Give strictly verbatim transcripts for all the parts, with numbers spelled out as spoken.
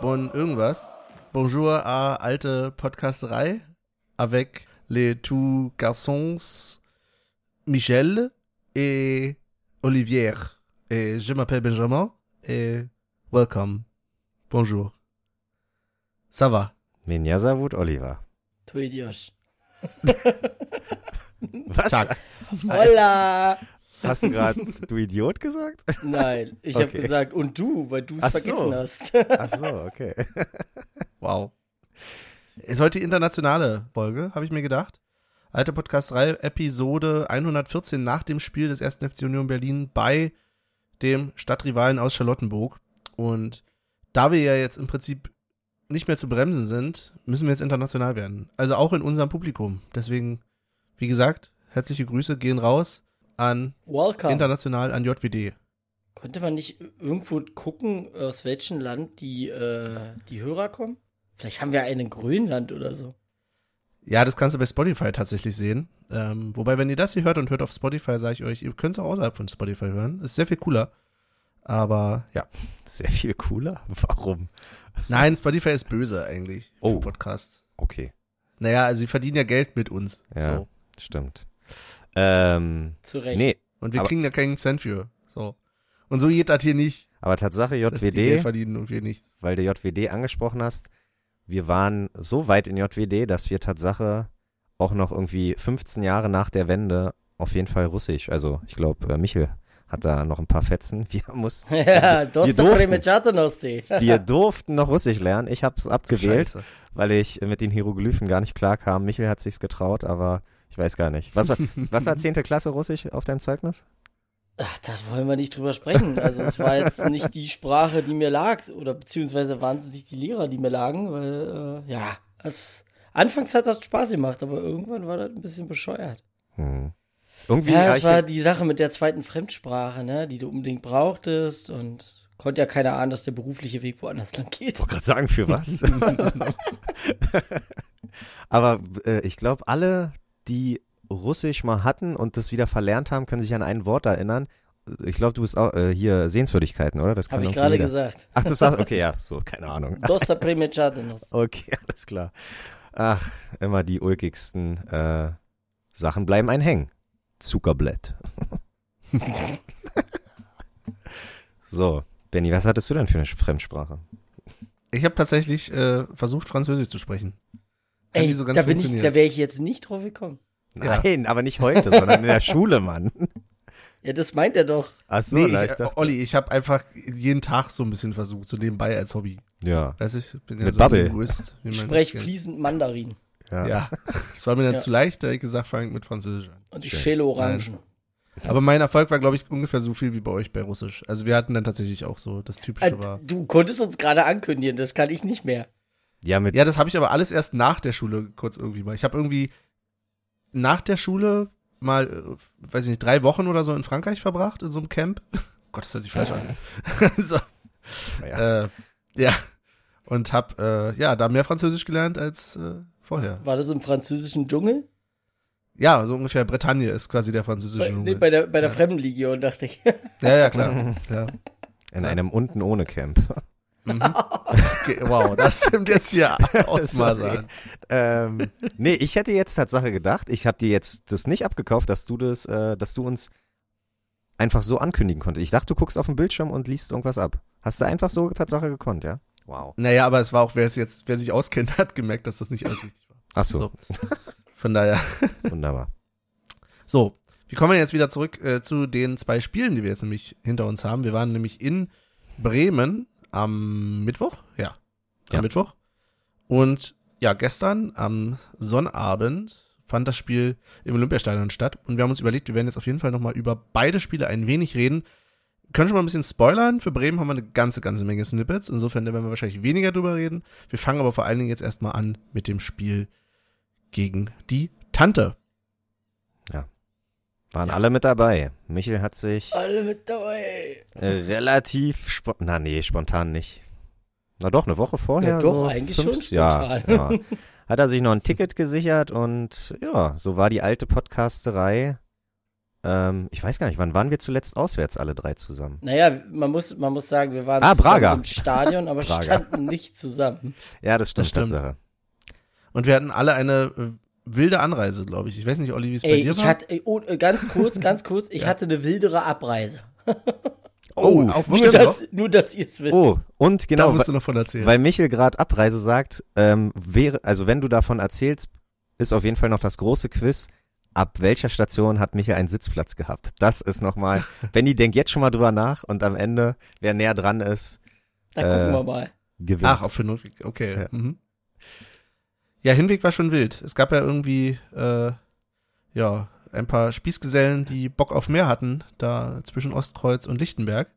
Bon irgendwas. Bonjour à Alte Podcasterei avec les two garçons Michel et Oliver. Et je m'appelle Benjamin et welcome. Bonjour. Ça va? Minja sehr gut, Oliver. Tu Idiot. Was? Tag. Hola! Hast du gerade du Idiot gesagt? Nein, ich okay. habe gesagt und du, weil du es vergessen so. hast. Ach so, okay. Wow. Ist heute die internationale Folge, habe ich mir gedacht. Alte Podcasterei, Episode hundertvierzehn nach dem Spiel des ersten. F C Union Berlin bei dem Stadtrivalen aus Charlottenburg. Und da wir ja jetzt im Prinzip nicht mehr zu bremsen sind, müssen wir jetzt international werden. Also auch in unserem Publikum. Deswegen, wie gesagt, herzliche Grüße gehen raus an Welcome. International an J W D. Konnte man nicht irgendwo gucken, aus welchem Land die, äh, die Hörer kommen? Vielleicht haben wir einen in Grönland oder so. Ja, das kannst du bei Spotify tatsächlich sehen. Ähm, wobei, wenn ihr das hier hört und hört auf Spotify, sage ich euch, ihr könnt es auch außerhalb von Spotify hören. Ist sehr viel cooler. Aber, ja. Sehr viel cooler? Warum? Nein, Spotify ist böse eigentlich. Oh. Für Podcasts. Okay. Naja, also sie verdienen ja Geld mit uns. Ja, so. Stimmt. Ähm, Zu Recht. Nee, und wir aber, kriegen da keinen Cent für. So. Und so geht das hier nicht. Aber Tatsache J W D, dass die Geld verdienen und wir nichts. Weil du J W D angesprochen hast, wir waren so weit in J W D, dass wir Tatsache auch noch irgendwie fünfzehn Jahre nach der Wende auf jeden Fall russisch, also ich glaube äh, Michel hat da noch ein paar Fetzen. Wir mussten, ja, wir, durften, wir durften noch Russisch lernen. Ich habe es abgewählt, weil ich mit den Hieroglyphen gar nicht klar kam. Michel hat sich's getraut, aber ich weiß gar nicht. Was war, was war zehnte Klasse Russisch auf deinem Zeugnis? Ach, da wollen wir nicht drüber sprechen. Also es war jetzt nicht die Sprache, die mir lag, oder beziehungsweise waren es nicht die Lehrer, die mir lagen, weil, äh, ja, es, anfangs hat das Spaß gemacht, aber irgendwann war das ein bisschen bescheuert. Hm. Irgendwie ja, das war die Sache mit der zweiten Fremdsprache, ne, die du unbedingt brauchtest und konnte ja keiner ahnen, dass der berufliche Weg woanders lang geht. Ich wollte gerade sagen, für was? Aber äh, ich glaube, alle, die Russisch mal hatten und das wieder verlernt haben, können sich an ein Wort erinnern. Ich glaube, du bist auch äh, hier Sehenswürdigkeiten, oder? Das habe ich gerade gesagt. Ach, das sagst du? Okay, ja, so, keine Ahnung. Okay, alles klar. Ach, immer die ulkigsten äh, Sachen bleiben einen hängen. Zuckerblatt. So, Benni, was hattest du denn für eine Fremdsprache? Ich habe tatsächlich äh, versucht, Französisch zu sprechen. Hat Ey, so ganz da, bin ich, da wäre ich jetzt nicht drauf gekommen. Nein, ja. aber nicht heute, sondern in der Schule, Mann. Ja, das meint er doch. Ach so, nee, ich, dachte, Olli, ich habe einfach jeden Tag so ein bisschen versucht, so nebenbei als Hobby. Ja. Weiß ich, bin ja mit so Bubble. Linguist, wie man Sprech fließend Mandarin. Ja. ja, das war mir dann ja. zu leicht, da habe ich gesagt, fang mit Französisch an. Und ich schäle Orangen. Aber mein Erfolg war, glaube ich, ungefähr so viel wie bei euch bei Russisch. Also wir hatten dann tatsächlich auch so, das Typische äh, war. Du konntest uns gerade ankündigen, das kann ich nicht mehr. Ja, mit ja das habe ich aber alles erst nach der Schule kurz irgendwie mal. Ich habe irgendwie nach der Schule mal, weiß ich nicht, drei Wochen oder so in Frankreich verbracht, in so einem Camp. Oh Gott, das hört sich falsch an. so. Ja. Äh, ja, und habe äh, ja, da mehr Französisch gelernt als äh, vorher. War das im französischen Dschungel? Ja, so ungefähr. Bretagne ist quasi der französische Dschungel. Nee, bei der, bei der ja. Fremdenlegion, dachte ich. Ja, ja, klar. Ja. In einem unten ohne Camp. Mhm. Okay, wow, das nimmt jetzt hier Ausmaße ähm, Nee, ich hätte jetzt Tatsache gedacht, ich habe dir jetzt das nicht abgekauft, dass du das, äh, dass du uns einfach so ankündigen konntest. Ich dachte, du guckst auf den Bildschirm und liest irgendwas ab. Hast du einfach so Tatsache gekonnt, ja? Wow. Naja, aber es war auch, wer es jetzt, wer sich auskennt, hat gemerkt, dass das nicht alles richtig war. Ach so. so. Von daher. Wunderbar. So, wir kommen jetzt wieder zurück äh, zu den zwei Spielen, die wir jetzt nämlich hinter uns haben. Wir waren nämlich in Bremen am Mittwoch. Ja, am ja. Mittwoch. Und ja, gestern am Sonnabend fand das Spiel im Olympiastadion statt. Und wir haben uns überlegt, wir werden jetzt auf jeden Fall nochmal über beide Spiele ein wenig reden. Können schon mal ein bisschen spoilern. Für Bremen haben wir eine ganze, ganze Menge Snippets. Insofern werden wir wahrscheinlich weniger drüber reden. Wir fangen aber vor allen Dingen jetzt erstmal an mit dem Spiel gegen die Tante. Ja. Waren ja. alle mit dabei. Michel hat sich... Alle mit dabei. Relativ spontan... Na nee, spontan nicht. Na doch, eine Woche vorher. Ja doch, so eigentlich fünf, schon spontan. Ja, ja. Hat er sich noch ein Ticket gesichert und ja, so war die alte Podcasterei Ähm, ich weiß gar nicht, wann waren wir zuletzt auswärts alle drei zusammen? Naja, man muss, man muss sagen, wir waren ah, zusammen im Stadion, aber standen nicht zusammen. Ja, das stimmt. Das stimmt. Tatsache. Und wir hatten alle eine wilde Anreise, glaube ich. Ich weiß nicht, Olli, wie es bei dir ich war. Hatte, oh, ganz kurz, ganz kurz, ich ja. hatte eine wildere Abreise. Oh, oh, auch nur, das, nur, dass ihr es wisst. Oh, und genau, da musst du noch von erzählen. Weil Michel gerade Abreise sagt, ähm, wäre, also wenn du davon erzählst, ist auf jeden Fall noch das große Quiz, ab welcher Station hat Michel einen Sitzplatz gehabt? Das ist nochmal, Benni denkt jetzt schon mal drüber nach und am Ende, wer näher dran ist, da äh, gucken wir mal. Gewinnt. Ach, auf den Rückweg, okay. Ja. Mhm. Ja, Hinweg war schon wild. Es gab ja irgendwie, äh, ja, ein paar Spießgesellen, die Bock auf mehr hatten, da zwischen Ostkreuz und Lichtenberg.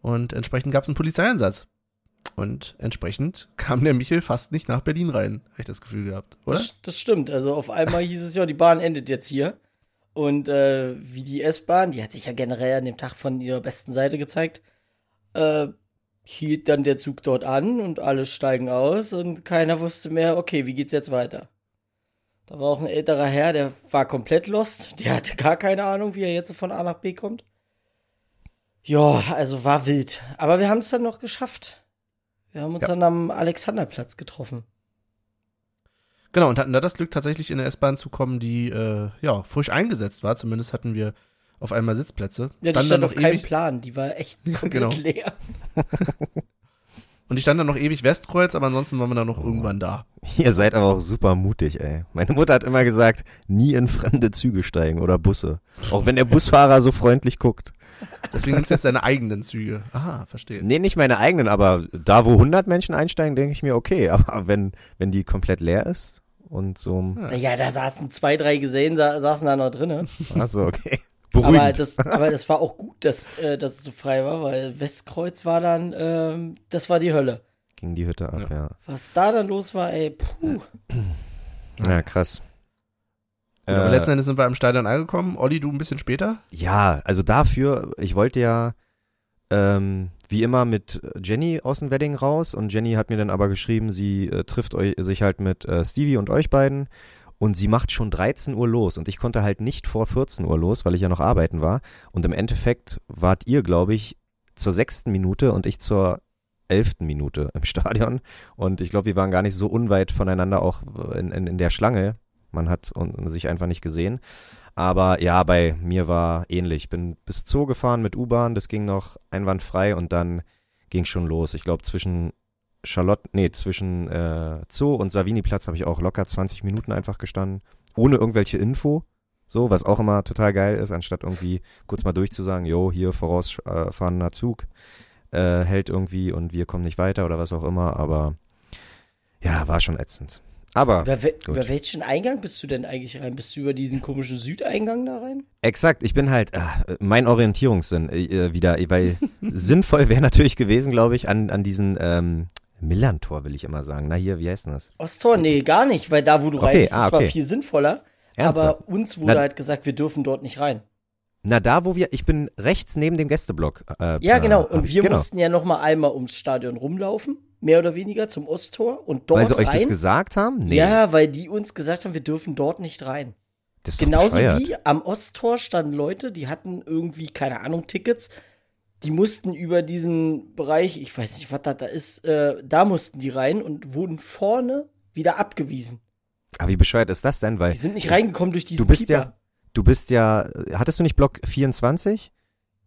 Und entsprechend gab es einen Polizeieinsatz. Und entsprechend kam der Michel fast nicht nach Berlin rein, habe ich das Gefühl gehabt, oder? Das, das stimmt. Also auf einmal hieß es ja, die Bahn endet jetzt hier. Und äh, wie die S-Bahn, die hat sich ja generell an dem Tag von ihrer besten Seite gezeigt, äh, hielt dann der Zug dort an und alle steigen aus und keiner wusste mehr, okay, wie geht's jetzt weiter? Da war auch ein älterer Herr, der war komplett lost. Der hatte gar keine Ahnung, wie er jetzt von A nach B kommt. Ja, also war wild. Aber wir haben es dann noch geschafft. Wir haben uns ja. dann am Alexanderplatz getroffen. Genau, und hatten da das Glück, tatsächlich in eine S-Bahn zu kommen, die äh, ja frisch eingesetzt war. Zumindest hatten wir auf einmal Sitzplätze. Ja, die stand, stand auf keinem Plan. Die war echt komplett ja, genau. leer. Und ich stand dann noch ewig Westkreuz, aber ansonsten waren wir dann noch oh. irgendwann da. Ihr seid aber auch super mutig, ey. Meine Mutter hat immer gesagt, nie in fremde Züge steigen oder Busse. Auch wenn der Busfahrer so freundlich guckt. Deswegen nimmst du jetzt deine eigenen Züge. Aha, verstehe. Nee, nicht meine eigenen, aber da, wo hundert Menschen einsteigen, denke ich mir, okay. Aber wenn wenn die komplett leer ist und so. Ja, ja da saßen zwei, drei Gesellen, sa- saßen da noch drin. Ne? Ach so, okay. Beruhigend. Aber das, aber das war auch gut, dass, äh, dass es so frei war, weil Westkreuz war dann, ähm, das war die Hölle. Ging die Hütte ab, ja. ja. Was da dann los war, ey, puh. Ja, krass. Ja, aber äh, letzten Endes sind wir im Stadion angekommen. Olli, du ein bisschen später? Ja, also dafür, ich wollte ja ähm, wie immer mit Jenny aus dem Wedding raus und Jenny hat mir dann aber geschrieben, sie äh, trifft euch, sich halt mit äh, Stevie und euch beiden. Und sie macht schon dreizehn Uhr los und ich konnte halt nicht vor vierzehn Uhr los, weil ich ja noch arbeiten war. Und im Endeffekt wart ihr, glaube ich, zur sechsten Minute und ich zur elften Minute im Stadion. Und ich glaube, wir waren gar nicht so unweit voneinander auch in, in, in der Schlange. Man hat un- sich einfach nicht gesehen. Aber ja, bei mir war ähnlich. Ich bin bis Zoo gefahren mit U-Bahn, das ging noch einwandfrei und dann ging schon los. Ich glaube, zwischen... Charlotte, nee, zwischen äh, Zoo und Saviniplatz habe ich auch locker zwanzig Minuten einfach gestanden, ohne irgendwelche Info, so, was auch immer total geil ist, anstatt irgendwie kurz mal durchzusagen, jo, hier vorausfahrender äh, Zug äh, hält irgendwie und wir kommen nicht weiter oder was auch immer, aber ja, war schon ätzend. Aber über, we- über welchen Eingang bist du denn eigentlich rein? Bist du über diesen komischen Südeingang da rein? Exakt, ich bin halt, ach, mein Orientierungssinn äh, wieder, weil sinnvoll wäre natürlich gewesen, glaube ich, an, an diesen, ähm, Millantor will ich immer sagen. Na hier, wie heißt denn das? Osttor? Nee, gar nicht, weil da, wo du okay, rein bist, ah, okay. das war viel sinnvoller. Ernsthaft? Aber uns wurde Na, halt gesagt, wir dürfen dort nicht rein. Na da, wo wir, ich bin rechts neben dem Gästeblock. Äh, ja, genau. Und ich, wir genau. mussten ja nochmal einmal ums Stadion rumlaufen, mehr oder weniger, zum Osttor und dort rein. Weil sie rein. euch das gesagt haben? Nee. Ja, weil die uns gesagt haben, wir dürfen dort nicht rein. Das ist Genauso bescheuert. Wie am Osttor standen Leute, die hatten irgendwie, keine Ahnung, Tickets. Die mussten über diesen Bereich, ich weiß nicht, was das da ist, äh, da mussten die rein und wurden vorne wieder abgewiesen. Aber wie bescheuert ist das denn? Weil die sind nicht reingekommen durch diesen du bist Pieper. Ja, du bist ja, hattest du nicht Block vierundzwanzig?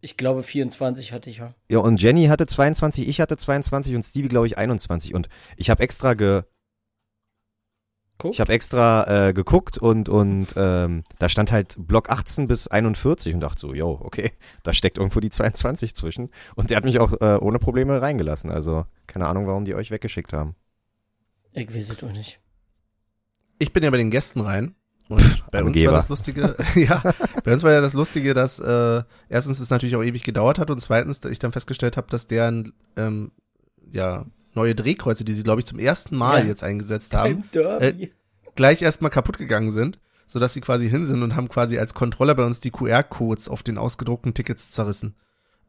Ich glaube, vierundzwanzig hatte ich, ja. Ja, und Jenny hatte zweiundzwanzig, ich hatte zweiundzwanzig und Stevie, glaube ich, einundzwanzig. Und ich habe extra ge... Guckt. Ich habe extra äh, geguckt und, und ähm, da stand halt Block achtzehn bis einundvierzig und dachte so, yo, okay, da steckt irgendwo die zweiundzwanzig zwischen. Und der hat mich auch äh, ohne Probleme reingelassen. Also keine Ahnung, warum die euch weggeschickt haben. Ich weiß es doch nicht. Ich bin ja bei den Gästen rein. Und bei uns war das Lustige, ja, bei uns war ja das Lustige, dass äh, erstens es natürlich auch ewig gedauert hat und zweitens ich dann festgestellt habe, dass deren, ähm, ja, neue Drehkreuze, die sie, glaube ich, zum ersten Mal ja. jetzt eingesetzt haben, äh, gleich erstmal kaputt gegangen sind, sodass sie quasi hin sind und haben quasi als Controller bei uns die Q R-Codes auf den ausgedruckten Tickets zerrissen.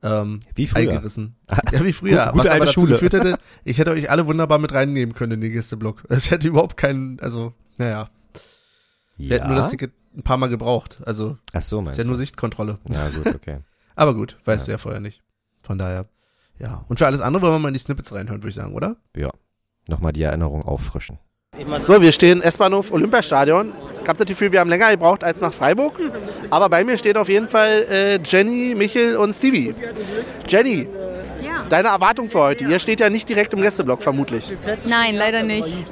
Ähm, wie früher. Eingerissen. Ja, wie früher. Gute, was aber dazu Schule. geführt hätte, ich hätte euch alle wunderbar mit reinnehmen können in den Gästeblock. Es hätte überhaupt keinen, also, naja. Ja. Wir hätten nur das Ticket ein paar Mal gebraucht. Also, ach so, meinst du? Ist ja nur Sichtkontrolle. Ja, gut, okay. Aber gut, weißt du ja vorher nicht. Von daher, ja. Und für alles andere wollen wir mal in die Snippets reinhören, würde ich sagen, oder? Ja. Nochmal die Erinnerung auffrischen. So, wir stehen S-Bahnhof Olympiastadion. Ich habe das Gefühl, wir haben länger gebraucht als nach Freiburg. Aber bei mir steht auf jeden Fall äh, Jenny, Michel und Stevie. Jenny, ja. Deine Erwartung für heute? Ihr steht ja nicht direkt im Gästeblock, vermutlich. Nein, leider nicht.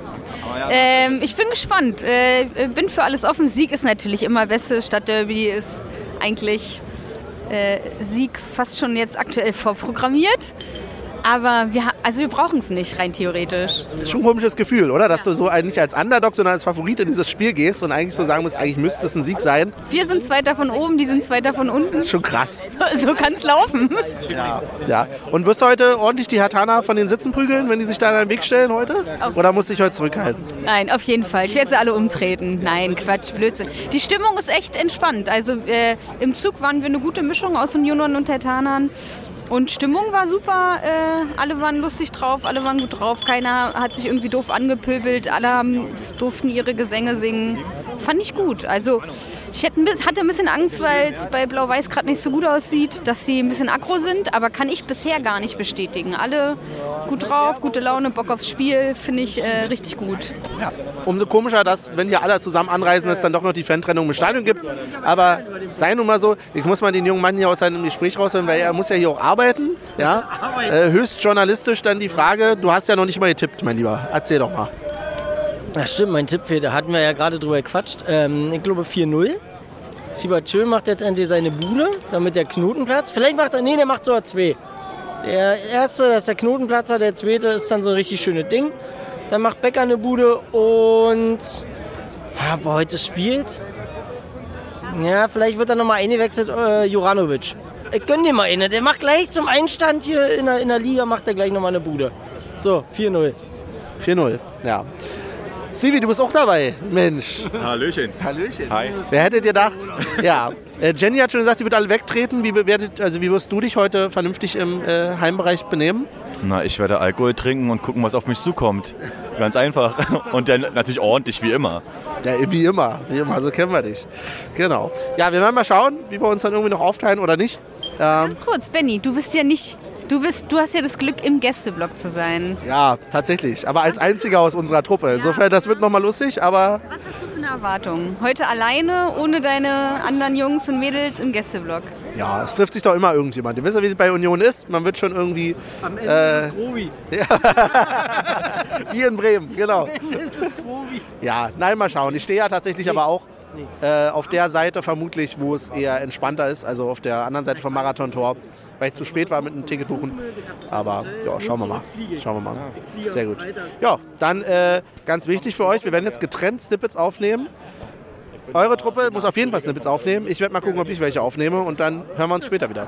Ähm, ich bin gespannt. Äh, bin für alles offen. Sieg ist natürlich immer Beste. Stadtderby ist eigentlich äh, Sieg fast schon jetzt aktuell vorprogrammiert. Aber wir, also wir brauchen es nicht, rein theoretisch. Das ist schon ein komisches Gefühl, oder? Dass ja. du so nicht als Underdog, sondern als Favorit in dieses Spiel gehst und eigentlich so sagen musst, eigentlich müsste es ein Sieg sein. Wir sind Zweiter von oben, die sind Zweiter von unten. Das ist schon krass. So, so kann es laufen. Ja. ja. Und wirst du heute ordentlich die Herthaner von den Sitzen prügeln, wenn die sich da in den Weg stellen heute? Auf oder musst du dich heute zurückhalten? Nein, auf jeden Fall. Ich werde sie alle umtreten. Nein, Quatsch, Blödsinn. Die Stimmung ist echt entspannt. Also äh, im Zug waren wir eine gute Mischung aus Unionern und Herthanern. Und Stimmung war super, äh, alle waren lustig drauf, alle waren gut drauf, keiner hat sich irgendwie doof angepöbelt, alle haben, durften ihre Gesänge singen. Fand ich gut. Also ich hätte ein bisschen, hatte ein bisschen Angst, weil es bei Blau-Weiß gerade nicht so gut aussieht, dass sie ein bisschen aggro sind, aber kann ich bisher gar nicht bestätigen. Alle gut drauf, gute Laune, Bock aufs Spiel, finde ich äh, richtig gut. Ja, umso komischer, dass, wenn hier alle zusammen anreisen, es dann doch noch die Fantrennung im Stadion gibt. Aber sei nun mal so, ich muss mal den jungen Mann hier aus seinem Gespräch raushören, weil er muss ja hier auch arbeiten. Ja, äh, höchst journalistisch dann die Frage, du hast ja noch nicht mal getippt, mein Lieber. Erzähl doch mal. Ja, stimmt, mein Tipp, da hatten wir ja gerade drüber gequatscht. Ähm, ich glaube vier null. Sibachö macht jetzt endlich seine Bude, damit der Knotenplatz. Vielleicht macht er, nee, der macht sogar zwei. Der erste, das ist der Knotenplatz, der zweite ist dann so ein richtig schönes Ding. Dann macht Becker eine Bude und ja, boah, heute spielt. Ja, vielleicht wird dann nochmal eingewechselt, äh, Juranovic. Ich gönn dir mal eine. Der macht gleich zum Einstand hier in der, in der Liga, macht er gleich nochmal eine Bude. So, vier null. vier null, ja. Stevie, du bist auch dabei, Mensch. Hallöchen. Hallöchen. Hi. Wer hätte dir gedacht? Ja. Äh, Jenny hat schon gesagt, die wird alle wegtreten. Wie bewertet, also wie wirst du dich heute vernünftig im äh, Heimbereich benehmen? Na, ich werde Alkohol trinken und gucken, was auf mich zukommt. Ganz einfach. Und dann natürlich ordentlich, wie immer. Ja, wie immer. Wie immer, so kennen wir dich. Genau. Ja, wir werden mal schauen, wie wir uns dann irgendwie noch aufteilen oder nicht. Ganz kurz, Benni, du bist ja nicht, du bist, du hast ja das Glück, im Gästeblock zu sein. Ja, tatsächlich, aber als einziger aus unserer Truppe. Insofern, das wird nochmal lustig, aber... Was hast du für eine Erwartung? Heute alleine, ohne deine anderen Jungs und Mädels im Gästeblock? Ja, es trifft sich doch immer irgendjemand. Ihr wisst ja, wie es bei Union ist, man wird schon irgendwie... Am Ende äh, ist es Grobi. Wie in Bremen, genau. Am Ende ist es Grobi. Ja, nein, mal schauen. Ich stehe ja tatsächlich nee. aber auch... Äh, auf der Seite vermutlich, wo es eher entspannter ist, also auf der anderen Seite vom Marathontor, weil ich zu spät war mit einem Ticket buchen. Aber ja, schauen wir mal. Schauen wir mal. Sehr gut. Ja, dann äh, ganz wichtig für euch, wir werden jetzt getrennt Snippets aufnehmen. Eure Truppe muss auf jeden Fall Snippets aufnehmen. Ich werde mal gucken, ob ich welche aufnehme und dann hören wir uns später wieder.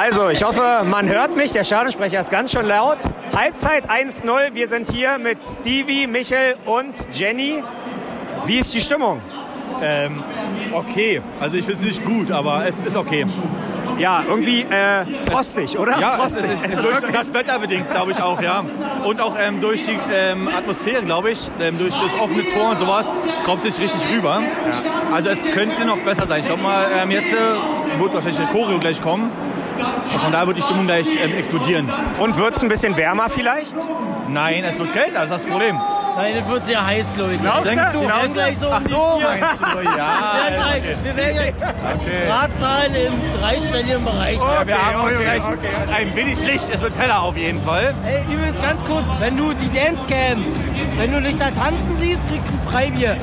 Also, ich hoffe, man hört mich. Der Stadionsprecher ist ganz schön laut. Halbzeit eins null. Wir sind hier mit Stevie, Michel und Jenny. Wie ist die Stimmung? Ähm, okay. Also, ich finde es nicht gut, aber es ist okay. Ja, irgendwie äh, frostig, oder? Ja, frostig. Es ist, es ist durch das wetterbedingt, glaube ich auch, ja. Und auch ähm, durch die ähm, Atmosphäre, glaube ich, ähm, durch das offene Tor und sowas, kommt es nicht richtig rüber. Ja. Also es könnte noch besser sein. Ich glaube mal, ähm, jetzt äh, wird wahrscheinlich eine Choreo gleich kommen. Von daher wird die Stimmung gleich ähm, explodieren. Und wird es ein bisschen wärmer vielleicht? Nein, es wird kälter, das ist das Problem. Nein, es wird sehr heiß, glaube ich. Glaubst Denkst du? du? Glaubst gleich so Ach so, meinst du? Ja. Wir werden gleich Gradzahlen okay. im dreistelligen Bereich. Okay, wir haben okay, gleich okay. ein wenig Licht, es wird heller auf jeden Fall. Ey, übrigens ganz kurz, wenn du die Dancecam, wenn du dich da tanzen siehst, kriegst du ein Freibier.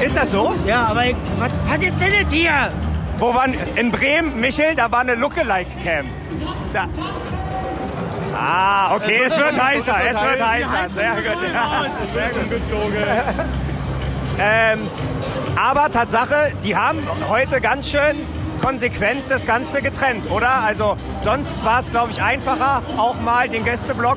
Ist das so? Ja, aber was, was ist denn das hier? Wo waren, in Bremen, Michel, da war eine Lookalike-Cam. Da. Ah, okay, es wird heißer, es wird heißer. Sehr gut. Sehr gut gezogen. ähm, aber Tatsache, die haben heute ganz schön konsequent das Ganze getrennt, oder? Also sonst war es, glaube ich, einfacher, auch mal den Gästeblock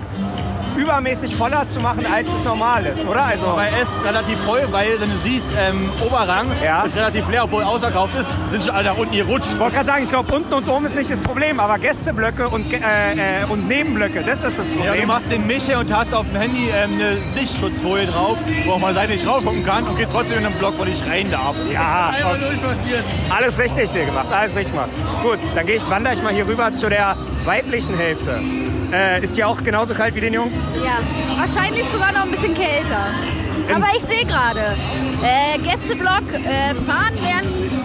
übermäßig voller zu machen, als es normal ist, oder? Also weil es relativ voll, weil, wenn du siehst, ähm, Oberrang ja. ist relativ leer, obwohl ausverkauft ist, sind schon alle da unten gerutscht. Ich wollte gerade sagen, ich glaube, unten und oben ist nicht das Problem, aber Gästeblöcke und, äh, äh, und Nebenblöcke, das ist das Problem. Ja, du machst den Michel und hast auf dem Handy ähm, eine Sichtschutzfolie drauf, wo auch mal seitlich rauf gucken kann und geht trotzdem in einen Block, wo ich rein darf. Ja, das ist einmal durchmarschiert. Alles richtig hier gemacht, alles richtig gemacht. Gut, dann gehe ich, wandere ich mal hier rüber zu der weiblichen Hälfte. Äh, ist die auch genauso kalt wie den Jungs? Ja, wahrscheinlich sogar noch ein bisschen kälter. In Aber ich sehe gerade, äh, Gästeblock, äh, Fahnen werden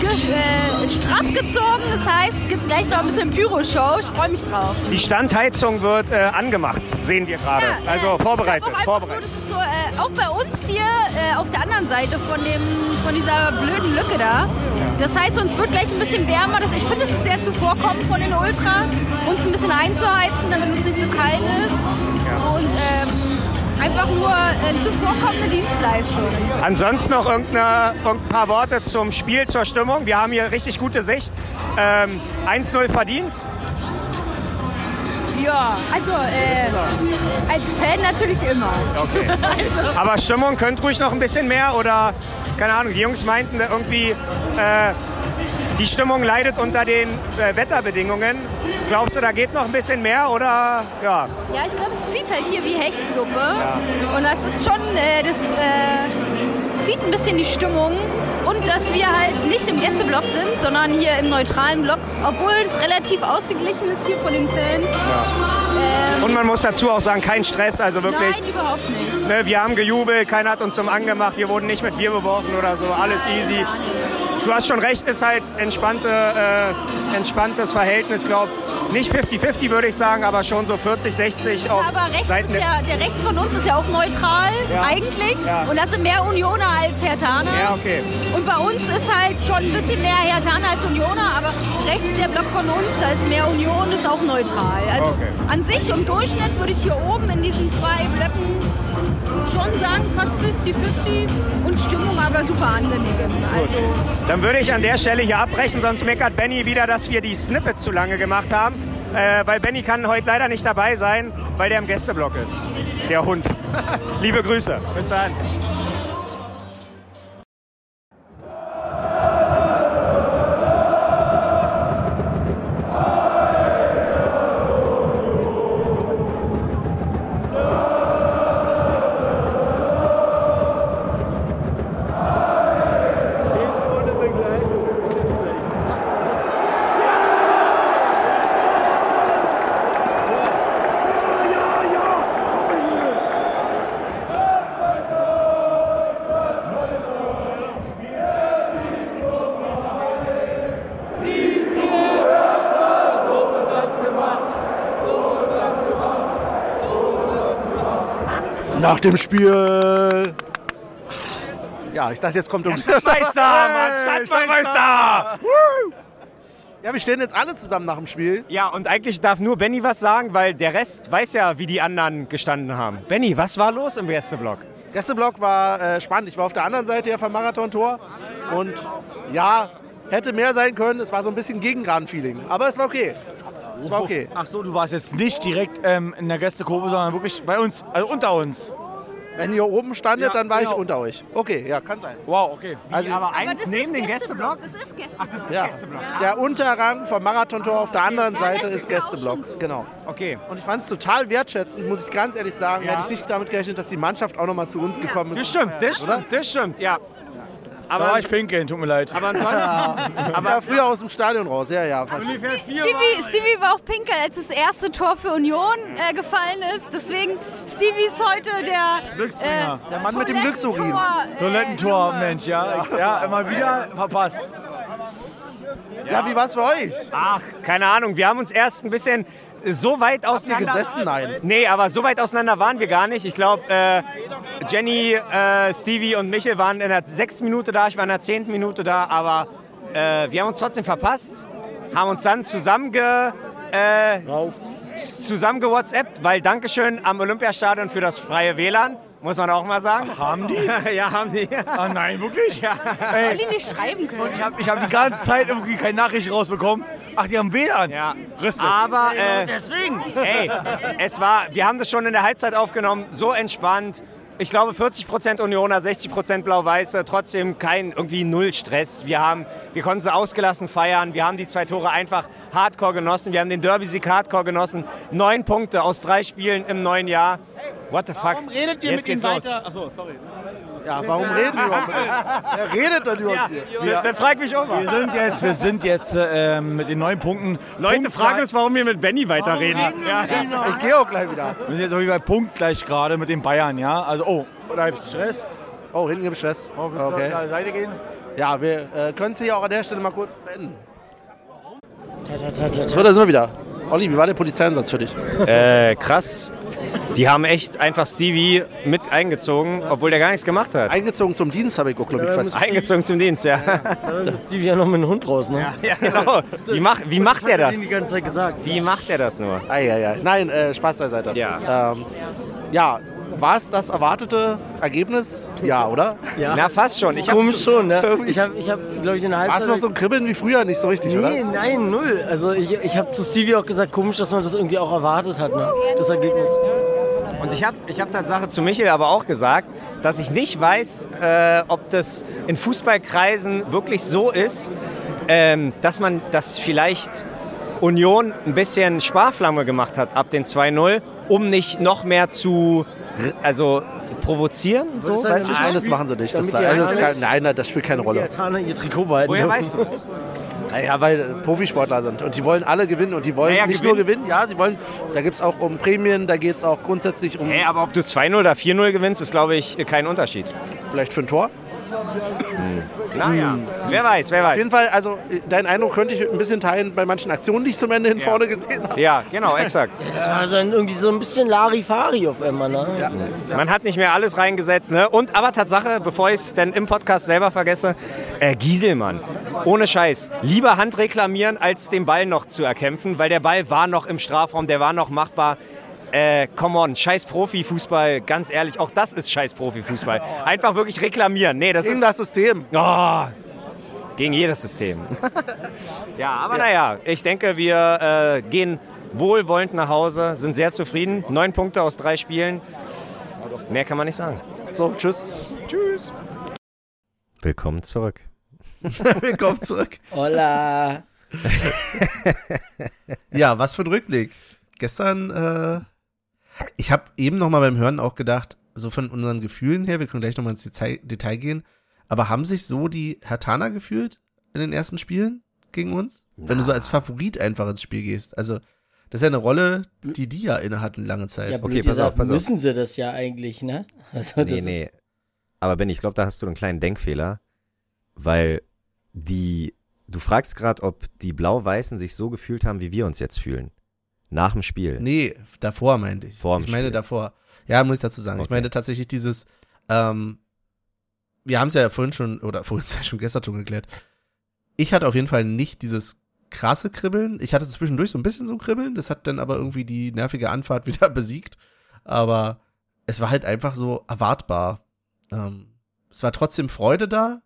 ge äh, straff gezogen. Das heißt, es gibt gleich noch ein bisschen Pyro-Show. Ich freue mich drauf. Die Standheizung wird äh, angemacht, sehen wir gerade. Ja, also äh, vorbereitet. Auch, vorbereitet. Nur, das ist so, äh, auch bei uns hier äh, auf der anderen Seite von, dem, von dieser blöden Lücke da. Das heißt, uns wird gleich ein bisschen wärmer. Ich finde, es ist sehr zuvorkommend von den Ultras, uns ein bisschen einzuheizen, damit es nicht so kalt ist. Ja. Und ähm, einfach nur äh, zuvorkommende Dienstleistung. Ansonsten noch ein paar Worte zum Spiel, zur Stimmung. Wir haben hier richtig gute Sicht. Ähm, eins null verdient. Ja, also äh, als Fan natürlich immer. Okay. Also. Aber Stimmung könnte ruhig noch ein bisschen mehr oder, keine Ahnung, die Jungs meinten irgendwie, äh, die Stimmung leidet unter den äh, Wetterbedingungen. Glaubst du, da geht noch ein bisschen mehr oder, ja? Ja, ich glaube, es zieht halt hier wie Hechtsuppe ja. und das ist schon, äh, das äh, zieht ein bisschen die Stimmung. Und dass wir halt nicht im Gästeblock sind, sondern hier im neutralen Block, obwohl es relativ ausgeglichen ist hier von den Fans. Ja. Ähm, Und man muss dazu auch sagen, kein Stress, also wirklich. Nein, überhaupt nicht. Ne, wir haben gejubelt, keiner hat uns zum Angemacht, wir wurden nicht mit Bier beworfen oder so, alles nein, easy. Du hast schon recht, ist halt entspannte, äh, entspanntes Verhältnis, glaube ich. Nicht fifty fifty würde ich sagen, aber schon so vierzig sechzig ja, auf aber rechts Seiten. Ist ja, der rechts von uns ist ja auch neutral ja. eigentlich ja. und das sind mehr Unioner als Herthaner. Ja, okay. Und bei uns ist halt schon ein bisschen mehr Herthaner als Unioner, aber rechts der Block von uns, da ist mehr Union, ist auch neutral. Also okay. An sich im Durchschnitt würde ich hier oben in diesen zwei Blöcken schon sagen, fast fifty fifty und Stimmung aber super angenehm. Also dann würde ich an der Stelle hier abbrechen, sonst meckert Benny wieder, dass wir die Snippets zu lange gemacht haben. Äh, weil Benny kann heute leider nicht dabei sein, weil der im Gästeblock ist. Der Hund. Liebe Grüße. Bis dann. Nach dem Spiel. Ja, ich dachte, jetzt kommt uns. Stadtmeister, Mann, Stadtmeister! Ja, wir stehen jetzt alle zusammen nach dem Spiel. Ja, und eigentlich darf nur Benny was sagen, weil der Rest weiß ja, wie die anderen gestanden haben. Benny, was war los im Gästeblock? Gästeblock war äh, spannend. Ich war auf der anderen Seite ja vom Marathon-Tor. Und ja, hätte mehr sein können. Es war so ein bisschen Gegengraden-Feeling. Aber es war okay. Das war okay. Ach so, du warst jetzt nicht direkt ähm, in der Gästekurve, sondern wirklich bei uns, also unter uns. Wenn ihr oben standet, ja, dann war genau. ich unter euch. Okay, ja, kann sein. Wow, okay. Also, Wie, aber, aber eins neben dem Gästeblock? Das ist Gästeblock. Ach, das ist ja. Gästeblock. Ja. Der Unterrang vom Marathontor ah, auf der anderen okay. Seite ja, ist Gästeblock. Genau. Okay. Und ich fand es total wertschätzend, muss ich ganz ehrlich sagen, ja. hätte ich nicht damit gerechnet, dass die Mannschaft auch nochmal zu uns ja. gekommen ist. Das stimmt, das stimmt, das stimmt, ja. Aber da war ich pinkeln, tut mir leid. Aber ansonsten... Ja. Aber ja, früher aus dem Stadion raus, ja, ja. Ungefähr vier Stevie, Stevie war auch pinkeln, als das erste Tor für Union äh, gefallen ist. Deswegen, Stevie ist heute der... Äh, der Mann mit dem Glücksurin. Äh, Toilettentor, Mensch, ja. Ja, ja, immer wieder verpasst. Ja, ja, wie war's für euch? Ach, keine Ahnung. Wir haben uns erst ein bisschen... So weit auseinander... Habt ihr gesessen? Nein. Nee, aber so weit auseinander waren wir gar nicht. Ich glaube, äh, Jenny, äh, Stevie und Michel waren in der sechsten Minute da, ich war in der zehnten Minute da, aber äh, wir haben uns trotzdem verpasst, haben uns dann zusammenge... Äh, zusammenge-WhatsAppt, weil Dankeschön am Olympiastadion für das freie W L A N. Muss man auch mal sagen. Ach, haben die? Ja, haben die. Ah nein, wirklich? Ja. Weil die nicht schreiben können. Und ich habe ich hab die ganze Zeit irgendwie keine Nachricht rausbekommen. Ach, die haben W L A N. Ja. Respekt. Aber äh, deswegen. Ey, es war, wir haben das schon in der Halbzeit aufgenommen, so entspannt. Ich glaube vierzig Prozent Unioner, sechzig Prozent Blau-Weiße, trotzdem kein irgendwie null Stress. Wir haben, wir konnten sie ausgelassen feiern, wir haben die zwei Tore einfach hardcore genossen, wir haben den Derby-Sieg hardcore genossen. Neun Punkte aus drei Spielen im neuen Jahr. What the fuck? Warum redet ihr jetzt mit ihm weiter? Achso, sorry. Ja, warum reden wir überhaupt mit ihm? Er redet dann überhaupt ja, hier. Dann frag mich auch mal. Wir sind jetzt, wir sind jetzt äh, mit den neuen Punkten. Leute Punkt fragen uns, warum wir mit Benny weiterreden. Reden ja, ja. Ich gehe auch gleich wieder. Wir sind jetzt auch wie bei Punkt gleich gerade mit den Bayern, ja? Also, oh, da gibt es Stress. Oh, hinten gibt es Stress. Oh, willst okay. du auf die Seite gehen? Ja, wir äh, können es hier auch an der Stelle mal kurz beenden. So, da sind wir wieder. Olli, wie war der Polizeieinsatz für dich? Äh, krass. Die haben echt einfach Stevie mit eingezogen, obwohl der gar nichts gemacht hat. Eingezogen zum Dienst, habe ich auch, glaube ich. Fast. Eingezogen zum Dienst, ja. ja. Da ist Stevie ja noch mit dem Hund raus, ne? Ja, ja genau. Wie, mach, wie macht er das? Die ganze Zeit gesagt. Wie macht er das nur? Ah, ja, ja. Nein, äh, Spaß beiseite. Ja. Ähm, ja, war es das erwartete Ergebnis? Ja, oder? Ja. Na, fast schon. Ich habe schon, ne? Ich habe, ich hab, glaube ich, in der Halbzeit... Warst du noch so ein Kribbeln wie früher? Nicht so richtig, nee, oder? Nee, nein, null. Also ich, ich habe zu Stevie auch gesagt, komisch, dass man das irgendwie auch erwartet hat, ne? Das Ergebnis. Und ich habe ich hab Tatsache zu Michel aber auch gesagt, dass ich nicht weiß, äh, ob das in Fußballkreisen wirklich so ist, ähm, dass man das vielleicht Union ein bisschen Sparflamme gemacht hat ab den zwei null, um nicht noch mehr zu also provozieren. So, weißt du, nein, das machen sie nicht. Das da, das kann, nein, das spielt keine Rolle. Die ihr Trikot behalten. Woher weißt du das? Ja, weil Profisportler sind und die wollen alle gewinnen und die wollen naja, nicht gewinnen. nur gewinnen, ja, sie wollen, da gibt es auch um Prämien, da geht es auch grundsätzlich um... Hey, aber ob du zwei null oder vier null gewinnst, ist, glaube ich, kein Unterschied. Vielleicht für ein Tor? Hm. Naja, hm. wer weiß, wer weiß. Auf jeden Fall, also deinen Eindruck könnte ich ein bisschen teilen bei manchen Aktionen, die ich zum Ende hin ja. vorne gesehen habe. Ja, genau, exakt. Das war dann irgendwie so ein bisschen Larifari auf einmal, ne? Ja. Ja. Man hat nicht mehr alles reingesetzt, ne? Und, aber Tatsache, bevor ich es denn im Podcast selber vergesse, äh, Gießelmann, ohne Scheiß, lieber Hand reklamieren, als den Ball noch zu erkämpfen, weil der Ball war noch im Strafraum, der war noch machbar. Äh, come on, scheiß Profifußball, ganz ehrlich, auch das ist scheiß Profifußball. Einfach wirklich reklamieren. Nee, das gegen ist, das System. Oh, gegen jedes System. Ja, aber ja. naja, ich denke, wir äh, gehen wohlwollend nach Hause, sind sehr zufrieden. Neun Punkte aus drei Spielen. Mehr kann man nicht sagen. So, tschüss. Tschüss. Willkommen zurück. Willkommen zurück. Hola. Ja, was für ein Rückblick. Gestern, äh, ich habe eben nochmal beim Hören auch gedacht, so von unseren Gefühlen her, wir können gleich nochmal ins Detail, Detail gehen, aber haben sich so die Herthaner gefühlt in den ersten Spielen gegen uns? Ja. Wenn du so als Favorit einfach ins Spiel gehst. Also, das ist ja eine Rolle, die die ja inne hatten lange Zeit. Ja, blöd, okay, pass auf, pass auf. Müssen sie das ja eigentlich, ne? Also, nee, nee. Aber Ben, ich glaube, da hast du einen kleinen Denkfehler, weil die, du fragst gerade, ob die Blau-Weißen sich so gefühlt haben, wie wir uns jetzt fühlen. Nach dem Spiel? Nee, davor meinte ich. Vor dem ich meine Spiel. davor. Ja, muss ich dazu sagen. Okay. Ich meine tatsächlich dieses, ähm, wir haben es ja vorhin schon, oder vorhin ja schon gestern schon geklärt, ich hatte auf jeden Fall nicht dieses krasse Kribbeln. Ich hatte zwischendurch so ein bisschen so ein Kribbeln, das hat dann aber irgendwie die nervige Anfahrt wieder besiegt. Aber es war halt einfach so erwartbar. Ähm, es war trotzdem Freude da,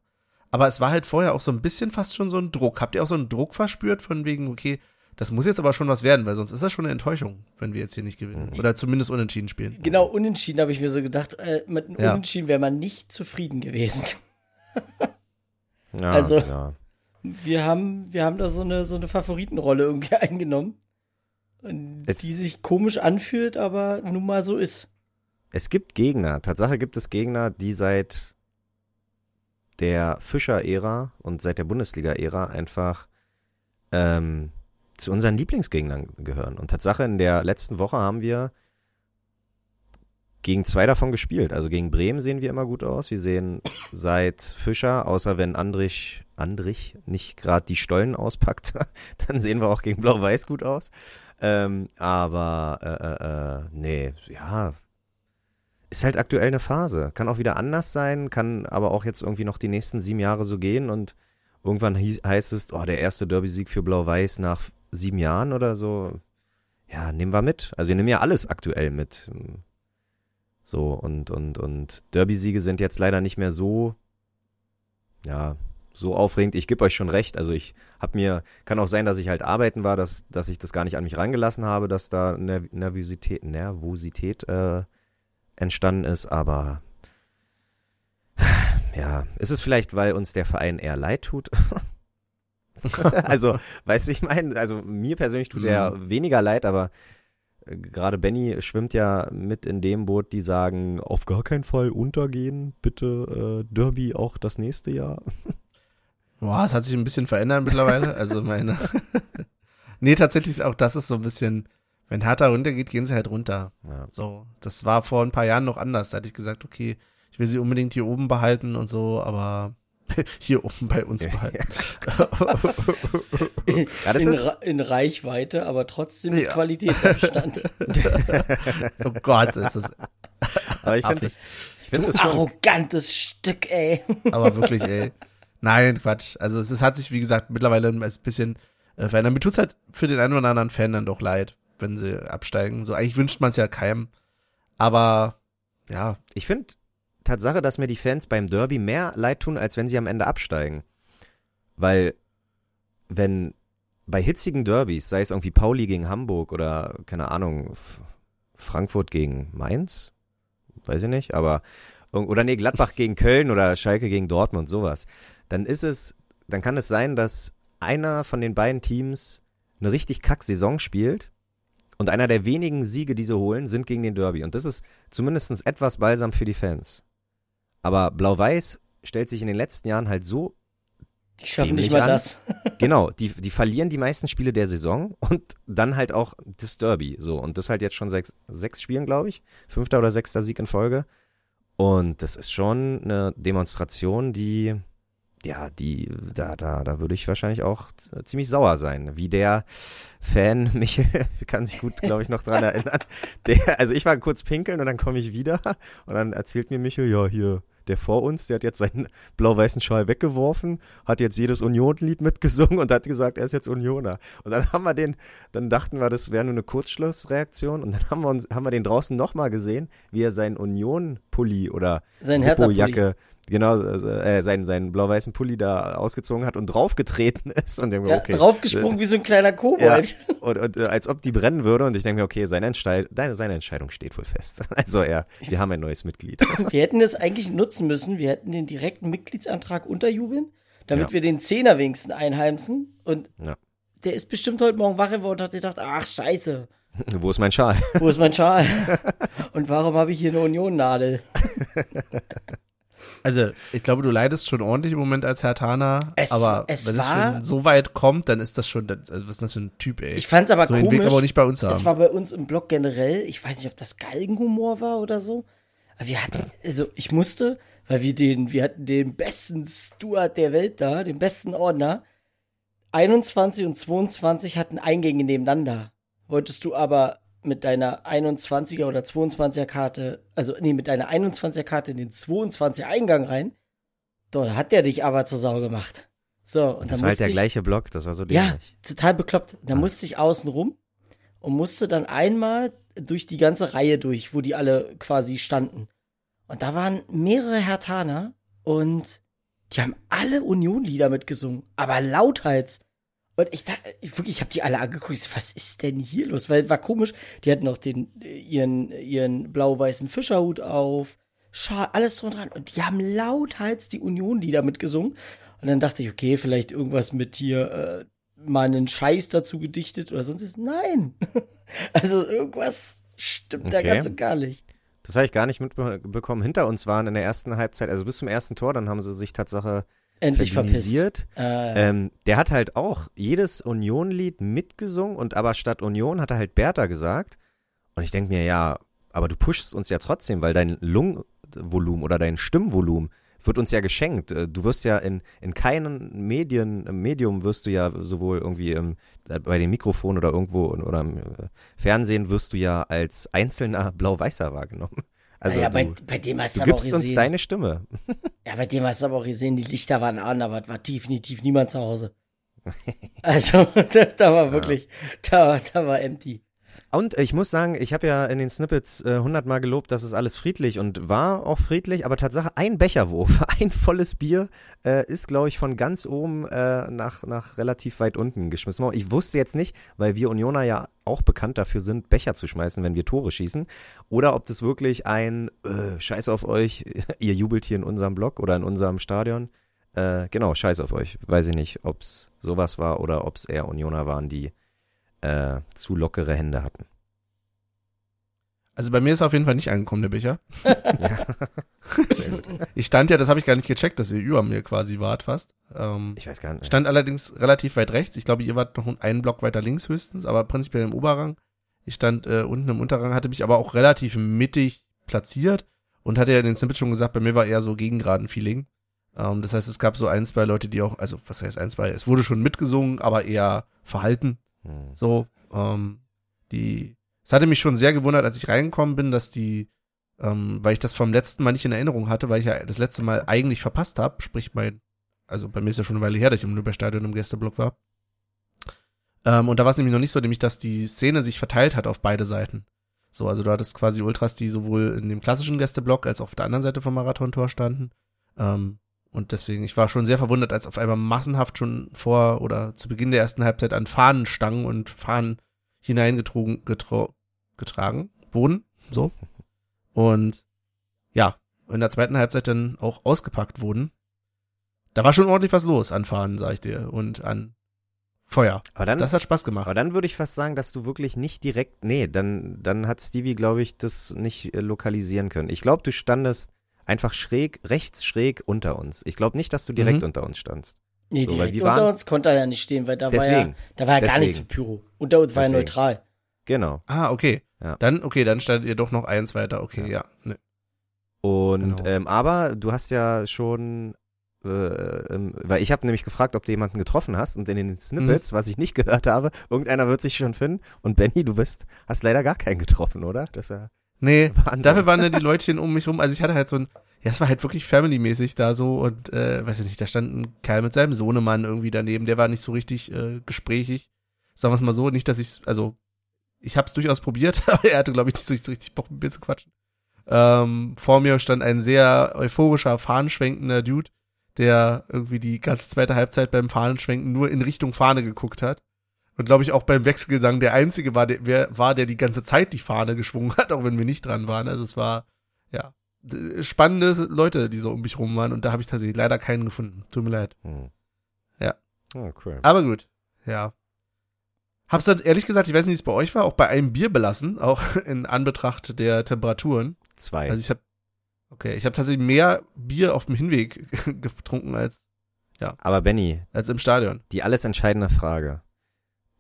aber es war halt vorher auch so ein bisschen fast schon so ein Druck. Habt ihr auch so einen Druck verspürt von wegen, okay, das muss jetzt aber schon was werden, weil sonst ist das schon eine Enttäuschung, wenn wir jetzt hier nicht gewinnen. Oder zumindest unentschieden spielen. Genau, unentschieden habe ich mir so gedacht. Äh, mit einem ja. Unentschieden wäre man nicht zufrieden gewesen. ja, also, ja. Wir, haben, wir haben da so eine, so eine Favoritenrolle irgendwie eingenommen, die es, sich komisch anfühlt, aber nun mal so ist. Es gibt Gegner. Tatsache gibt es Gegner, die seit der Fischer-Ära und seit der Bundesliga-Ära einfach ähm, zu unseren Lieblingsgegnern gehören. Und Tatsache, in der letzten Woche haben wir gegen zwei davon gespielt. Also gegen Bremen sehen wir immer gut aus. Wir sehen seit Fischer, außer wenn Andrich, Andrich nicht gerade die Stollen auspackt, dann sehen wir auch gegen Blau-Weiß gut aus. Ähm, aber äh, äh, nee, ja, ist halt aktuell eine Phase. Kann auch wieder anders sein, kann aber auch jetzt irgendwie noch die nächsten sieben Jahre so gehen und irgendwann hieß, heißt es, oh, der erste Derby-Sieg für Blau-Weiß nach sieben Jahren oder so. Ja, nehmen wir mit. Also wir nehmen ja alles aktuell mit. So, und, und, und Derby-Siege sind jetzt leider nicht mehr so, ja, so aufregend. Ich gebe euch schon recht. Also ich habe mir, kann auch sein, dass ich halt arbeiten war, dass, dass ich das gar nicht an mich reingelassen habe, dass da Nerv- Nervosität, Nervosität äh, entstanden ist. Aber ja, ist es vielleicht, weil uns der Verein eher leid tut? Also, weißt du, ich meine, also mir persönlich tut er mhm. weniger leid, aber gerade Benny schwimmt ja mit in dem Boot, die sagen, auf gar keinen Fall untergehen, bitte äh, Derby auch das nächste Jahr. Boah, es hat sich ein bisschen verändert mittlerweile, also meine nee, tatsächlich auch das ist so ein bisschen, wenn Hertha runtergeht, gehen sie halt runter. Ja. So, das war vor ein paar Jahren noch anders, da hatte ich gesagt, okay, ich will sie unbedingt hier oben behalten und so, aber hier oben bei uns behalten. in, ja, das in, ist in Reichweite, aber trotzdem ja. Qualitätsabstand. Oh Gott, ist das aber ich finde ich finde das schon arrogantes Stück, ey. Aber wirklich, ey. Nein, Quatsch. Also es, es hat sich, wie gesagt, mittlerweile ein bisschen äh, verändert. Mir tut's halt für den einen oder anderen Fan dann doch leid, wenn sie absteigen. So, eigentlich wünscht man es ja keinem. Aber ja. Ich finde Tatsache, dass mir die Fans beim Derby mehr leid tun, als wenn sie am Ende absteigen. Weil, wenn bei hitzigen Derbys, sei es irgendwie Pauli gegen Hamburg oder, keine Ahnung, Frankfurt gegen Mainz, weiß ich nicht, aber, oder nee, Gladbach gegen Köln oder Schalke gegen Dortmund, sowas, dann ist es, dann kann es sein, dass einer von den beiden Teams eine richtig Kack-Saison spielt. Und einer der wenigen Siege, die sie holen, sind gegen den Derby. Und das ist zumindest etwas Balsam für die Fans. Aber Blau-Weiß stellt sich in den letzten Jahren halt so. Die schaffen nicht mal an. Das. Genau, die, die verlieren die meisten Spiele der Saison und dann halt auch das Derby. So, und das halt jetzt schon sechs, sechs Spielen, glaube ich. Fünfter oder sechster Sieg in Folge. Und das ist schon eine Demonstration, die, ja, die, da, da, da würde ich wahrscheinlich auch z- ziemlich sauer sein, wie der Fan Michel, kann sich gut, glaube ich, noch dran erinnern, der, also ich war kurz pinkeln und dann komme ich wieder und dann erzählt mir Michel, ja, hier, der vor uns, der hat jetzt seinen blau-weißen Schal weggeworfen, hat jetzt jedes Union-Lied mitgesungen und hat gesagt, er ist jetzt Unioner. Und dann haben wir den, dann dachten wir, das wäre nur eine Kurzschlussreaktion und dann haben wir uns, haben wir den draußen nochmal gesehen, wie er seinen Union-Pulli oder Suppo-Jacke, genau, äh, seinen, seinen blau-weißen Pulli da ausgezogen hat und draufgetreten ist. Und ja, okay, draufgesprungen äh, wie so ein kleiner Kobold. Ja, und, und als ob die brennen würde. Und ich denke mir, okay, seine, Entscheid- deine, seine Entscheidung steht wohl fest. Also ja, wir haben ein neues Mitglied. Wir hätten das eigentlich nutzen müssen. Wir hätten den direkten Mitgliedsantrag unterjubeln, damit ja. wir den Zehner wenigstens einheimsen. Und ja. der ist bestimmt heute Morgen wach geworden und hat gedacht, ach, scheiße. Wo ist mein Schal? Wo ist mein Schal? Und warum habe ich hier eine Union-Nadel? Also, ich glaube, du leidest schon ordentlich im Moment als Herthaner, es, aber es wenn war, es schon so weit kommt, dann ist das schon, also was ist das für ein Typ, ey. Ich fand's aber so komisch, den Weg aber auch nicht bei uns haben. Es war bei uns im Blog generell, ich weiß nicht, ob das Galgenhumor war oder so, aber wir hatten, also ich musste, weil wir den, wir hatten den besten Stuart der Welt da, den besten Ordner, einundzwanzig und zweiundzwanzig hatten Eingänge nebeneinander, wolltest du aber mit deiner einundzwanziger oder zweiundzwanziger Karte, also nee, mit deiner einundzwanziger Karte in den zweiundzwanziger Eingang rein. Doch, da hat der dich aber zur Sau gemacht. So, und, und das dann war halt der ich, gleiche Block, das war so dämlich. Ja, total bekloppt. Da musste ich außen rum und musste dann einmal durch die ganze Reihe durch, wo die alle quasi standen. Und da waren mehrere Herthaner und die haben alle Union-Lieder mitgesungen, aber lauthals. Und ich dachte, wirklich, ich habe die alle angeguckt, was ist denn hier los? Weil, war komisch, die hatten noch den, ihren, ihren blau-weißen Fischerhut auf, Schal, alles drum und dran. Und die haben lauthals die Union-Lieder mitgesungen. Und dann dachte ich, okay, vielleicht irgendwas mit hier, äh, mal einen Scheiß dazu gedichtet oder sonst was. Nein! Also, irgendwas stimmt okay. Da ganz und gar nicht. Das habe ich gar nicht mitbekommen. Hinter uns waren in der ersten Halbzeit, also bis zum ersten Tor, dann haben sie sich Tatsache endlich verpisst. Äh. Ähm, der hat halt auch jedes Union-Lied mitgesungen, und aber statt Union hat er halt Bertha gesagt. Und ich denke mir, ja, aber du pushst uns ja trotzdem, weil dein Lungenvolumen oder dein Stimmvolumen wird uns ja geschenkt. Du wirst ja in, in keinem Medien, Medium wirst du ja sowohl irgendwie im, bei dem Mikrofon oder irgendwo oder im Fernsehen wirst du ja als einzelner Blau-Weißer wahrgenommen. Also ja, du, bei, bei dem hast du aber gibst auch gesehen, uns deine Stimme. Ja, bei dem hast du aber auch gesehen, die Lichter waren an, aber es war definitiv niemand zu Hause. Also da war wirklich, ja. da, da war empty. Und ich muss sagen, ich habe ja in den Snippets hundertmal äh, gelobt, dass es alles friedlich und war auch friedlich, aber Tatsache, ein Becherwurf, ein volles Bier äh, ist, glaube ich, von ganz oben äh, nach, nach relativ weit unten geschmissen worden. Ich wusste jetzt nicht, weil wir Unioner ja auch bekannt dafür sind, Becher zu schmeißen, wenn wir Tore schießen, oder ob das wirklich ein äh, Scheiß auf euch, ihr jubelt hier in unserem Block oder in unserem Stadion, äh, genau, Scheiß auf euch. Weiß ich nicht, ob es sowas war oder ob es eher Unioner waren, die Äh, zu lockere Hände hatten. Also bei mir ist auf jeden Fall nicht angekommen, der Becher. Ja. Sehr gut. Ich stand ja, das habe ich gar nicht gecheckt, dass ihr über mir quasi wart fast. Ähm, ich weiß gar nicht. Stand allerdings relativ weit rechts. Ich glaube, ihr wart noch einen Block weiter links höchstens, aber prinzipiell im Oberrang. Ich stand äh, unten im Unterrang, hatte mich aber auch relativ mittig platziert und hatte ja in den Snippets schon gesagt, bei mir war eher so gegengeraden Feeling. Ähm, das heißt, es gab so ein, zwei Leute, die auch, also was heißt ein, zwei, es wurde schon mitgesungen, aber eher verhalten. So, ähm, die, es hatte mich schon sehr gewundert, als ich reingekommen bin, dass die, ähm, weil ich das vom letzten Mal nicht in Erinnerung hatte, weil ich ja das letzte Mal eigentlich verpasst habe, sprich mein, also bei mir ist ja schon eine Weile her, dass ich im Olympiastadion im Gästeblock war. Ähm, und da war es nämlich noch nicht so, nämlich, dass die Szene sich verteilt hat auf beide Seiten. So, also du hattest quasi Ultras, die sowohl in dem klassischen Gästeblock als auch auf der anderen Seite vom Marathontor standen, ähm, und deswegen, ich war schon sehr verwundert, als auf einmal massenhaft schon vor oder zu Beginn der ersten Halbzeit an Fahnenstangen und Fahnen hineingetragen getro- getragen wurden. So. Und ja, in der zweiten Halbzeit dann auch ausgepackt wurden. Da war schon ordentlich was los an Fahnen, sag ich dir, und an Feuer. Aber dann, das hat Spaß gemacht. Aber dann würde ich fast sagen, dass du wirklich nicht direkt, nee, dann, dann hat Stevie, glaube ich, das nicht äh, lokalisieren können. Ich glaube, du standest einfach schräg, rechts schräg unter uns. Ich glaube nicht, dass du direkt mhm. unter uns standst. Nee, so, direkt unter uns konnte er ja nicht stehen, weil da deswegen, war ja, da war ja gar nichts für Pyro. Unter uns deswegen. War ja neutral. Genau. Ah, okay. Ja. Dann, okay, dann standet ihr doch noch eins weiter. Okay, ja. ja. Nee. Und, genau. ähm, aber du hast ja schon, äh, ähm, weil ich habe nämlich gefragt, ob du jemanden getroffen hast, und in den Snippets, mhm. was ich nicht gehört habe, irgendeiner wird sich schon finden, und Benny, du bist, hast leider gar keinen getroffen, oder? Das ist ja nee, Wahnsinn. Dafür waren dann die Leutchen um mich rum, also ich hatte halt so ein, ja, es war halt wirklich family-mäßig da so, und äh, weiß ich nicht, da stand ein Kerl mit seinem Sohnemann irgendwie daneben, der war nicht so richtig äh, gesprächig, sagen wir es mal so, nicht, dass ich's, also ich hab's durchaus probiert, aber er hatte, glaube ich, nicht so, nicht so richtig Bock, mit mir zu quatschen. Ähm, vor mir stand ein sehr euphorischer, fahnenschwenkender Dude, der irgendwie die ganze zweite Halbzeit beim Fahnenschwenken nur in Richtung Fahne geguckt hat. Und glaube ich auch beim Wechselgesang der Einzige war, der, wer, war, der die ganze Zeit die Fahne geschwungen hat, auch wenn wir nicht dran waren. Also es war, ja, spannende Leute, die so um mich rum waren. Und da habe ich tatsächlich leider keinen gefunden. Tut mir leid. Hm. Ja. Oh, cool. Aber gut, ja. Hab's dann ehrlich gesagt, ich weiß nicht, wie es bei euch war, auch bei einem Bier belassen, auch in Anbetracht der Temperaturen. Zwei. Also ich habe, okay, ich habe tatsächlich mehr Bier auf dem Hinweg getrunken als, ja. Aber Benny, als im Stadion. Die alles entscheidende Frage.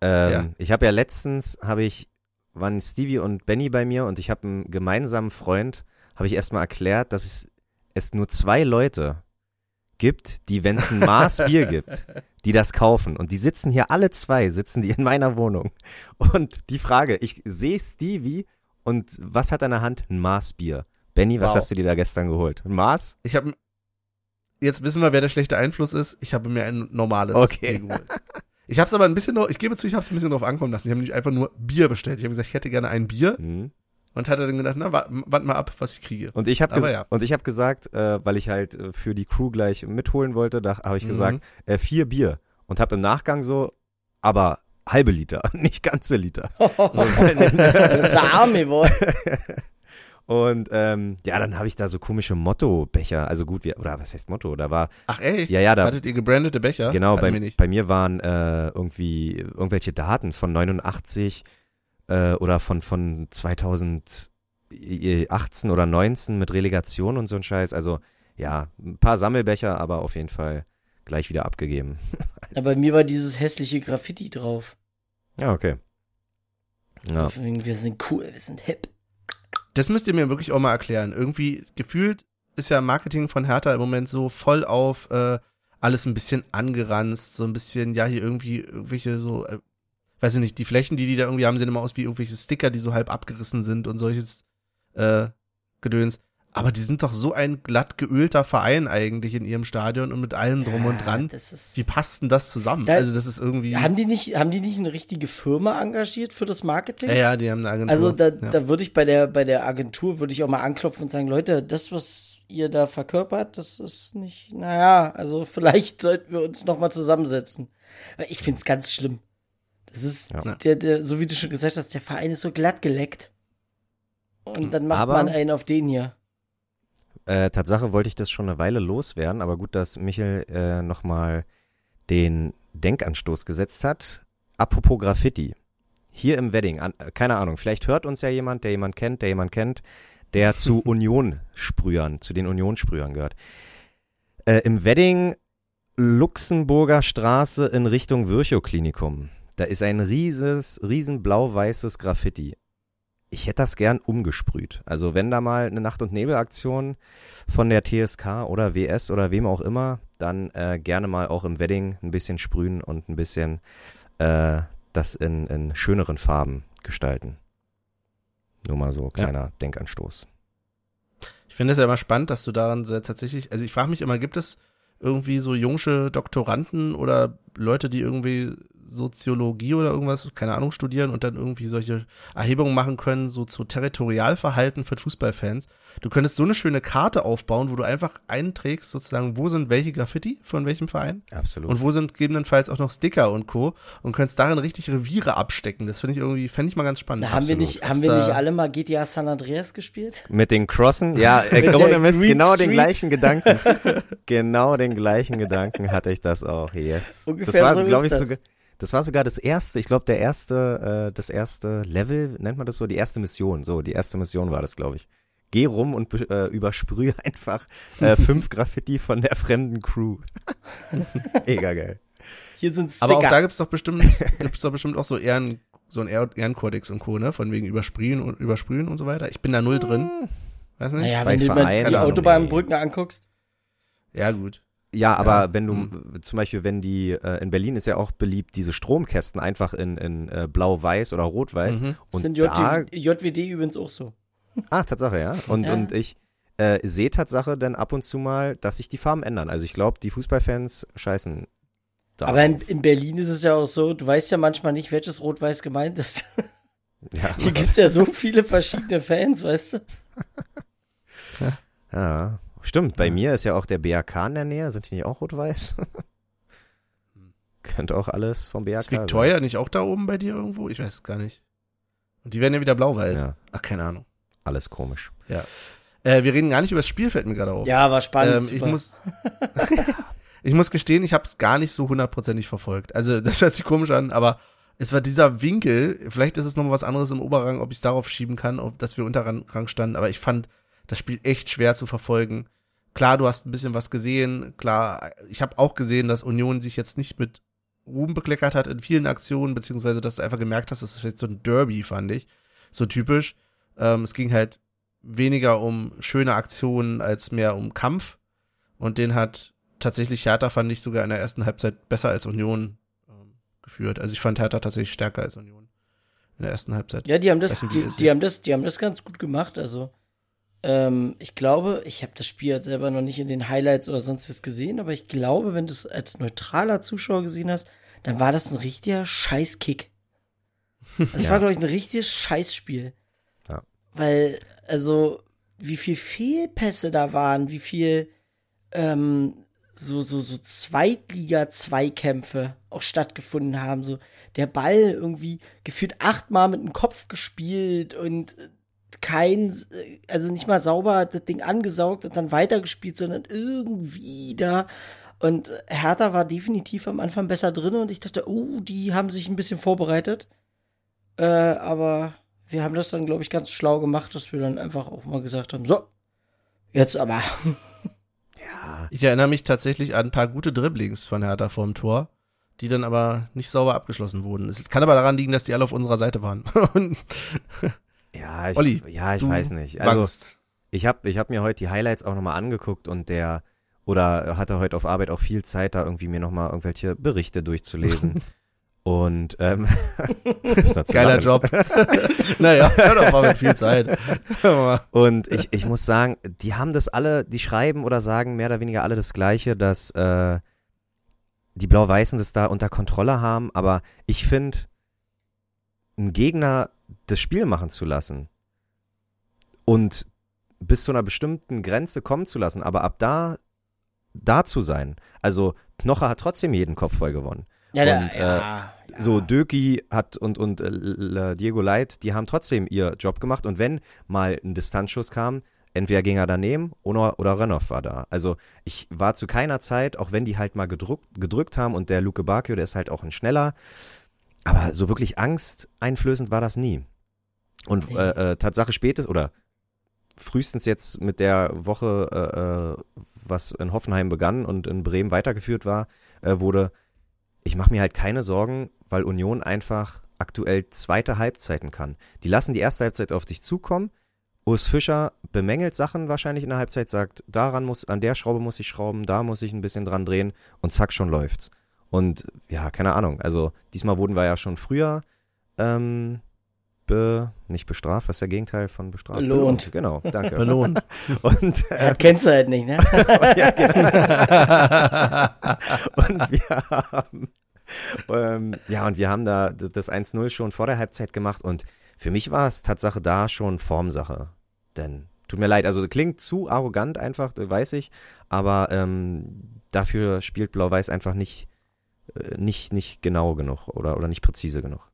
Ähm, ja. Ich habe ja letztens, habe ich, waren Stevie und Benny bei mir, und ich habe einen gemeinsamen Freund, habe ich erstmal erklärt, dass es, es nur zwei Leute gibt, die, wenn es ein Maß Bier gibt, die das kaufen. Und die sitzen hier alle zwei, sitzen die in meiner Wohnung. Und die Frage, ich sehe Stevie, und was hat er in der Hand? Ein Maß Bier. Benny, was wow. hast du dir da gestern geholt? Ein Maß? Ich habe, jetzt wissen wir, wer der schlechte Einfluss ist. Ich habe mir ein normales okay. Bier geholt. Ich hab's aber ein bisschen noch, ich gebe zu, ich hab's ein bisschen drauf ankommen lassen. Ich habe nämlich einfach nur Bier bestellt. Ich habe gesagt, ich hätte gerne ein Bier. Mhm. Und hatte dann gedacht, na, warte wart mal ab, was ich kriege. Und ich habe ges- ja. hab gesagt, äh, weil ich halt äh, für die Crew gleich mitholen wollte, da habe ich mhm. gesagt, äh, vier Bier. Und habe im Nachgang so, aber halbe Liter, nicht ganze Liter. Same, boy. Und ähm, ja, dann habe ich da so komische Motto-Becher, also gut, wie, oder was heißt Motto, da war... Ach echt? Ja, ja, da... Hattet ihr gebrandete Becher? Genau, bei, bei mir waren äh, irgendwie irgendwelche Daten von neunundachtzig äh, oder von, von zweitausend, achtzehn oder neunzehn mit Relegation und so ein Scheiß. Also ja, ein paar Sammelbecher, aber auf jeden Fall gleich wieder abgegeben. Ja, bei mir war dieses hässliche Graffiti drauf. Ja, okay. Ja. Also, wir sind cool, wir sind hip. Das müsst ihr mir wirklich auch mal erklären. Irgendwie gefühlt ist ja Marketing von Hertha im Moment so voll auf äh, alles ein bisschen angeranzt, so ein bisschen, ja, hier irgendwie irgendwelche so, äh, weiß ich nicht, die Flächen, die die da irgendwie haben, sehen immer aus wie irgendwelche Sticker, die so halb abgerissen sind und solches äh, Gedöns. Aber die sind doch so ein glatt geölter Verein eigentlich in ihrem Stadion und mit allem drum ja, und dran. Wie passt denn das zusammen? Da, also das ist irgendwie. Haben die nicht, haben die nicht eine richtige Firma engagiert für das Marketing? Ja, ja, die haben eine Agentur. Also da, ja. da würde ich bei der, bei der Agentur würde ich auch mal anklopfen und sagen, Leute, das, was ihr da verkörpert, das ist nicht, naja, also vielleicht sollten wir uns nochmal zusammensetzen. Ich finde es ganz schlimm. Das ist, ja. der, der, so wie du schon gesagt hast, der Verein ist so glatt geleckt. Und dann macht Aber, man einen auf den hier. Äh, Tatsache wollte ich das schon eine Weile loswerden, aber gut, dass Michel äh, nochmal den Denkanstoß gesetzt hat. Apropos Graffiti. Hier im Wedding, an, äh, keine Ahnung, vielleicht hört uns ja jemand, der jemand kennt, der jemand kennt, der zu Union-Sprühern, zu den Union-Sprühern gehört. Äh, im Wedding, Luxemburger Straße in Richtung Virchow-Klinikum. Da ist ein rieses, riesen blau-weißes Graffiti. Ich hätte das gern umgesprüht. Also wenn da mal eine Nacht- und Nebel-Aktion von der T S K oder W S oder wem auch immer, dann äh, gerne mal auch im Wedding ein bisschen sprühen und ein bisschen äh, das in, in schöneren Farben gestalten. Nur mal so kleiner ja. Denkanstoß. Ich finde es ja immer spannend, dass du daran tatsächlich, also ich frage mich immer, gibt es irgendwie so jungsche Doktoranden oder Leute, die irgendwie Soziologie oder irgendwas, keine Ahnung, studieren und dann irgendwie solche Erhebungen machen können, so zu Territorialverhalten für Fußballfans. Du könntest so eine schöne Karte aufbauen, wo du einfach einträgst sozusagen, wo sind welche Graffiti von welchem Verein? Absolut. Und wo sind gegebenenfalls auch noch Sticker und Co. und könntest darin richtig Reviere abstecken. Das finde ich irgendwie, fände ich mal ganz spannend. Da haben wir nicht, haben wir nicht alle mal G T A San Andreas gespielt? Mit den Crossen? Ja, Economist, genau den gleichen Gedanken. Genau den gleichen Gedanken hatte ich das auch. Yes. Ungefähr das war, so glaube ich, sogar. Das war sogar das erste, ich glaube, der erste, äh, das erste Level, nennt man das so, die erste Mission. So, die erste Mission war das, glaube ich. Geh rum und äh, übersprühe einfach äh, fünf Graffiti von der fremden Crew. Mega geil. Hier sind Sticker. Aber auch da gibt's doch bestimmt, gibt's doch bestimmt auch so Ehren, so ein Ehrenkodex und Co., ne? Von wegen Übersprühen und Übersprühen und so weiter. Ich bin da null drin. Weiß nicht. Naja, wenn du mir die Autobahnbrücken anguckst. Ja, gut. Ja, aber ja. wenn du, hm. zum Beispiel, wenn die, äh, in Berlin ist ja auch beliebt, diese Stromkästen einfach in, in äh, blau-weiß oder rot-weiß. Mhm. Und das sind J- da, J W D übrigens auch so. Ach, Tatsache, ja. Und, ja. und ich äh, sehe Tatsache dann ab und zu mal, dass sich die Farben ändern. Also ich glaube, die Fußballfans scheißen da. Aber in, in Berlin ist es ja auch so, du weißt ja manchmal nicht, welches rot-weiß gemeint ist. Ja. Hier gibt es ja so viele verschiedene Fans, weißt du. Ja. ja. Stimmt, bei ja. mir ist ja auch der B A K in der Nähe. Sind die nicht auch rot-weiß? Könnte auch alles vom B A K sein. Ist Victoria nicht auch da oben bei dir irgendwo? Ich weiß es gar nicht. Und die werden ja wieder blau-weiß. Ja. Ach, keine Ahnung. Alles komisch. Ja. Äh, wir reden gar nicht über das Spiel, fällt mir gerade auf. Ja, war spannend. Ähm, ich, muss, ich muss gestehen, ich habe es gar nicht so hundertprozentig verfolgt. Also, das hört sich komisch an, aber es war dieser Winkel. Vielleicht ist es nochmal was anderes im Oberrang, ob ich es darauf schieben kann, ob, dass wir Unterrang standen. Aber ich fand das Spiel echt schwer zu verfolgen. Klar, du hast ein bisschen was gesehen. Klar, ich habe auch gesehen, dass Union sich jetzt nicht mit Ruhm bekleckert hat in vielen Aktionen, beziehungsweise, dass du einfach gemerkt hast, das ist jetzt so ein Derby, fand ich. So typisch. Ähm, es ging halt weniger um schöne Aktionen als mehr um Kampf. Und den hat tatsächlich Hertha, fand ich, sogar in der ersten Halbzeit besser als Union ähm, geführt. Also ich fand Hertha tatsächlich stärker als Union in der ersten Halbzeit. Ja, die haben das, die, die haben das, die haben das ganz gut gemacht, also. Ich glaube, ich habe das Spiel halt selber noch nicht in den Highlights oder sonst was gesehen, aber ich glaube, wenn du es als neutraler Zuschauer gesehen hast, dann war das ein richtiger Scheißkick. Das also ja. war, glaube ich, ein richtiges Scheißspiel. Ja. Weil, also, wie viel Fehlpässe da waren, wie viel ähm, so, so, so Zweitliga-Zweikämpfe auch stattgefunden haben. So der Ball irgendwie gefühlt achtmal mit dem Kopf gespielt und kein, also nicht mal sauber das Ding angesaugt und dann weitergespielt, sondern irgendwie da. Und Hertha war definitiv am Anfang besser drin und ich dachte, oh, die haben sich ein bisschen vorbereitet. Äh, aber wir haben das dann, glaube ich, ganz schlau gemacht, dass wir dann einfach auch mal gesagt haben, so, jetzt aber. Ja. Ich erinnere mich tatsächlich an ein paar gute Dribblings von Hertha vorm Tor, die dann aber nicht sauber abgeschlossen wurden. Es kann aber daran liegen, dass die alle auf unserer Seite waren. Ja, ich, Olli, ja, ich weiß nicht. Also wankst. ich habe ich hab mir heute die Highlights auch nochmal angeguckt und der, oder hatte heute auf Arbeit auch viel Zeit, da irgendwie mir nochmal irgendwelche Berichte durchzulesen. Und, ähm, geiler Job. Naja, hör doch mal mit viel Zeit. Und ich, ich muss sagen, die haben das alle, die schreiben oder sagen mehr oder weniger alle das Gleiche, dass äh, die Blau-Weißen das da unter Kontrolle haben. Aber ich finde, einen Gegner das Spiel machen zu lassen und bis zu einer bestimmten Grenze kommen zu lassen, aber ab da da zu sein. Also, Knoche hat trotzdem jeden Kopfball gewonnen. Ja, da, und, äh, ja, ja. So Doekhi hat und, und äh, Diego Leit, die haben trotzdem ihr Job gemacht. Und wenn mal ein Distanzschuss kam, entweder ging er daneben oder, oder Renov war da. Also ich war zu keiner Zeit, auch wenn die halt mal gedruckt, gedrückt haben und der Luke Bakio, der ist halt auch ein Schneller. Aber so wirklich angsteinflößend war das nie. Und äh, äh, Tatsache spätestens oder frühestens jetzt mit der Woche, äh, was in Hoffenheim begann und in Bremen weitergeführt war, äh, wurde... Ich mache mir halt keine Sorgen, weil Union einfach aktuell zweite Halbzeiten kann. Die lassen die erste Halbzeit auf dich zukommen. Urs Fischer bemängelt Sachen wahrscheinlich in der Halbzeit, sagt, daran muss, an der Schraube muss ich schrauben, da muss ich ein bisschen dran drehen und zack, schon läuft's. Und ja, keine Ahnung. Also diesmal wurden wir ja schon früher ähm, be, nicht bestraft, was ist der Gegenteil von bestraft? Belohnt. Belohnt. Genau, danke. Belohnt. Und, äh, ja, kennst du halt nicht, ne? Ja, genau. Und wir haben ähm, ja, und wir haben da das eins null schon vor der Halbzeit gemacht und für mich war es Tatsache da schon Formsache. Denn, tut mir leid, also klingt zu arrogant einfach, weiß ich, aber ähm, dafür spielt Blau-Weiß einfach nicht, äh, nicht, nicht genau genug oder, oder nicht präzise genug.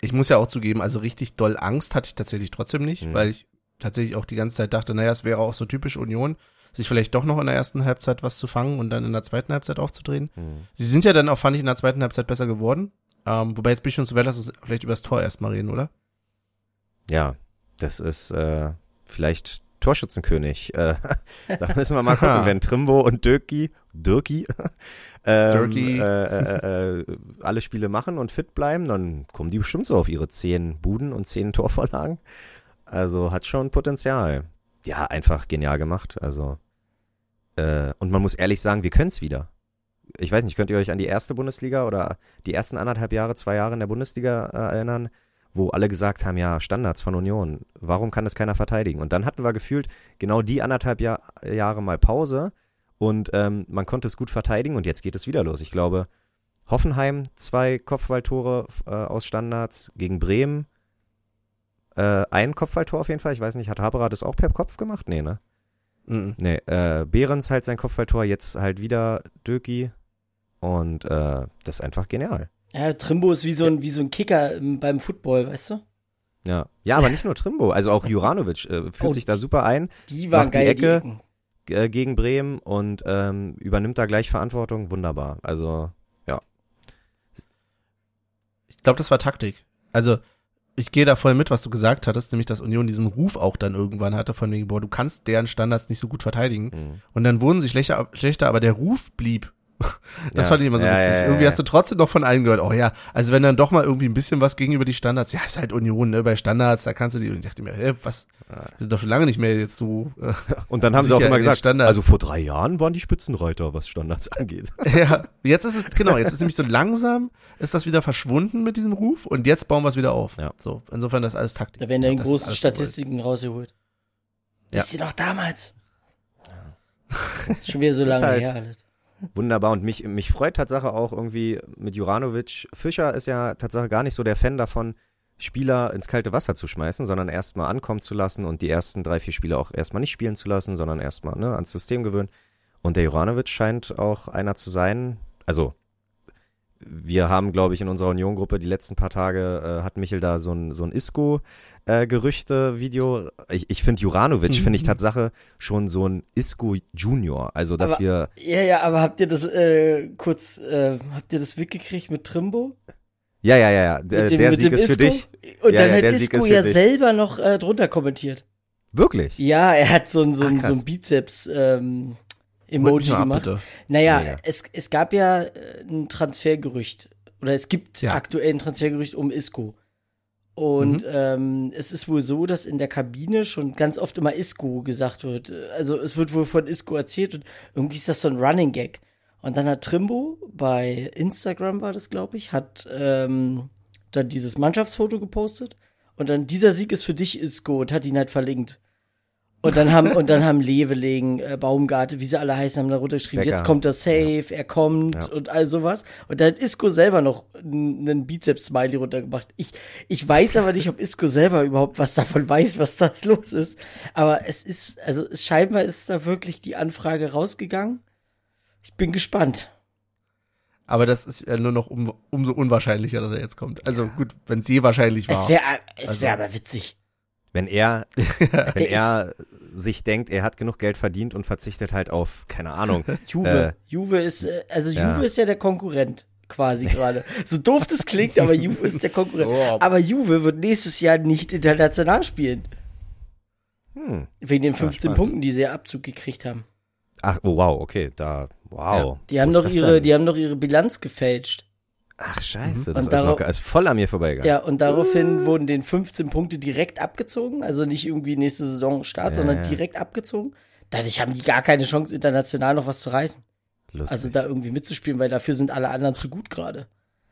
Ich muss ja auch zugeben, also richtig doll Angst hatte ich tatsächlich trotzdem nicht, mhm. weil ich tatsächlich auch die ganze Zeit dachte, naja, es wäre auch so typisch Union, sich vielleicht doch noch in der ersten Halbzeit was zu fangen und dann in der zweiten Halbzeit aufzudrehen. Mhm. Sie sind ja dann auch, fand ich, in der zweiten Halbzeit besser geworden. Ähm, wobei jetzt bin ich schon zu weit, lass uns vielleicht über das Tor erstmal reden, oder? Ja, das ist äh, vielleicht Torschützenkönig. Äh, da müssen wir mal gucken, wenn Trimbo und Doekhi, Doekhi, ähm, äh, äh, äh, alle Spiele machen und fit bleiben, dann kommen die bestimmt so auf ihre zehn Buden und zehn Torvorlagen. Also hat schon Potenzial. Ja, einfach genial gemacht. Also äh, und man muss ehrlich sagen, wir können es wieder. Ich weiß nicht, könnt ihr euch an die erste Bundesliga oder die ersten anderthalb Jahre, zwei Jahre in der Bundesliga äh, erinnern, wo alle gesagt haben, ja, Standards von Union, warum kann das keiner verteidigen? Und dann hatten wir gefühlt genau die anderthalb Jahr, Jahre mal Pause und ähm, man konnte es gut verteidigen und jetzt geht es wieder los. Ich glaube, Hoffenheim, zwei Kopfballtore äh, aus Standards gegen Bremen, äh, ein Kopfballtor auf jeden Fall, ich weiß nicht, hat Haberer das auch per Kopf gemacht? Nee, ne? Mm-mm. Nee, äh, Behrens halt sein Kopfballtor, jetzt halt wieder Doekhi und äh, das ist einfach genial. Ja, Trimbo ist wie so ein, wie so ein Kicker beim Football, weißt du? Ja, ja, aber nicht nur Trimbo, also auch Juranovic äh, fühlt oh, sich da super ein, die waren macht geil die Ecke g- gegen Bremen und ähm, übernimmt da gleich Verantwortung, wunderbar, also ja. Ich glaube, das war Taktik, also ich gehe da voll mit, was du gesagt hattest, nämlich, dass Union diesen Ruf auch dann irgendwann hatte, von wegen, boah, du kannst deren Standards nicht so gut verteidigen mhm. und dann wurden sie schlechter, schlechter, aber der Ruf blieb. Das ja. fand ich immer so witzig. Ja, ja, ja. Irgendwie hast du trotzdem noch von allen gehört, oh ja, also wenn dann doch mal irgendwie ein bisschen was gegenüber die Standards, ja, ist halt Union, ne, bei Standards, da kannst du die, und ich dachte mir, hey, was, wir sind doch schon lange nicht mehr jetzt so äh, und dann haben sie auch immer gesagt, Standards. Also vor drei Jahren waren die Spitzenreiter, was Standards angeht. Ja, jetzt ist es, genau, jetzt ist nämlich so langsam, ist das wieder verschwunden mit diesem Ruf und jetzt bauen wir es wieder auf. Ja. So, insofern, das ist alles Taktik. Da werden dann ja, große Statistiken gewollt. Rausgeholt. Wisst ja. ihr doch damals. Ja. Das ist schon wieder so lange halt her, alles. Wunderbar und mich, mich freut Tatsache auch irgendwie mit Juranovic. Fischer ist ja Tatsache gar nicht so der Fan davon, Spieler ins kalte Wasser zu schmeißen, sondern erstmal ankommen zu lassen und die ersten drei, vier Spiele auch erstmal nicht spielen zu lassen, sondern erstmal ne, ans System gewöhnen. Und der Juranovic scheint auch einer zu sein, also wir haben, glaube ich, in unserer Union-Gruppe die letzten paar Tage, äh, hat Michel da so ein, so ein Isco-Gerüchte-Video. Äh, ich ich finde Juranovic, finde ich Tatsache, schon so ein Isco-Junior. Also, dass aber, wir... Ja, ja, aber habt ihr das äh, kurz, äh, habt ihr das mitgekriegt mit Trimbo? Ja, ja, ja, ja. Der, dem, der Sieg ist Isco? Für dich. Und ja, dann ja, hat Isco ja selber noch äh, drunter kommentiert. Wirklich? Ja, er hat so ein, so ein, so ein Bizeps-Emoji ähm, gemacht. Ab, naja, ja, ja. Es, es gab ja ein Transfergerücht. Oder es gibt ja. aktuell ein Transfergerücht um Isco. Und mhm. ähm, es ist wohl so, dass in der Kabine schon ganz oft immer Isco gesagt wird. Also es wird wohl von Isco erzählt und irgendwie ist das so ein Running Gag. Und dann hat Trimbo, bei Instagram war das, glaube ich, hat ähm, dann dieses Mannschaftsfoto gepostet. Und dann, dieser Sieg ist für dich, Isco, und hat ihn halt verlinkt. Und dann haben, und dann haben Leveling, äh, Baumgärtel, wie sie alle heißen, haben da runtergeschrieben, Becker. Jetzt kommt er safe, ja. er kommt ja. und all sowas. Und dann hat Isco selber noch einen Bizeps-Smiley runtergemacht. Ich, ich weiß aber nicht, ob Isco selber überhaupt was davon weiß, was da los ist. Aber es ist, also scheinbar ist da wirklich die Anfrage rausgegangen. Ich bin gespannt. Aber das ist ja nur noch um, umso unwahrscheinlicher, dass er jetzt kommt. Also ja. gut, wenn es je wahrscheinlich war. Es wäre es wär also, aber witzig. Wenn er, wenn er sich denkt, er hat genug Geld verdient und verzichtet halt auf, keine Ahnung. Juve. Äh, Juve ist, also Juve ja. ist ja der Konkurrent quasi gerade. So doof das klingt, aber Juve ist der Konkurrent. Oh. Aber Juve wird nächstes Jahr nicht international spielen. Hm. Wegen den fünfzehn Punkten, die sie ja Abzug gekriegt haben. Ach, oh wow, okay, da, wow. Ja, die, haben doch ihre, die haben doch ihre Bilanz gefälscht. Ach, scheiße, mhm. das ist, noch, ist voll an mir vorbeigegangen. Ja, und daraufhin uh. wurden den fünfzehn Punkte direkt abgezogen, also nicht irgendwie nächste Saison Start, ja, sondern ja. direkt abgezogen. Dadurch haben die gar keine Chance, international noch was zu reißen. Lustig. Also da irgendwie mitzuspielen, weil dafür sind alle anderen zu gut gerade.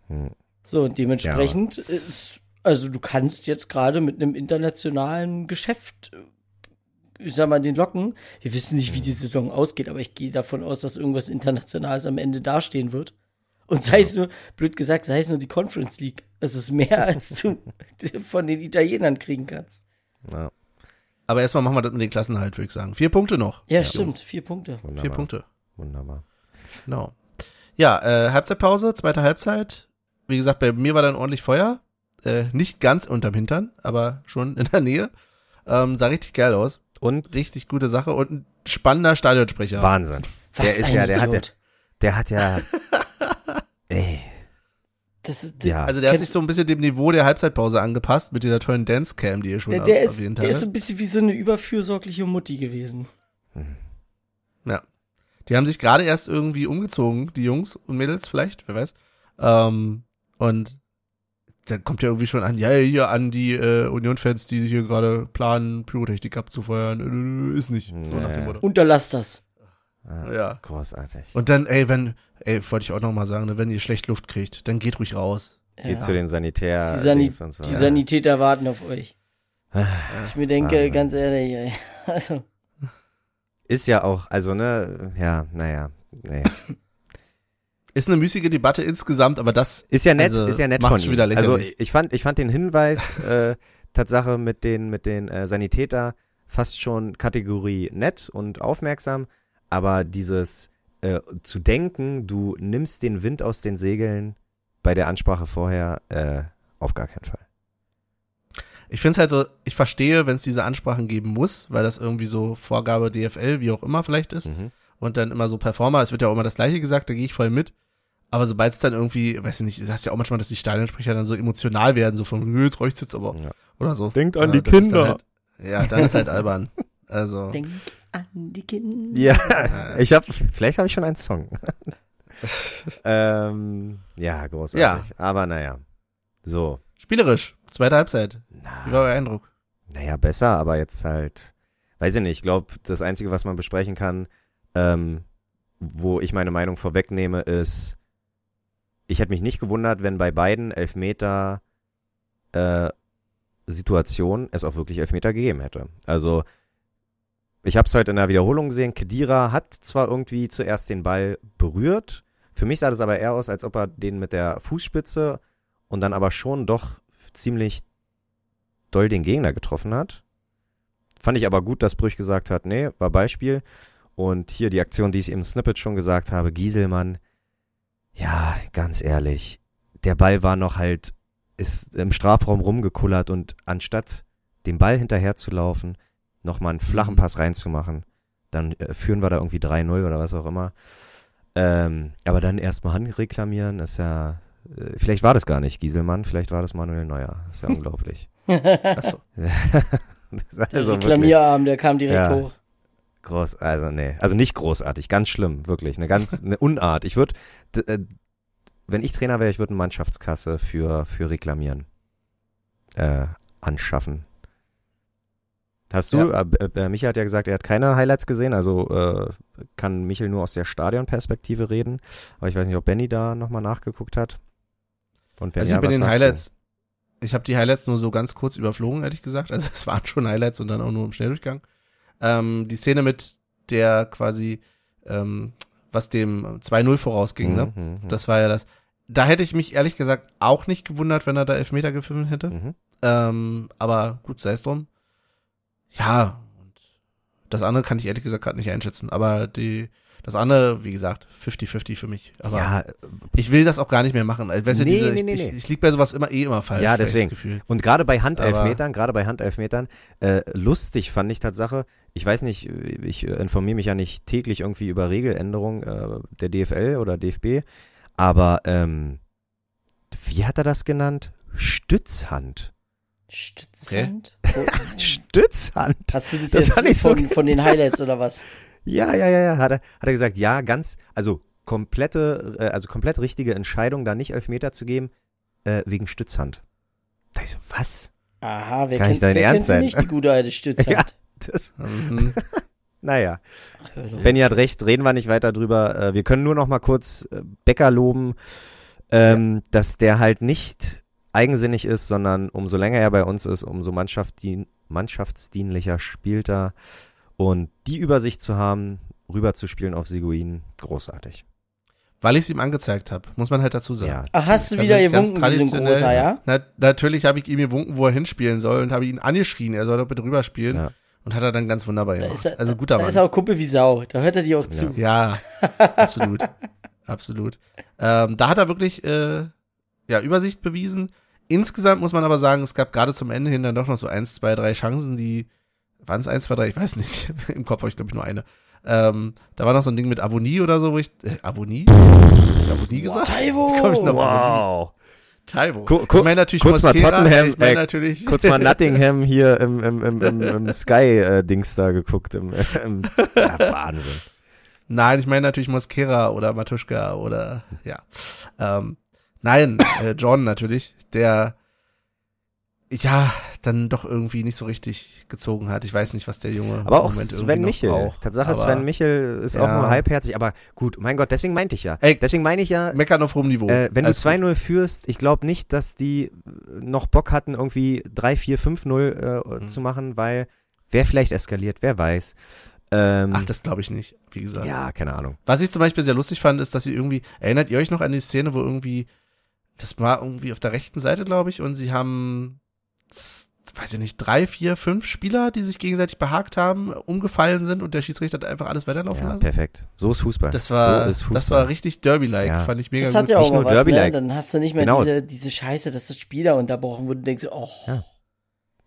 Hm. So, und dementsprechend ja. ist, also du kannst jetzt gerade mit einem internationalen Geschäft, ich sag mal, den locken. Wir wissen nicht, wie die Saison ausgeht, aber ich gehe davon aus, dass irgendwas Internationales am Ende dastehen wird. Und sei es nur, blöd gesagt, sei es nur die Conference League. Das ist mehr, als du von den Italienern kriegen kannst. Ja. Aber erstmal machen wir das mit den Klassenerhalt, würde ich sagen. Vier Punkte noch. Ja, ja stimmt, uns. vier Punkte. Wunderbar. Vier Punkte. Wunderbar. Genau. Ja, äh, Halbzeitpause, zweite Halbzeit. Wie gesagt, bei mir war dann ordentlich Feuer. Äh, nicht ganz unterm Hintern, aber schon in der Nähe. Ähm, sah richtig geil aus. Und richtig gute Sache und ein spannender Stadionsprecher. Wahnsinn. Was der ist ja, der hat ja, der hat ja. Ey. Das ist, ja. Also der hat sich so ein bisschen dem Niveau der Halbzeitpause angepasst mit dieser tollen Dance-Cam, die ihr schon der, der auf, ist, erwähnt habt. Der ist so ein bisschen wie so eine überfürsorgliche Mutti gewesen. Mhm. Ja. Die haben sich gerade erst irgendwie umgezogen, die Jungs und Mädels vielleicht, wer weiß. Ähm, und da kommt ja irgendwie schon an, ja, hier an die äh, Union-Fans, die hier gerade planen, Pyrotechnik abzufeuern, ist nicht. So nee. Nach dem Motto. Unterlass das. Ah, ja. Großartig. Und dann, ey, wenn, ey, wollte ich auch nochmal sagen, wenn ihr schlecht Luft kriegt, dann geht ruhig raus. Ja. Geht zu den Sanitär. Die, Sani- und so. die ja. Sanitäter warten auf euch. Ah, ich mir denke, Wahnsinn. Ganz ehrlich, ey. Also. Ist ja auch, also, ne, ja, naja, nee. Ist eine müßige Debatte insgesamt, aber das ist ja nett, also, ist ja nett von ihm. Also ich fand, ich fand den Hinweis äh, Tatsache mit den mit den äh, Sanitäter fast schon Kategorie nett und aufmerksam, aber dieses äh, zu denken, du nimmst den Wind aus den Segeln bei der Ansprache vorher äh, auf gar keinen Fall. Ich finde es halt so, ich verstehe, wenn es diese Ansprachen geben muss, weil das irgendwie so Vorgabe D F L, wie auch immer vielleicht ist. Mhm. Und dann immer so Performer, es wird ja auch immer das Gleiche gesagt, da gehe ich voll mit. Aber sobald es dann irgendwie, weiß ich nicht, du hast ja auch manchmal, dass die Stadionsprecher dann so emotional werden, so von, nö, jetzt reicht's jetzt aber, ja. oder so. Denkt an ja, die Kinder. Dann halt, ja, dann ist halt albern. Also. Denkt an die Kinder. Ja, ich hab, vielleicht habe ich schon einen Song. ähm, ja, großartig. Ja. Aber naja, so. Spielerisch, zweite Halbzeit. Na, wie war euer Eindruck? Naja, besser, aber jetzt halt, weiß ich nicht, ich glaube, das Einzige, was man besprechen kann, Ähm, wo ich meine Meinung vorwegnehme, ist, ich hätte mich nicht gewundert, wenn bei beiden Elfmeter äh, Situationen es auch wirklich Elfmeter gegeben hätte. Also ich habe es heute in der Wiederholung gesehen, Khedira hat zwar irgendwie zuerst den Ball berührt, für mich sah das aber eher aus, als ob er den mit der Fußspitze und dann aber schon doch ziemlich doll den Gegner getroffen hat. Fand ich aber gut, dass Brüch gesagt hat, nee, war Beispiel. Und hier die Aktion, die ich im Snippet schon gesagt habe, Gießelmann, ja, ganz ehrlich, der Ball war noch halt, ist im Strafraum rumgekullert und anstatt dem Ball hinterher zu laufen, nochmal einen flachen Pass reinzumachen, dann äh, führen wir da irgendwie drei null oder was auch immer. Ähm, aber dann erstmal Hand reklamieren, ist ja Vielleicht war das gar nicht Gießelmann, vielleicht war das Manuel Neuer. Das ist ja unglaublich. Achso. Also der Klamierarm, der kam direkt ja. hoch. Groß, also nee, also nicht großartig, ganz schlimm, wirklich, eine ganz eine Unart. Ich würde, äh, wenn ich Trainer wäre, ich würde eine Mannschaftskasse für, für Reklamieren äh, anschaffen. Hast du, ja. äh, äh, Michel hat ja gesagt, er hat keine Highlights gesehen, also äh, kann Michel nur aus der Stadionperspektive reden, aber ich weiß nicht, ob Benny da nochmal nachgeguckt hat. Und wenn also ja, ich bin den Highlights, du? Ich habe die Highlights nur so ganz kurz überflogen, ehrlich gesagt, also es waren schon Highlights und dann auch nur im Schnelldurchgang. Ähm, die Szene mit der quasi, ähm, was dem zwei null vorausging, ne? Mhm, das war ja das. Da hätte ich mich ehrlich gesagt auch nicht gewundert, wenn er da Elfmeter gepfiffen hätte. Mhm. Ähm, aber gut, sei es drum. Ja, und das andere kann ich ehrlich gesagt gerade nicht einschätzen. Aber die, das andere, wie gesagt, fifty fifty für mich. Aber ja, ich will das auch gar nicht mehr machen. Also, weißt nee, diese, nee, nee, ich, ich, ich lieg bei sowas immer eh immer falsch. Ja, deswegen. Gefühl. Und gerade bei Handelfmetern, gerade bei Handelfmetern, äh, lustig fand ich Tatsache, ich weiß nicht, ich informiere mich ja nicht täglich irgendwie über Regeländerungen äh, der D F L oder D F B, aber ähm, wie hat er das genannt? Stützhand. Stützhand? Okay. Stützhand? Hast du das, das jetzt nicht von, so von den Highlights oder was? Ja, ja, ja, ja. Hat er, hat er gesagt, ja, ganz, also komplette, also komplett richtige Entscheidung, da nicht Elfmeter zu geben, äh, wegen Stützhand. Da ich so, was? Aha, wer kennt denn nicht die gute alte Stützhand? Ja, das. Mhm. Naja. Ach, Benni hat recht, reden wir nicht weiter drüber. Wir können nur noch mal kurz Becker loben, ähm, ja. dass der halt nicht eigensinnig ist, sondern umso länger er bei uns ist, umso mannschaftsdien- mannschaftsdienlicher spielt er. Und die Übersicht zu haben, rüberzuspielen auf Seguin, großartig. Weil ich es ihm angezeigt habe, muss man halt dazu sagen. Ja. Ach, hast du wieder gewunken, wie so ein großer, ja? Na, natürlich habe ich ihm gewunken, wo er hinspielen soll und habe ihn angeschrien, er soll doch bitte rüberspielen. Ja. Und hat er dann ganz wunderbar gemacht. Da er, also guter da Mann. Da ist er auch Kumpel wie Sau, da hört er dir auch zu. Ja, ja absolut. absolut. Ähm, da hat er wirklich äh, ja, Übersicht bewiesen. Insgesamt muss man aber sagen, es gab gerade zum Ende hin dann doch noch so eins, zwei, drei Chancen, die waren es eins, zwei, drei, ich weiß nicht. Im Kopf habe ich, glaube ich, nur eine. Ähm, da war noch so ein Ding mit Avonie oder so, wo ich, äh, Avonie? Hab ich Avonie gesagt? Wow, Taiwo! Komm ich noch wow! Taiwo. Ku- ku- ich meine natürlich kurz mal Kera, Tottenham, ich mein äh, natürlich kurz mal Nottingham hier im, im, im, im, im Sky-Dings da geguckt. Im, im, ja, Wahnsinn. Nein, ich meine natürlich Mosquera oder Matuschka oder, ja. Ähm, nein, äh, John natürlich, der ja, dann doch irgendwie nicht so richtig gezogen hat. Ich weiß nicht, was der Junge aber auch Moment Sven Michel. Tatsache, Sven Michel ist ja. auch nur halbherzig, aber gut, mein Gott, deswegen meinte ich ja. Ey, deswegen meine ich ja, meckern auf hohem Niveau. Äh, wenn Alles du zwei null gut. führst, ich glaube nicht, dass die noch Bock hatten, irgendwie drei vier fünf null äh, mhm. zu machen, weil wer vielleicht eskaliert, wer weiß. Ähm, Ach, das glaube ich nicht, wie gesagt. Ja, keine Ahnung. Was ich zum Beispiel sehr lustig fand, ist, dass sie irgendwie, erinnert ihr euch noch an die Szene, wo irgendwie, das war irgendwie auf der rechten Seite, glaube ich, und sie haben weiß ich nicht, drei, vier, fünf Spieler, die sich gegenseitig behagt haben, umgefallen sind und der Schiedsrichter hat einfach alles weiterlaufen ja, lassen. Perfekt. So ist Fußball. Das war, so ist Fußball. Das war richtig Derby-like, ja. Fand ich mega das gut. Das hat ja auch mal was, ne? Dann hast du nicht mehr genau. diese, diese Scheiße, dass das Spiel da unterbrochen wurde und denkst, oh. Ja.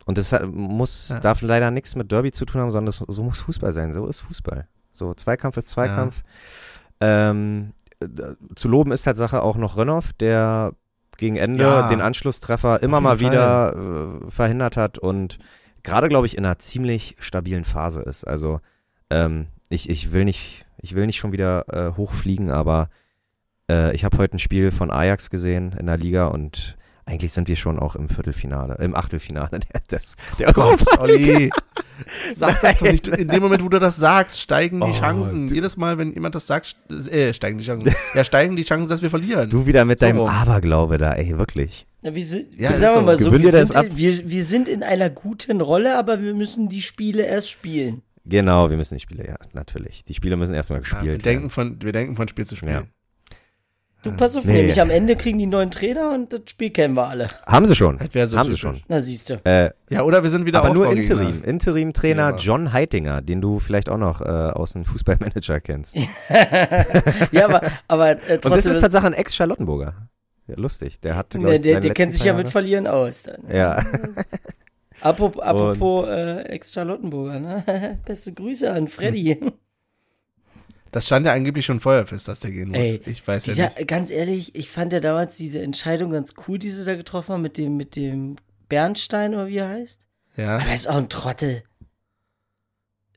Und das hat, muss, ja. darf leider nichts mit Derby zu tun haben, sondern das, so muss Fußball sein. So ist Fußball. So, Zweikampf ist Zweikampf. Ja. Ähm, zu loben ist Tatsache auch noch Rönnow, der gegen Ende ja, den Anschlusstreffer immer mal wieder äh, verhindert hat und gerade, glaube ich, in einer ziemlich stabilen Phase ist. Also ähm, ich, ich, will nicht, ich will nicht schon wieder äh, hochfliegen, aber äh, ich habe heute ein Spiel von Ajax gesehen in der Liga und eigentlich sind wir schon auch im Viertelfinale, im Achtelfinale. Das, der oh Gott, Olli, sag das doch nicht. In dem Moment, wo du das sagst, steigen die oh, Chancen. Du. Jedes Mal, wenn jemand das sagt, äh, steigen die Chancen. Ja, steigen die Chancen, dass wir verlieren. Du wieder mit so deinem rum. Aberglaube da, ey, wirklich. Na, wir sind, ja, sagen wir mal so, wir sind, wir, wir sind in einer guten Rolle, aber wir müssen die Spiele erst spielen. Genau, wir müssen die Spiele, ja, natürlich. Die Spiele müssen erstmal gespielt ja, wir werden. Denken von, wir denken von Spiel zu Spiel. Ja. Du, pass auf, nee. nämlich am Ende kriegen die neuen Trainer und das Spiel kennen wir alle. Haben sie schon. Halt so Haben typisch. sie schon. Na, siehst du. Äh, ja, oder wir sind wieder aber nur Interim. Interim-Trainer ja. John Heitinger, den du vielleicht auch noch äh, aus dem Fußballmanager kennst. ja, aber, aber äh, trotzdem. Und das ist Tatsache ein Ex-Charlottenburger. Ja, lustig. Der hat, glaube ich, Der, der, der kennt sich ja mit Verlieren aus. Dann. Ja. Apropos, apropos äh, Ex-Charlottenburger, ne? Beste Grüße an Freddy. Das stand ja angeblich schon vorher fest, dass der gehen muss. Ey, ich weiß dieser, ja nicht. Ganz ehrlich, ich fand ja damals diese Entscheidung ganz cool, die sie da getroffen haben, mit dem, mit dem Bernstein oder wie er heißt. Ja. Aber er ist auch ein Trottel.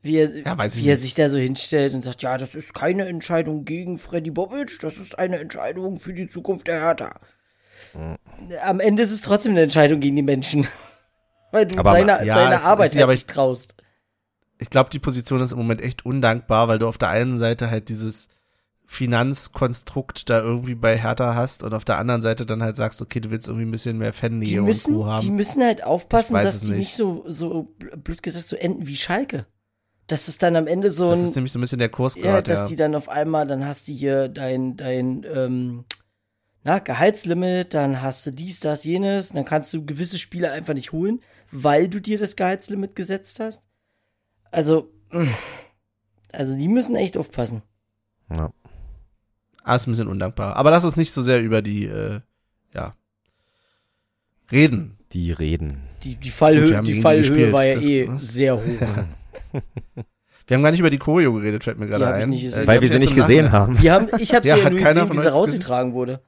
Wie er, ja, weiß ich wie er sich da so hinstellt und sagt, ja, das ist keine Entscheidung gegen Freddy Bobic, das ist eine Entscheidung für die Zukunft der Hertha. Mhm. Am Ende ist es trotzdem eine Entscheidung gegen die Menschen. Weil du aber, seine, ja, seine es, Arbeit ja nicht traust. Ich glaube, die Position ist im Moment echt undankbar, weil du auf der einen Seite halt dieses Finanzkonstrukt da irgendwie bei Hertha hast und auf der anderen Seite dann halt sagst, okay, du willst irgendwie ein bisschen mehr Fan-Nähe und Co. haben. Die müssen halt aufpassen, dass die nicht, nicht so, so, blöd gesagt, so enden wie Schalke. Das ist dann am Ende so ein... Das ist nämlich so ein bisschen der Kurs gerade, ja. Dass ja. die dann auf einmal, dann hast du hier dein, dein ähm, na, Gehaltslimit, dann hast du dies, das, jenes, dann kannst du gewisse Spieler einfach nicht holen, weil du dir das Gehaltslimit gesetzt hast. Also, also die müssen echt aufpassen. Ja. Ah, ist ein bisschen undankbar. Aber lass uns nicht so sehr über die, äh, ja, reden. Die reden. Die, die Fallhöhe, die Fallhöhe war ja das, eh was? Sehr hoch. Wir haben gar nicht über die Choreo geredet, fällt mir gerade ein. Nicht, äh, weil wir sie nicht gesehen haben. Wir haben. Ich habe sie ja, ja nur gesehen, wie sie rausgetragen wurde.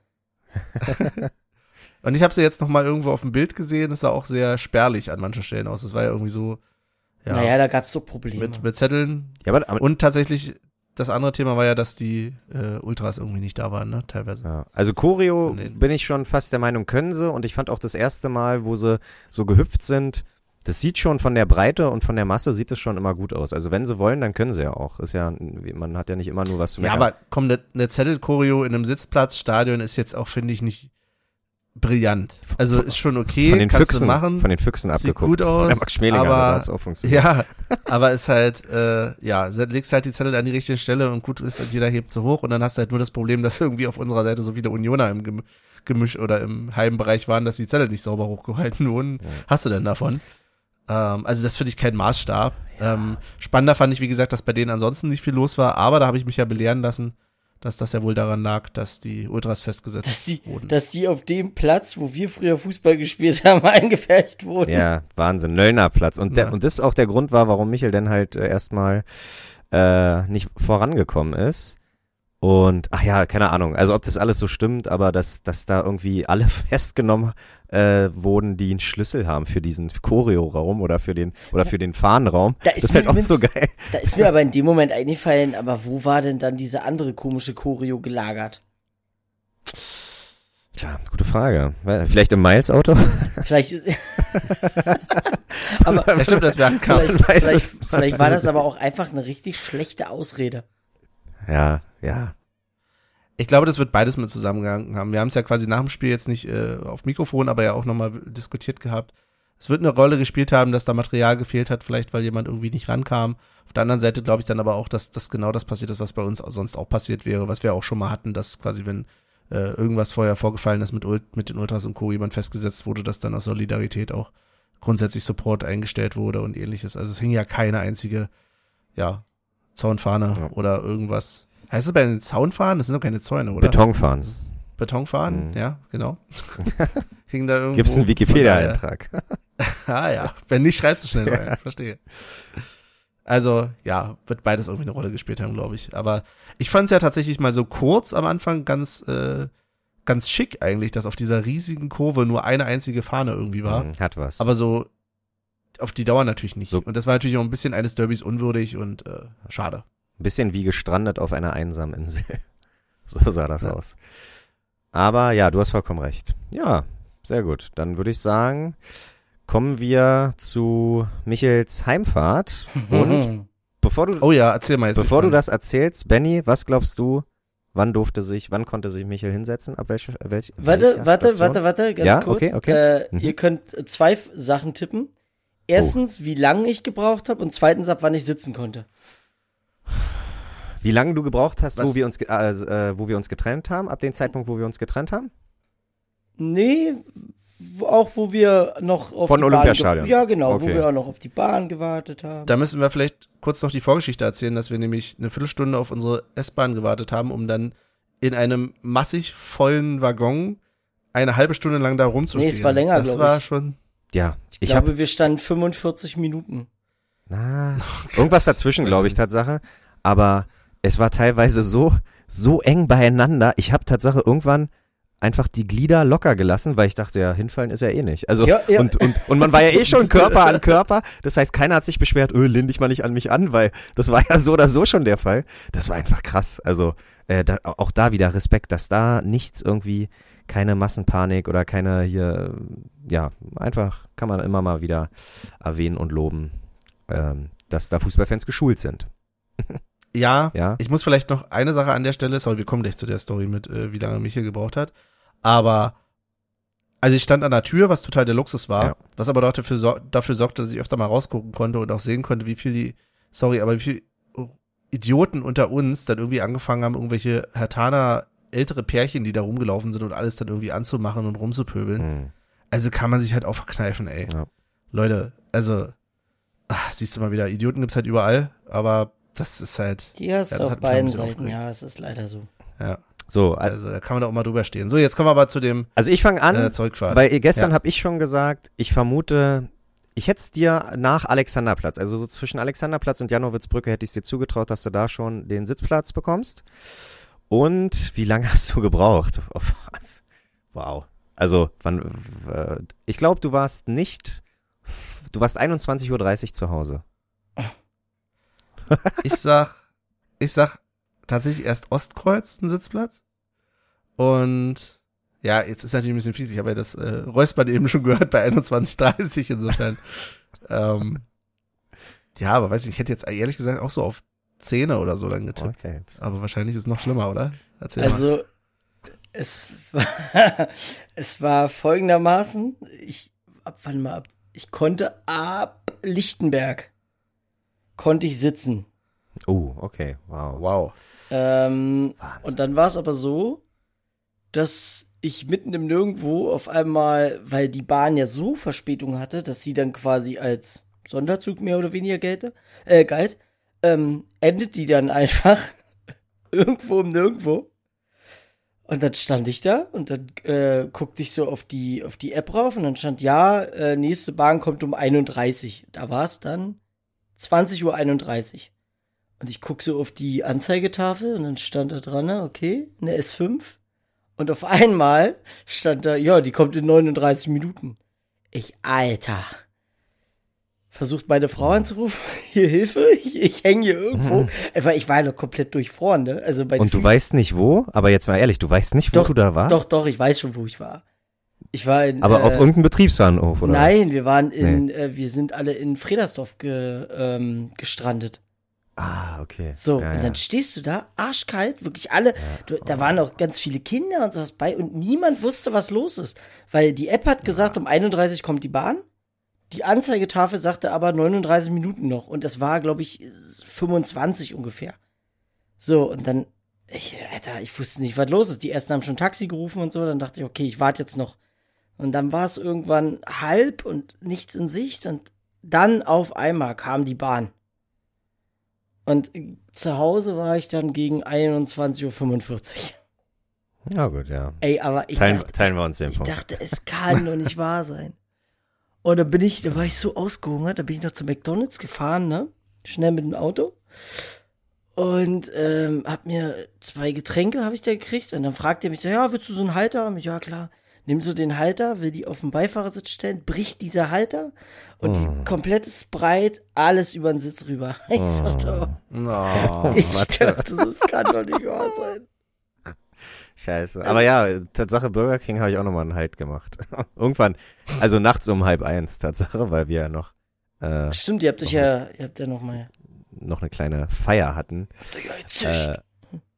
Und ich habe sie jetzt nochmal irgendwo auf dem Bild gesehen. Das sah auch sehr spärlich an manchen Stellen aus. Das war ja irgendwie so, ja, naja, da gab es so Probleme. Mit, mit Zetteln. Ja, aber, aber, und tatsächlich, das andere Thema war ja, dass die äh, Ultras irgendwie nicht da waren, ne, teilweise. Ja. Also Choreo, bin ich schon fast der Meinung, können sie. Und ich fand auch das erste Mal, wo sie so gehüpft sind, das sieht schon von der Breite und von der Masse sieht es schon immer gut aus. Also wenn sie wollen, dann können sie ja auch. Ist ja, man hat ja nicht immer nur was zu merken. Ja, aber komm, eine ne Zettel-Choreo in einem Sitzplatzstadion ist jetzt auch, finde ich, nicht brillant. Also ist schon okay, von den kannst Füchsen, du machen. Von den Füchsen abgeguckt. Sieht gut aus. Von Schmelinger, aber auch funktioniert. Ja, aber ist halt, äh, ja, legst halt die Zettel an die richtige Stelle und gut ist, jeder hebt so hoch und dann hast du halt nur das Problem, dass irgendwie auf unserer Seite so viele Unioner im Gemisch oder im Heimbereich waren, dass die Zettel nicht sauber hochgehalten wurden. Ja. Hast du denn davon? Ähm, also das finde ich kein Maßstab. Ja. Ähm, spannender fand ich, wie gesagt, dass bei denen ansonsten nicht viel los war, aber da habe ich mich ja belehren lassen, dass das ja wohl daran lag, dass die Ultras festgesetzt dass die, wurden. Dass die auf dem Platz, wo wir früher Fußball gespielt haben, eingepfercht wurden. Ja, Wahnsinn, Löllner Platz. Und, der, ja. und das auch der Grund war, warum Michel dann halt erstmal äh, nicht vorangekommen ist. Und, ach ja, keine Ahnung, also ob das alles so stimmt, aber dass, dass da irgendwie alle festgenommen äh, wurden, die einen Schlüssel haben für diesen Choreo-Raum oder für den, oder für den Fahnenraum. Da das ist halt auch so geil. Da ist mir aber in dem Moment eingefallen, aber wo war denn dann diese andere komische Choreo gelagert? Tja, gute Frage. Vielleicht im Miles-Auto? Vielleicht ist... aber ja, stimmt, das wäre ein Kampf. Vielleicht, vielleicht, es, vielleicht war das aber auch einfach eine richtig schlechte Ausrede. Ja, ja. Ich glaube, das wird beides mit zusammengehangen haben. Wir haben es ja quasi nach dem Spiel jetzt nicht äh, auf Mikrofon, aber ja auch nochmal diskutiert gehabt. Es wird eine Rolle gespielt haben, dass da Material gefehlt hat, vielleicht weil jemand irgendwie nicht rankam. Auf der anderen Seite glaube ich dann aber auch, dass das genau das passiert ist, was bei uns sonst auch passiert wäre, was wir auch schon mal hatten, dass quasi wenn äh, irgendwas vorher vorgefallen ist mit, Ult- mit den Ultras und Co. jemand festgesetzt wurde, dass dann aus Solidarität auch grundsätzlich Support eingestellt wurde und ähnliches. Also es hing ja keine einzige, ja, Zaunfahne ja. oder irgendwas. Heißt es bei den Zaunfahnen? Das sind doch keine Zäune, oder? Betonfahnen. Betonfahnen, mhm. ja, genau. Hing da irgendwo. Gibt's einen Wikipedia-Eintrag? ah ja, wenn nicht, schreibst du schnell rein. Verstehe. Also, ja, wird beides irgendwie eine Rolle gespielt haben, glaube ich. Aber ich fand es ja tatsächlich mal so kurz am Anfang ganz äh, ganz schick eigentlich, dass auf dieser riesigen Kurve nur eine einzige Fahne irgendwie war. Mhm, hat was. Aber so auf die Dauer natürlich nicht. So. Und das war natürlich auch ein bisschen eines Derbys unwürdig und äh, schade. Ein bisschen wie gestrandet auf einer einsamen Insel. So sah das ja. aus. Aber ja, du hast vollkommen recht. Ja, sehr gut. Dann würde ich sagen, kommen wir zu Michels Heimfahrt. Und bevor du oh ja, erzähl mal jetzt bevor du das erzählst, Benny, was glaubst du, wann durfte sich, wann konnte sich Michel hinsetzen? Ab welche, welche, warte, warte, warte, warte, ganz ja? kurz. Okay, okay. Äh, mhm. Ihr könnt zwei Sachen tippen. Erstens, oh. wie lange ich gebraucht habe und zweitens, ab wann ich sitzen konnte. Wie lange du gebraucht hast, wo wir, uns, äh, wo wir uns getrennt haben, ab dem Zeitpunkt, wo wir uns getrennt haben? Nee, auch wo wir noch auf Von die Olympiastadion. Bahn ge- Ja, genau, okay. wo wir auch noch auf die Bahn gewartet haben. Da müssen wir vielleicht kurz noch die Vorgeschichte erzählen, dass wir nämlich eine Viertelstunde auf unsere S-Bahn gewartet haben, um dann in einem massig vollen Waggon eine halbe Stunde lang da rumzustehen. Nee, es war länger, glaube ich. Das war schon... Ja, ich, ich glaube, hab, wir standen fünfundvierzig Minuten. Na, irgendwas dazwischen, glaube ich, Tatsache. Aber es war teilweise so, so eng beieinander. Ich habe Tatsache irgendwann einfach die Glieder locker gelassen, weil ich dachte, ja, hinfallen ist ja eh nicht. Also ja, ja. Und, und, und man war ja eh schon Körper an Körper. Das heißt, keiner hat sich beschwert, öh, lehn dich mal nicht an mich an, weil das war ja so oder so schon der Fall. Das war einfach krass. Also äh, da, auch da wieder Respekt, dass da nichts irgendwie, keine Massenpanik oder keine hier, ja, einfach kann man immer mal wieder erwähnen und loben, ähm, dass da Fußballfans geschult sind. Ja, ja, ich muss vielleicht noch eine Sache an der Stelle, sorry, wir kommen gleich zu der Story mit, äh, wie lange Michel gebraucht hat, aber, also ich stand an der Tür, was total der Luxus war, ja. was aber dafür, sor- dafür sorgte, dass ich öfter mal rausgucken konnte und auch sehen konnte, wie viel die, sorry, aber wie viel Idioten unter uns dann irgendwie angefangen haben, irgendwelche Herthaner ältere Pärchen, die da rumgelaufen sind und alles dann irgendwie anzumachen und rumzupöbeln. Mhm. Also kann man sich halt auch verkneifen, ey. Ja. Leute, also, ach, siehst du mal wieder, Idioten gibt's halt überall, aber das ist halt... Die hast ja, du auf hat beiden Seiten, aufgeregt. Ja, es ist leider so. Ja, so, also, also da kann man doch auch mal drüber stehen. So, jetzt kommen wir aber zu dem... Also ich fange an, äh, weil gestern ja. habe ich schon gesagt, ich vermute, ich hätte es dir nach Alexanderplatz, also so zwischen Alexanderplatz und Janowitzbrücke hätte ich es dir zugetraut, dass du da schon den Sitzplatz bekommst. Und wie lange hast du gebraucht? Oh, was? Wow. Also, wann, ich glaube, du warst nicht... Du warst einundzwanzig Uhr dreißig zu Hause. Ich sag, ich sag tatsächlich erst Ostkreuz einen Sitzplatz und ja, jetzt ist natürlich ein bisschen fies, ich habe ja das äh, Räuspern eben schon gehört bei einundzwanzig Uhr dreißig insofern. ähm, ja, aber weiß ich, ich hätte jetzt ehrlich gesagt auch so auf zehn oder so dann getippt, okay, aber wahrscheinlich ist es noch schlimmer, oder? Erzähl also, mal. es war, es war folgendermaßen, ich, ab wann mal ab, ich konnte ab Lichtenberg konnte ich sitzen. Oh, okay. Wow. Wow. Ähm, und dann war es aber so, dass ich mitten im Nirgendwo auf einmal, weil die Bahn ja so Verspätung hatte, dass sie dann quasi als Sonderzug mehr oder weniger gelte, äh, galt, ähm, endet die dann einfach irgendwo im Nirgendwo. Und dann stand ich da und dann äh, guckte ich so auf die, auf die App rauf und dann stand, ja, äh, nächste Bahn kommt um einunddreißig. Da war es dann zwanzig Uhr einunddreißig. Und ich gucke so auf die Anzeigetafel und dann stand da dran, okay, eine S fünf. Und auf einmal stand da, ja, die kommt in neununddreißig Minuten. Ich, Alter. Versucht meine Frau anzurufen, hier Hilfe, ich, ich hänge hier irgendwo. Weil ich war ja noch komplett durchfroren, ne? Also bei und Füßen. Du weißt nicht wo? Aber jetzt mal ehrlich, du weißt nicht, wo doch, du da warst? Doch, doch, ich weiß schon, wo ich war. Ich war in, aber äh, auf irgendeinem Betriebsbahnhof, oder? Nein, was? wir waren in, nee. äh, wir sind alle in Fredersdorf ge, ähm, gestrandet. Ah, okay. So, ja, und ja. dann stehst du da, arschkalt, wirklich alle, ja, du, da oh. waren auch ganz viele Kinder und sowas bei und niemand wusste, was los ist. Weil die App hat gesagt, ja. um einunddreißig kommt die Bahn, die Anzeigetafel sagte aber neununddreißig Minuten noch und das war, glaube ich, fünfundzwanzig ungefähr. So, und dann, ich, Alter, ich wusste nicht, was los ist. Die ersten haben schon Taxi gerufen und so, dann dachte ich, okay, ich warte jetzt noch. Und dann war es irgendwann halb und nichts in Sicht. Und dann auf einmal kam die Bahn. Und zu Hause war ich dann gegen einundzwanzig Uhr fünfundvierzig. Ja gut, ja. Ey, aber ich teilen, dachte, teilen wir uns den Punkt. Ich dachte, es kann doch nicht wahr sein. Und dann bin ich, da war ich so ausgehungert, da bin ich noch zu McDonald's gefahren, ne? Schnell mit dem Auto. Und ähm, hab mir zwei Getränke, habe ich da gekriegt. Und dann fragte er mich so, ja, willst du so einen Halter haben? Ja, klar. Nimm so den Halter, will die auf den Beifahrersitz stellen, bricht dieser Halter und oh. die komplette Sprite, alles über den Sitz rüber. Ich oh. dachte, oh. No, ich dachte, das kann doch nicht wahr sein. Scheiße. Aber ja, Tatsache Burger King habe ich auch nochmal einen Halt gemacht. Irgendwann, also nachts um halb eins, Tatsache, weil wir ja noch äh, stimmt, ihr habt euch ja, ihr habt ja nochmal noch eine kleine Feier hatten. Äh,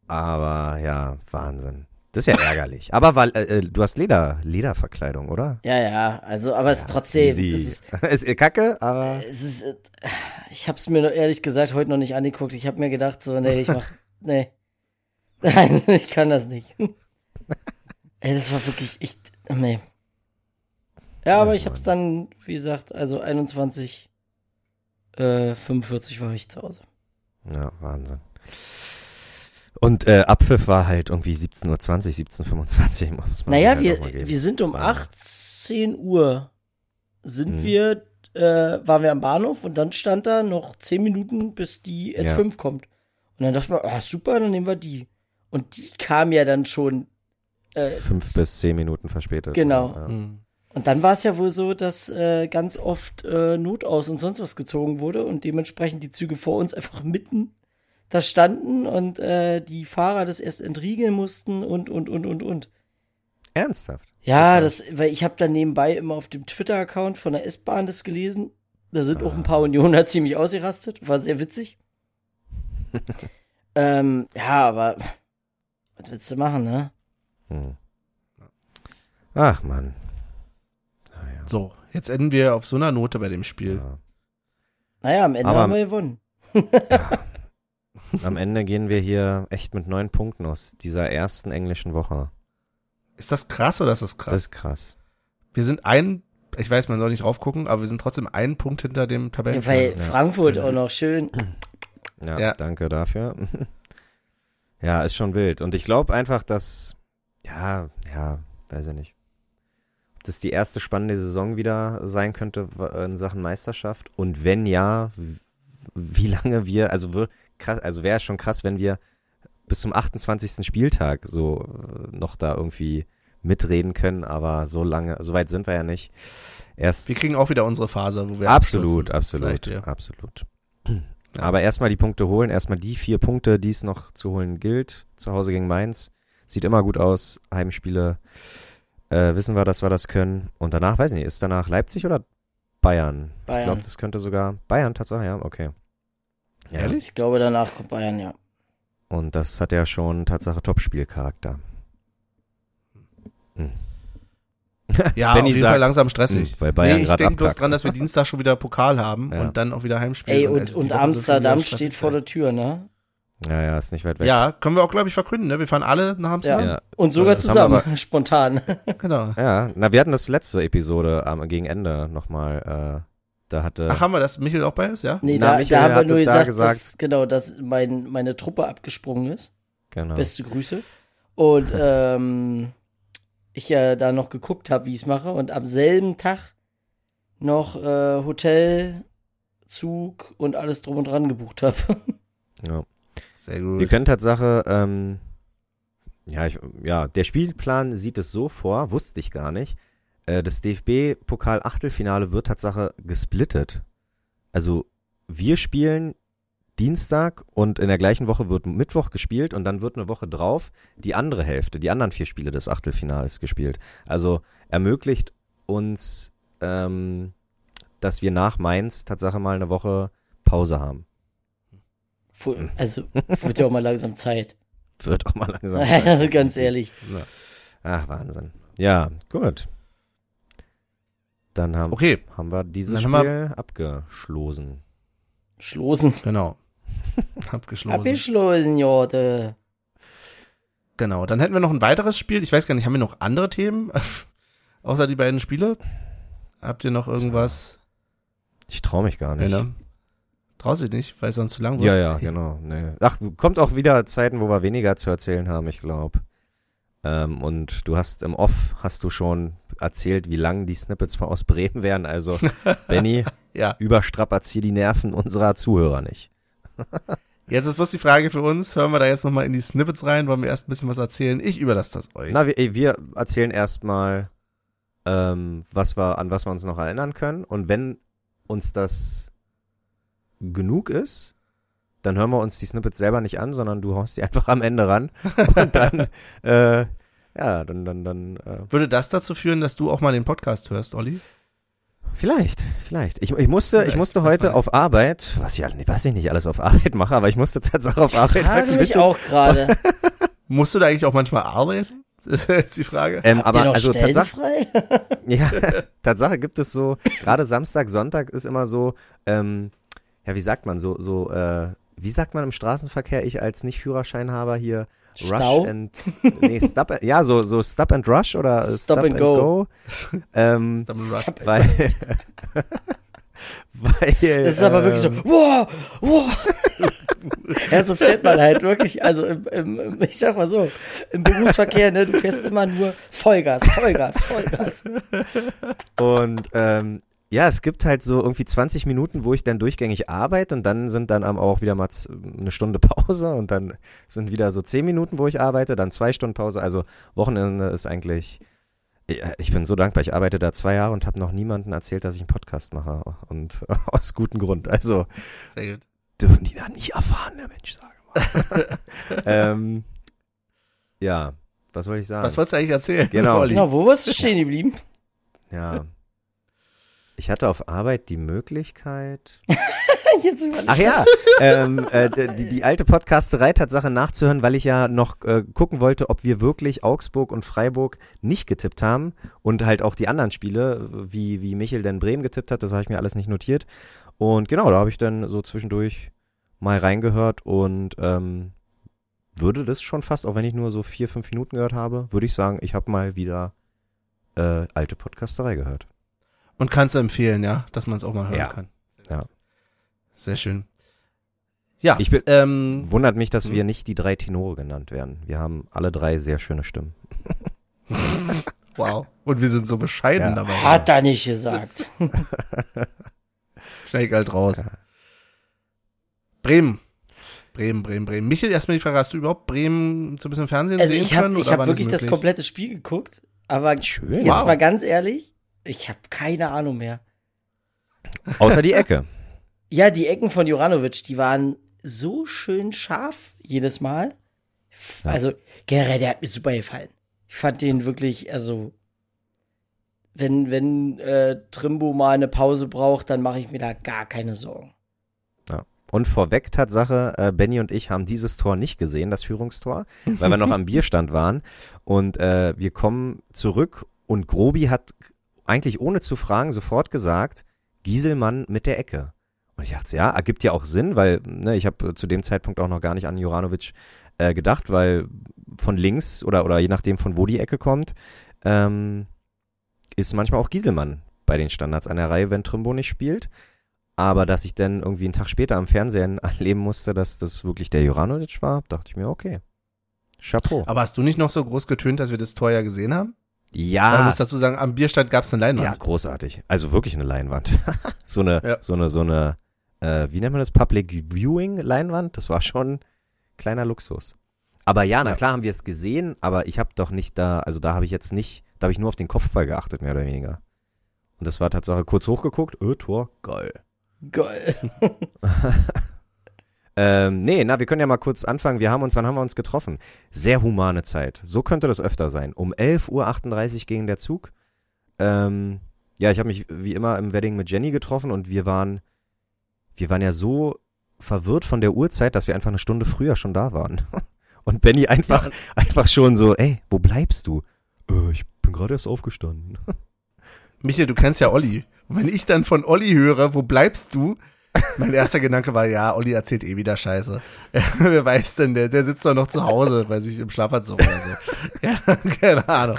aber ja, Wahnsinn. Das ist ja ärgerlich. Aber weil, äh, du hast Leder, Lederverkleidung, oder? Ja, ja. Also, aber es ja, trotzdem, es ist trotzdem. Ist ihr Kacke, aber. Es ist, äh, ich hab's mir noch, ehrlich gesagt heute noch nicht angeguckt. Ich hab mir gedacht, so, nee, ich mach. nee. Nein, ich kann das nicht. Ey, das war wirklich. Ich, nee. Ja, aber oh, ich hab's dann, wie gesagt, also einundzwanzig Uhr fünfundvierzig war ich zu Hause. Ja, Wahnsinn. Und äh, Abpfiff war halt irgendwie siebzehn Uhr zwanzig, siebzehn Uhr fünfundzwanzig. Muss man naja, wir, halt wir sind um achtzehn Uhr sind hm. wir, äh, waren wir am Bahnhof und dann stand da noch zehn Minuten, bis die S fünf ja. kommt. Und dann dachten wir, ah, super, dann nehmen wir die. Und die kam ja dann schon äh, fünf bis zehn Minuten verspätet. Genau. Ja. Mhm. Und dann war es ja wohl so, dass äh, ganz oft äh, Not aus und sonst was gezogen wurde und dementsprechend die Züge vor uns einfach mitten da standen und äh, die Fahrer das erst entriegeln mussten und, und, und, und, und. Ernsthaft? Ja, das, weil ich habe dann nebenbei immer auf dem Twitter-Account von der S-Bahn das gelesen. Da sind ah. auch ein paar Unioner ziemlich ausgerastet. War sehr witzig. ähm, ja, aber was willst du machen, ne? Hm. Ach, Mann. Naja. So, jetzt enden wir auf so einer Note bei dem Spiel. Ja. Naja, am Ende aber haben wir gewonnen. Ja. Am Ende gehen wir hier echt mit neun Punkten aus dieser ersten englischen Woche. Ist das krass oder ist das krass? Das ist krass. Wir sind ein, ich weiß, man soll nicht raufgucken, aber wir sind trotzdem einen Punkt hinter dem Tabellenführer. Ja, weil ja. Frankfurt ja. auch noch schön. Ja, ja, danke dafür. Ja, ist schon wild. Und ich glaube einfach, dass, ja, ja, weiß ich nicht, ob das die erste spannende Saison wieder sein könnte in Sachen Meisterschaft. Und wenn ja, wie lange wir, also wir, krass, also wäre schon krass, wenn wir bis zum achtundzwanzigsten Spieltag so äh, noch da irgendwie mitreden können, aber so lange, so weit sind wir ja nicht. Erst wir kriegen auch wieder unsere Phase, wo wir absolut, absolut, ja. absolut. Ja. Aber erstmal die Punkte holen, erstmal die vier Punkte, die es noch zu holen gilt. Zu Hause gegen Mainz, sieht immer gut aus. Heimspiele, äh, wissen wir, dass wir das können. Und danach, weiß ich nicht, ist danach Leipzig oder Bayern? Bayern. Ich glaube, das könnte sogar Bayern tatsächlich, ja, okay. Ja. Ehrlich? Ich glaube, danach kommt Bayern, ja. Und das hat ja schon Tatsache Topspielcharakter. Hm. Ja, auf jeden sagt, Fall langsam stressig. Mh, weil Bayern nee, ich denke bloß dran, dass wir Dienstag schon wieder Pokal haben ja. und dann auch wieder Heimspiel. Ey, und, und, und Amsterdam so steht vor der Tür, ne? Ja, ja, ist nicht weit weg. Ja, können wir auch, glaube ich, verkünden, ne? Wir fahren alle nach Amsterdam. Ja. Ja. Und sogar das zusammen, aber, spontan. Genau. Ja, na, wir hatten das letzte Episode am, gegen Ende nochmal, äh, Da hatte Ach, haben wir das? Michel auch bei ist, ja? Nee, Na, da, Michel da haben wir nur gesagt, da gesagt dass, genau, dass mein, meine Truppe abgesprungen ist. Genau. Beste Grüße. Und ähm, ich ja da noch geguckt habe, wie ich es mache. Und am selben Tag noch äh, Hotel, Zug und alles drum und dran gebucht habe. Ja. Sehr gut. Wir können Tatsache, ähm, ja, ich, ja, der Spielplan sieht es so vor, wusste ich gar nicht. Das D F B-Pokal-Achtelfinale wird Tatsache gesplittet. Also wir spielen Dienstag und in der gleichen Woche wird Mittwoch gespielt und dann wird eine Woche drauf die andere Hälfte, die anderen vier Spiele des Achtelfinals gespielt. Also ermöglicht uns, ähm, dass wir nach Mainz Tatsache mal eine Woche Pause haben. Also wird ja auch mal langsam Zeit. Wird auch mal langsam Zeit. Ganz ehrlich. Ach, Wahnsinn. Ja, gut. Dann haben, okay. haben wir dieses Dann Spiel abgeschlossen. Schlossen. Genau. Abgeschlossen. Abgeschlossen, Jorde. Genau, dann hätten wir noch ein weiteres Spiel. Ich weiß gar nicht, haben wir noch andere Themen? Außer die beiden Spiele? Habt ihr noch irgendwas? Ich trau mich gar nicht. Ja, ne? Traust dich nicht, weil es sonst zu lang wird. Ja, ja, genau. Nee. Ach, kommt auch wieder Zeiten, wo wir weniger zu erzählen haben, ich glaube. Ähm, und du hast im Off, hast du schon erzählt, wie lang die Snippets von aus Bremen wären. Also, Benni, ja. überstrapazier die Nerven unserer Zuhörer nicht. Jetzt ist bloß die Frage für uns, hören wir da jetzt nochmal in die Snippets rein, wollen wir erst ein bisschen was erzählen? Ich überlasse das euch. Na, wir, wir erzählen erstmal, ähm, was wir, an was wir uns noch erinnern können. Und wenn uns das genug ist, dann hören wir uns die Snippets selber nicht an, sondern du haust die einfach am Ende ran. Und dann, äh, ja, dann, dann, dann. Äh. Würde das dazu führen, dass du auch mal den Podcast hörst, Olli? Vielleicht, vielleicht. Ich, ich musste, vielleicht. ich musste heute auf Arbeit, was ich, was ich nicht alles auf Arbeit mache, aber ich musste tatsächlich auf Arbeit. Frage ich auch gerade. Musst du da eigentlich auch manchmal arbeiten? Das ist die Frage. Ähm, aber noch also Tatsache, ja, Tatsache gibt es so. Gerade Samstag, Sonntag ist immer so. Ähm, ja, wie sagt man so, so? Äh, wie sagt man im Straßenverkehr? Ich als Nicht-Führerscheinhaber hier. Stau? Rush and nee, stop and, ja, so, so Stop and Rush oder Stop, stop and Go. go. ähm, stop and Rush. Weil, weil, das ist aber ähm, wirklich so, wow, wow. Ja, so fährt man halt wirklich, also im, im, ich sag mal so, im Berufsverkehr, ne, du fährst immer nur Vollgas, Vollgas, Vollgas. Und ähm, ja, es gibt halt so irgendwie zwanzig Minuten, wo ich dann durchgängig arbeite und dann sind dann auch wieder mal eine Stunde Pause und dann sind wieder so zehn Minuten, wo ich arbeite, dann zwei Stunden Pause. Also Wochenende ist eigentlich, ich bin so dankbar, ich arbeite da zwei Jahre und habe noch niemandem erzählt, dass ich einen Podcast mache und aus gutem Grund. Also sehr gut. Dürfen die da nicht erfahren, der Mensch, sage mal. ähm, ja, was wollte ich sagen? Was wolltest du eigentlich erzählen? Genau, genau wo warst du stehen geblieben? Ja. Ich hatte auf Arbeit die Möglichkeit. Jetzt Ach ja, ähm, äh, die, die alte Podcasterei Tatsache nachzuhören, weil ich ja noch äh, gucken wollte, ob wir wirklich Augsburg und Freiburg nicht getippt haben und halt auch die anderen Spiele, wie, wie Michel denn Bremen getippt hat, das habe ich mir alles nicht notiert. Und genau, da habe ich dann so zwischendurch mal reingehört und ähm, würde das schon fast, auch wenn ich nur so vier, fünf Minuten gehört habe, würde ich sagen, ich habe mal wieder äh, alte Podcasterei gehört. Und kannst du empfehlen, ja, dass man es auch mal hören ja. kann. Ja. Sehr schön. Ja. Ich bin, ähm, wundert mich, dass wir nicht die drei Tenore genannt werden. Wir haben alle drei sehr schöne Stimmen. Wow. Und wir sind so bescheiden ja. dabei. Hat ja. er nicht gesagt. Schnell Geld raus. Ja. Bremen. Bremen, Bremen, Bremen. Michel, erstmal die Frage, hast du überhaupt Bremen so ein bisschen Fernsehen also sehen ich hab, können? Ich habe wirklich das komplette Spiel geguckt. Aber schön. Jetzt wow. mal ganz ehrlich, ich habe keine Ahnung mehr. Außer die Ecke. Ja, die Ecken von Juranovic, die waren so schön scharf jedes Mal. Also generell, der hat mir super gefallen. Ich fand den wirklich, also wenn, wenn äh, Trimbo mal eine Pause braucht, dann mache ich mir da gar keine Sorgen. Ja. Und vorweg Tatsache, äh, Benny und ich haben dieses Tor nicht gesehen, das Führungstor, weil wir noch am Bierstand waren. Und äh, wir kommen zurück und Grobi hat eigentlich ohne zu fragen sofort gesagt, Gießelmann mit der Ecke. Und ich dachte, ja, ergibt ja auch Sinn, weil ne, ich habe zu dem Zeitpunkt auch noch gar nicht an Juranovic äh, gedacht, weil von links oder, oder je nachdem von wo die Ecke kommt, ähm, ist manchmal auch Gießelmann bei den Standards an der Reihe, wenn Trimbo nicht spielt. Aber dass ich dann irgendwie einen Tag später am Fernsehen erleben musste, dass das wirklich der Juranovic war, dachte ich mir, okay, Chapeau. Aber hast du nicht noch so groß getönt, dass wir das Tor ja gesehen haben? Ja. Man muss dazu sagen, am Bierstand gab es eine Leinwand. Ja, großartig. Also wirklich eine Leinwand. so eine, ja. so eine, so eine, äh, wie nennt man das? Public Viewing Leinwand? Das war schon kleiner Luxus. Aber ja, na ja. klar haben wir es gesehen, aber ich habe doch nicht da, also da habe ich jetzt nicht, da habe ich nur auf den Kopfball geachtet, mehr oder weniger. Und das war Tatsache kurz hochgeguckt, öh, Tor, geil. Geil. Ähm, nee, na, wir können ja mal kurz anfangen. Wir haben uns, wann haben wir uns getroffen? Sehr humane Zeit. So könnte das öfter sein. Um elf Uhr achtunddreißig ging der Zug. Ähm, ja, ich habe mich wie immer im Wedding mit Jenny getroffen und wir waren, wir waren ja so verwirrt von der Uhrzeit, dass wir einfach eine Stunde früher schon da waren. Und Benny einfach, ja. einfach schon so, ey, wo bleibst du? Äh, ich bin gerade erst aufgestanden. Michael, du kennst ja Olli. Und wenn ich dann von Olli höre, wo bleibst du? Mein erster Gedanke war, ja, Olli erzählt eh wieder Scheiße. Wer weiß denn, der, der sitzt doch noch zu Hause, weiß ich, im Schlafanzug oder so. Ja, keine Ahnung.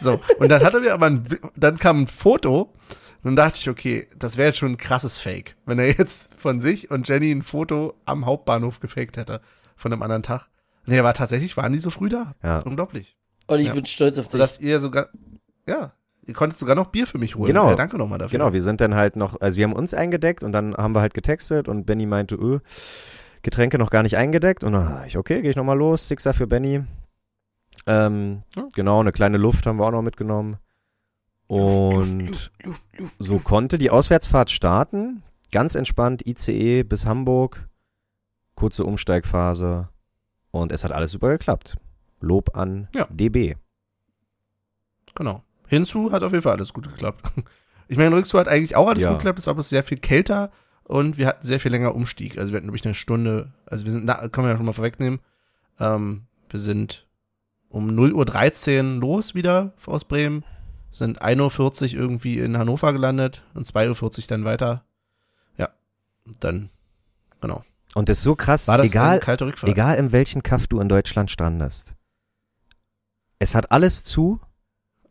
So, und dann hatte wir aber ein, dann kam ein Foto und dann dachte ich, okay, das wäre jetzt schon ein krasses Fake, wenn er jetzt von sich und Jenny ein Foto am Hauptbahnhof gefaked hätte von einem anderen Tag. Nee, aber tatsächlich waren die so früh da. Ja. Unglaublich. Und ich ja. bin stolz auf dich. Sodass ihr sogar, ja. Ihr konntet sogar noch Bier für mich holen. Genau. Ja, danke nochmal dafür. Genau, wir sind dann halt noch, also wir haben uns eingedeckt und dann haben wir halt getextet und Benny meinte, öh, Getränke noch gar nicht eingedeckt. Und dann dachte ich, okay, gehe ich nochmal los, Sixer für Benny. Ähm, ja. Genau, eine kleine Luft haben wir auch noch mitgenommen. Und Luft, Luft, Luft, Luft, Luft, so konnte die Auswärtsfahrt starten. Ganz entspannt, I C E bis Hamburg. Kurze Umsteigphase. Und es hat alles super geklappt. Lob an ja. D B. Genau. Hinzu hat auf jeden Fall alles gut geklappt. Ich meine, Rückzug hat eigentlich auch alles ja. gut geklappt. Es war bloß sehr viel kälter und wir hatten sehr viel länger Umstieg. Also wir hatten, glaube ich, eine Stunde, also wir sind, na, können wir ja schon mal vorwegnehmen, ähm, wir sind um null Uhr dreizehn los wieder aus Bremen, sind ein Uhr vierzig irgendwie in Hannover gelandet und zwei Uhr vierzig dann weiter. Ja, dann, genau. Und das ist so krass, war das egal, egal in welchen Kaff du in Deutschland strandest. Es hat alles zu,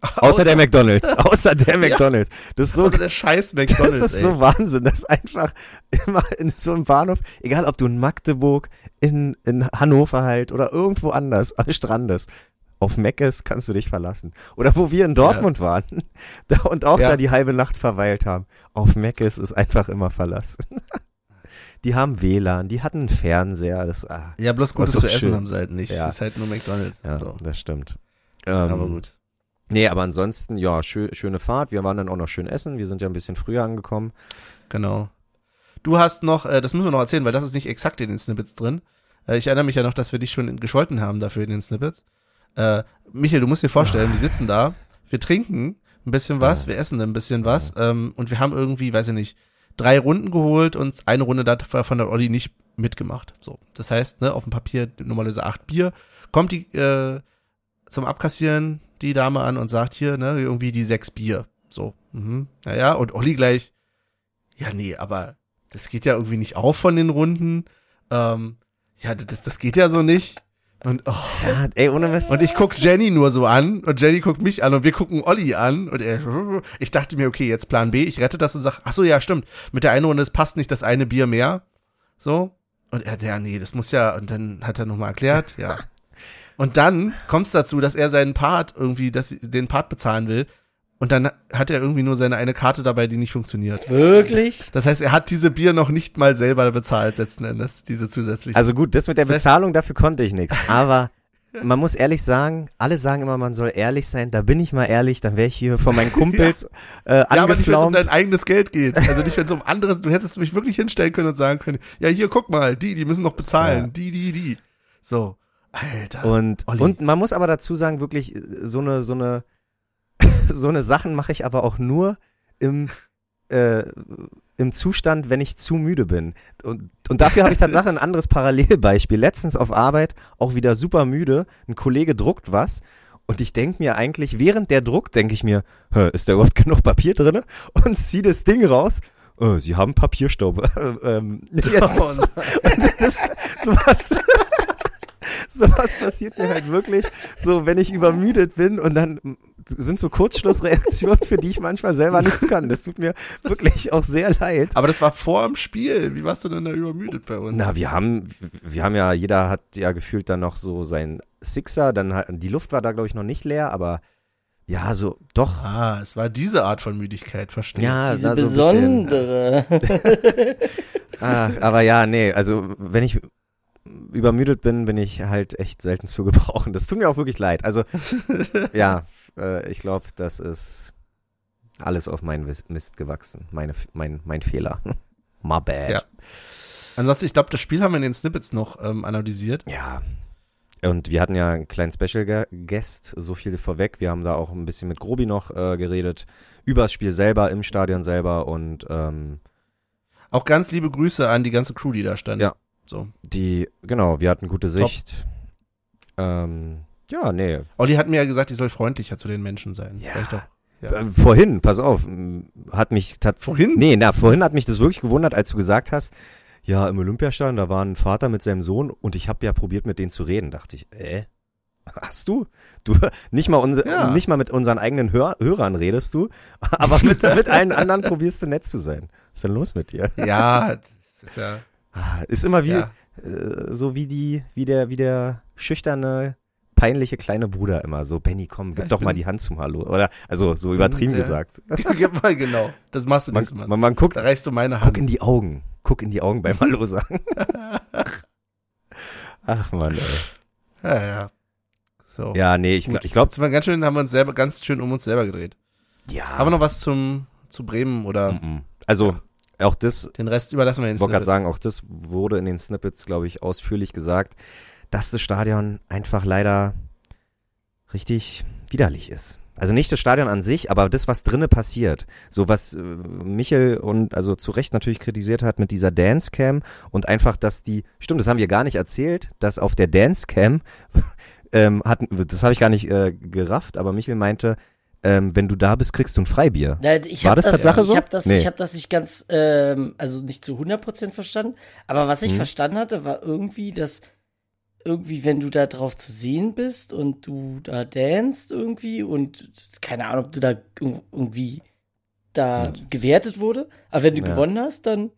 Außer, außer der McDonald's, außer der McDonald's. Ja, das ist so, der scheiß McDonald's, das ist so ey. Wahnsinn, dass einfach immer in so einem Bahnhof, egal ob du in Magdeburg, in, in Hannover halt oder irgendwo anders strandest, auf Meckes kannst du dich verlassen. Oder wo wir in Dortmund ja. waren da, und auch ja. da die halbe Nacht verweilt haben. Auf Meckes ist einfach immer Verlass. Die haben W L A N, die hatten einen Fernseher. Das, ah, ja, bloß Gutes so zu schön. Essen haben sie halt nicht. Ja. Ist halt nur McDonalds. Ja, so. Das stimmt. Ähm, aber gut. Nee, aber ansonsten, ja, schö- schöne Fahrt. Wir waren dann auch noch schön essen. Wir sind ja ein bisschen früher angekommen. Genau. Du hast noch, äh, das müssen wir noch erzählen, weil das ist nicht exakt in den Snippets drin. Äh, ich erinnere mich ja noch, dass wir dich schon gescholten haben dafür in den Snippets. Äh, Michel, du musst dir vorstellen, wir sitzen da, wir trinken ein bisschen was, wir essen ein bisschen was ähm, und wir haben irgendwie, weiß ich nicht, drei Runden geholt und eine Runde davon hat Olli nicht mitgemacht. So, das heißt, ne, auf dem Papier normalerweise acht Bier, kommt die äh, zum Abkassieren die Dame an und sagt hier, ne, irgendwie die sechs Bier. So, mhm, naja, und Olli gleich, ja nee, aber das geht ja irgendwie nicht auf von den Runden, ähm, ja, das, das geht ja so nicht. Und, oh. ja, ey, ohne Mist. Und ich guck Jenny nur so an und Jenny guckt mich an und wir gucken Olli an und er, ich dachte mir, okay, jetzt Plan B, ich rette das und sag, ach so, ja, stimmt, mit der einen Runde, es passt nicht das eine Bier mehr, so, und er, ja, nee, das muss ja, und dann hat er nochmal erklärt, ja, und dann kommt's dazu, dass er seinen Part irgendwie, dass den Part bezahlen will und dann hat er irgendwie nur seine eine Karte dabei, die nicht funktioniert. Wirklich? Das heißt, er hat diese Bier noch nicht mal selber bezahlt, letzten Endes, diese zusätzliche. Also gut, das mit der Bezahlung, dafür konnte ich nichts. Aber man muss ehrlich sagen, alle sagen immer, man soll ehrlich sein. Da bin ich mal ehrlich, dann wäre ich hier von meinen Kumpels ja. äh, angeflaumt. Ja, aber nicht, wenn es um dein eigenes Geld geht. Also nicht, wenn es um anderes, du hättest mich wirklich hinstellen können und sagen können, ja, hier, guck mal, die, die müssen noch bezahlen, ja. die, die, die. So, Alter. Und, und man muss aber dazu sagen, wirklich so eine, so eine, so eine Sachen mache ich aber auch nur im, äh, im Zustand, wenn ich zu müde bin. Und, und dafür habe ich tatsächlich ein anderes Parallelbeispiel. Letztens auf Arbeit, auch wieder super müde, ein Kollege druckt was und ich denke mir eigentlich, während der druckt, denke ich mir, ist da überhaupt genug Papier drin? Und ziehe das Ding raus. Oh, Sie haben Papierstaub. ähm, oh, und das sowas... Sowas passiert mir halt wirklich, so wenn ich übermüdet bin und dann sind so Kurzschlussreaktionen, für die ich manchmal selber nichts kann. Das tut mir wirklich auch sehr leid. Aber das war vor dem Spiel. Wie warst du denn da übermüdet bei uns? Na, wir haben, wir haben ja, jeder hat ja gefühlt dann noch so seinen Sixer, dann halt, die Luft war da glaube ich noch nicht leer, aber ja, so, doch. Ah, es war diese Art von Müdigkeit, verstehe. Ja, diese so besondere. Bisschen, ach, aber ja, nee, also wenn ich übermüdet bin, bin ich halt echt selten zu gebrauchen. Das tut mir auch wirklich leid. Also, ja, äh, ich glaube, das ist alles auf meinen Mist gewachsen. Meine, mein, mein Fehler. My bad. Ja. Ansonsten, ich glaube, das Spiel haben wir in den Snippets noch ähm, analysiert. Ja. Und wir hatten ja einen kleinen Special-Guest, so viel vorweg. Wir haben da auch ein bisschen mit Grobi noch äh, geredet. Über das Spiel selber, im Stadion selber und ähm, auch ganz liebe Grüße an die ganze Crew, die da stand. Ja. So. Die, genau, wir hatten gute Sicht. Ähm, ja, nee. Olli hat mir ja gesagt, ich soll freundlicher zu den Menschen sein. Ja. Doch, ja. Vorhin, pass auf, hat mich tat, Vorhin? Nee, na, vorhin hat mich das wirklich gewundert, als du gesagt hast, ja, im Olympiastadion, da war ein Vater mit seinem Sohn und ich habe ja probiert, mit denen zu reden. Dachte ich, äh, hast du? Du, nicht mal, unser, ja. nicht mal mit unseren eigenen Hör- Hörern redest du, aber mit, mit allen anderen probierst du nett zu sein. Was ist denn los mit dir? Ja, das ist ja... Ist immer wie ja. äh, so wie die, wie der, wie der schüchterne, peinliche kleine Bruder immer so, Benni, komm, gib ja, doch mal die Hand zum Hallo. Oder also so übertrieben sehr, gesagt. Gib mal genau. Das machst du nächstes Mal. Man, man guckt, da reichst du meine Hand. Guck in die Augen. Guck in die Augen beim Hallo sagen. Ach Mann, ey. Ja, ja. So. Ja, nee, ich glaube. Glaub, jetzt mal ganz schön, haben wir uns selber ganz schön um uns selber gedreht. Ja. Haben wir noch was zum zu Bremen oder? Mm-mm. Also. Ja. Auch das, den Rest überlassen wir den Snippets. Ich wollte gerade sagen, auch das wurde in den Snippets, glaube ich, ausführlich gesagt, dass das Stadion einfach leider richtig widerlich ist. Also nicht das Stadion an sich, aber das, was drinnen passiert. So was äh, Michel und also zu Recht natürlich kritisiert hat mit dieser Dancecam und einfach, dass die, stimmt, das haben wir gar nicht erzählt, dass auf der Dancecam, ähm, hat, das habe ich gar nicht äh, gerafft, aber Michel meinte, Ähm, wenn du da bist, kriegst du ein Freibier. Na, ich War das, das Tatsache so? Ich habe das, nee. hab das nicht ganz, ähm, also nicht zu hundert Prozent verstanden, aber was ich hm. verstanden hatte, war irgendwie, dass irgendwie, wenn du da drauf zu sehen bist und du da danst irgendwie und keine Ahnung, ob du da irgendwie da ja. gewertet wurde, aber wenn du ja. gewonnen hast, dann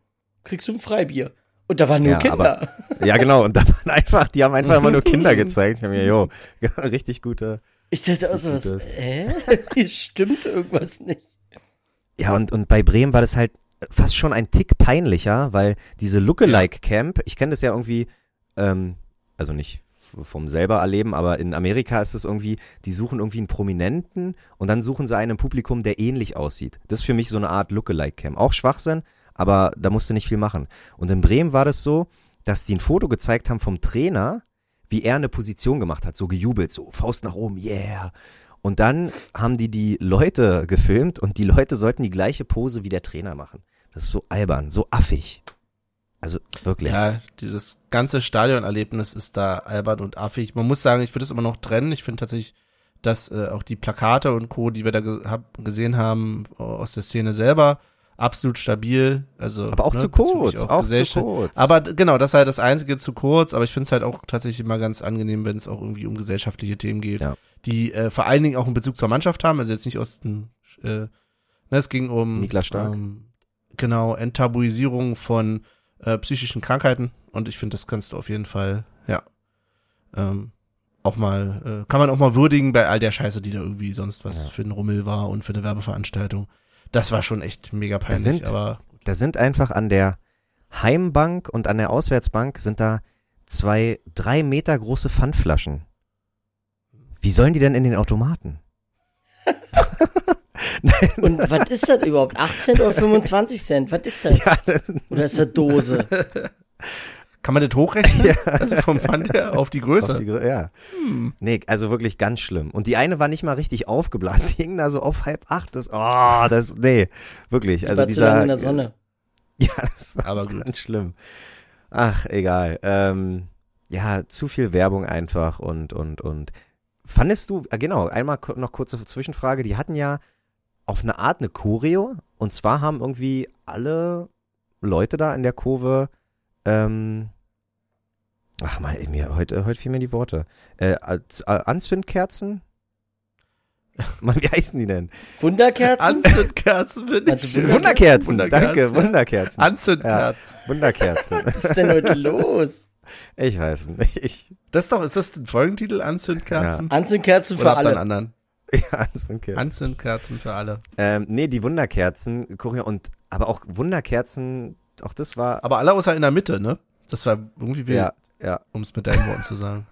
kriegst du ein Freibier. Und da waren nur ja, Kinder. Aber, Ja, genau. Und da waren einfach, die haben einfach immer nur Kinder gezeigt. Ich habe mir, jo, richtig gute. Ich dachte auch so was, hä? Hier stimmt irgendwas nicht. Ja, und, und bei Bremen war das halt fast schon ein Tick peinlicher, weil diese Lookalike-Camp, ich kenne das ja irgendwie, ähm, also nicht vom selber erleben, aber in Amerika ist es irgendwie, die suchen irgendwie einen Prominenten und dann suchen sie einen im Publikum, der ähnlich aussieht. Das ist für mich so eine Art Lookalike-Camp. Auch Schwachsinn, aber da musst du nicht viel machen. Und in Bremen war das so, dass die ein Foto gezeigt haben vom Trainer, wie er eine Position gemacht hat, so gejubelt, so Faust nach oben, yeah. Und dann haben die die Leute gefilmt und die Leute sollten die gleiche Pose wie der Trainer machen. Das ist so albern, so affig. Also wirklich. Ja, dieses ganze Stadionerlebnis ist da albern und affig. Man muss sagen, ich würde es immer noch trennen. Ich finde tatsächlich, dass äh, auch die Plakate und Co., die wir da ge- hab, gesehen haben aus der Szene selber, absolut stabil. Also, aber auch ne, zu kurz, auch, auch zu kurz. Aber genau, das ist halt das Einzige, zu kurz. Aber ich finde es halt auch tatsächlich immer ganz angenehm, wenn es auch irgendwie um gesellschaftliche Themen geht, ja, die äh, vor allen Dingen auch einen Bezug zur Mannschaft haben. Also jetzt nicht aus dem, äh, ne, es ging um Niklas Stark. Ähm, genau, Enttabuisierung von Äh, psychischen Krankheiten, und ich finde, das kannst du auf jeden Fall, ja, ähm, auch mal, äh, kann man auch mal würdigen bei all der Scheiße, die da irgendwie sonst was ja. für einen Rummel war und für eine Werbeveranstaltung. Das war schon echt mega peinlich. Da sind, aber da sind einfach an der Heimbank und an der Auswärtsbank sind da zwei, drei Meter große Pfandflaschen. Wie sollen die denn in den Automaten? Nein. Und was ist das überhaupt? acht Cent oder fünfundzwanzig Cent? Was ist das? Ja, das oder ist das Dose? Kann man das hochrechnen? Ja. Also vom Pfand her auf die Größe? Auf die Grö- ja. Hm. Nee, also wirklich ganz schlimm. Und die eine war nicht mal richtig aufgeblasen. Die hing da so auf halb acht. Das, oh, das, nee, wirklich. Die also war dieser, zu lange in der Sonne. Ja, das war aber ganz schlimm. Ach, egal. Ähm, ja, zu viel Werbung einfach und, und, und. Fandest du, genau, einmal noch kurze Zwischenfrage. Die hatten ja auf eine Art eine Choreo, und zwar haben irgendwie alle Leute da in der Kurve, ähm, ach mal, mir, heute, heute fehlen mir die Worte, äh, Anzündkerzen? Mann, wie heißen die denn? Wunderkerzen? Anzündkerzen, bin ich. Wunderkerzen? Wunderkerzen, Wunderkerzen, danke, Wunderkerzen. Anzündkerzen. Ja, Wunderkerzen. Was ist denn heute los? Ich weiß nicht. Ich das ist doch, ist das ein Folgentitel? Anzündkerzen? Ja. Anzündkerzen für alle. Anderen? Ja, Anzündkerzen. Anzündkerzen für alle. Ähm, nee, die Wunderkerzen, und aber auch Wunderkerzen, auch das war. Aber Allah ist halt in der Mitte, ne? Das war irgendwie wild, ja, ja, um es mit deinen Worten zu sagen.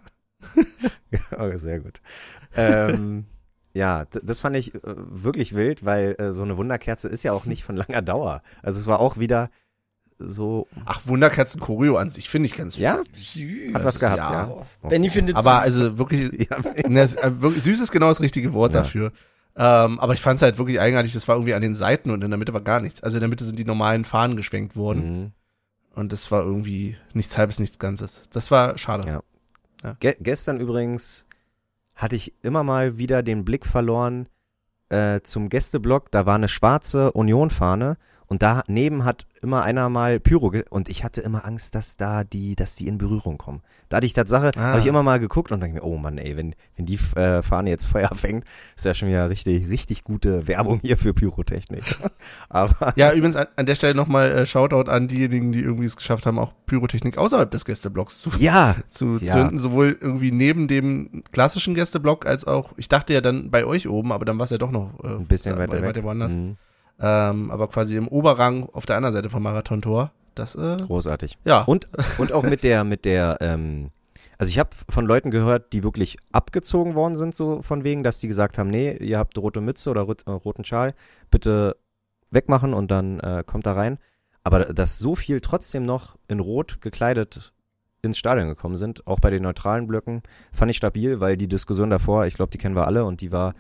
Ja, sehr gut. Ähm, ja, d- das fand ich äh, wirklich wild, weil äh, so eine Wunderkerze ist ja auch nicht von langer Dauer. Also es war auch wieder so. Ach, Wunderkerzen Choreo an sich finde ich ganz süß. Ja, süß. Hat was gehabt, ja. ja. Okay. Benni findet aber süß. Also wirklich, ne, süß ist genau das richtige Wort ja. dafür. Ähm, aber ich fand es halt wirklich eigenartig, das war irgendwie an den Seiten und in der Mitte war gar nichts. Also in der Mitte sind die normalen Fahnen geschwenkt worden. Mhm. Und das war irgendwie nichts Halbes, nichts Ganzes. Das war schade. Ja. Ja. Ge- gestern übrigens hatte ich immer mal wieder den Blick verloren äh, zum Gästeblock. Da war eine schwarze Union-Fahne. Und daneben hat immer einer mal Pyro ge- und ich hatte immer Angst, dass da die, dass die in Berührung kommen. Da hatte ich Tatsache, ah. habe ich immer mal geguckt und dachte mir, oh Mann, ey, wenn, wenn die äh, Fahne jetzt Feuer fängt, ist ja schon wieder richtig, richtig gute Werbung hier für Pyrotechnik. Aber ja, übrigens an, an der Stelle nochmal äh, Shoutout an diejenigen, die irgendwie es geschafft haben, auch Pyrotechnik außerhalb des Gästeblocks zu, ja. zu ja. zünden. Sowohl irgendwie neben dem klassischen Gästeblock als auch, ich dachte ja dann bei euch oben, aber dann war es ja doch noch äh, ein bisschen da, weiter, weiter, weiter woanders. Mhm. Ähm, aber quasi im Oberrang auf der anderen Seite vom Marathontor. Das, äh, großartig. Ja. Und, und auch mit der, mit der, ähm, also ich habe von Leuten gehört, die wirklich abgezogen worden sind, so von wegen, dass die gesagt haben, nee, ihr habt rote Mütze oder rot, äh, roten Schal, bitte wegmachen und dann äh, kommt da rein. Aber dass so viel trotzdem noch in Rot gekleidet ins Stadion gekommen sind, auch bei den neutralen Blöcken, fand ich stabil, weil die Diskussion davor, ich glaube, die kennen wir alle und die war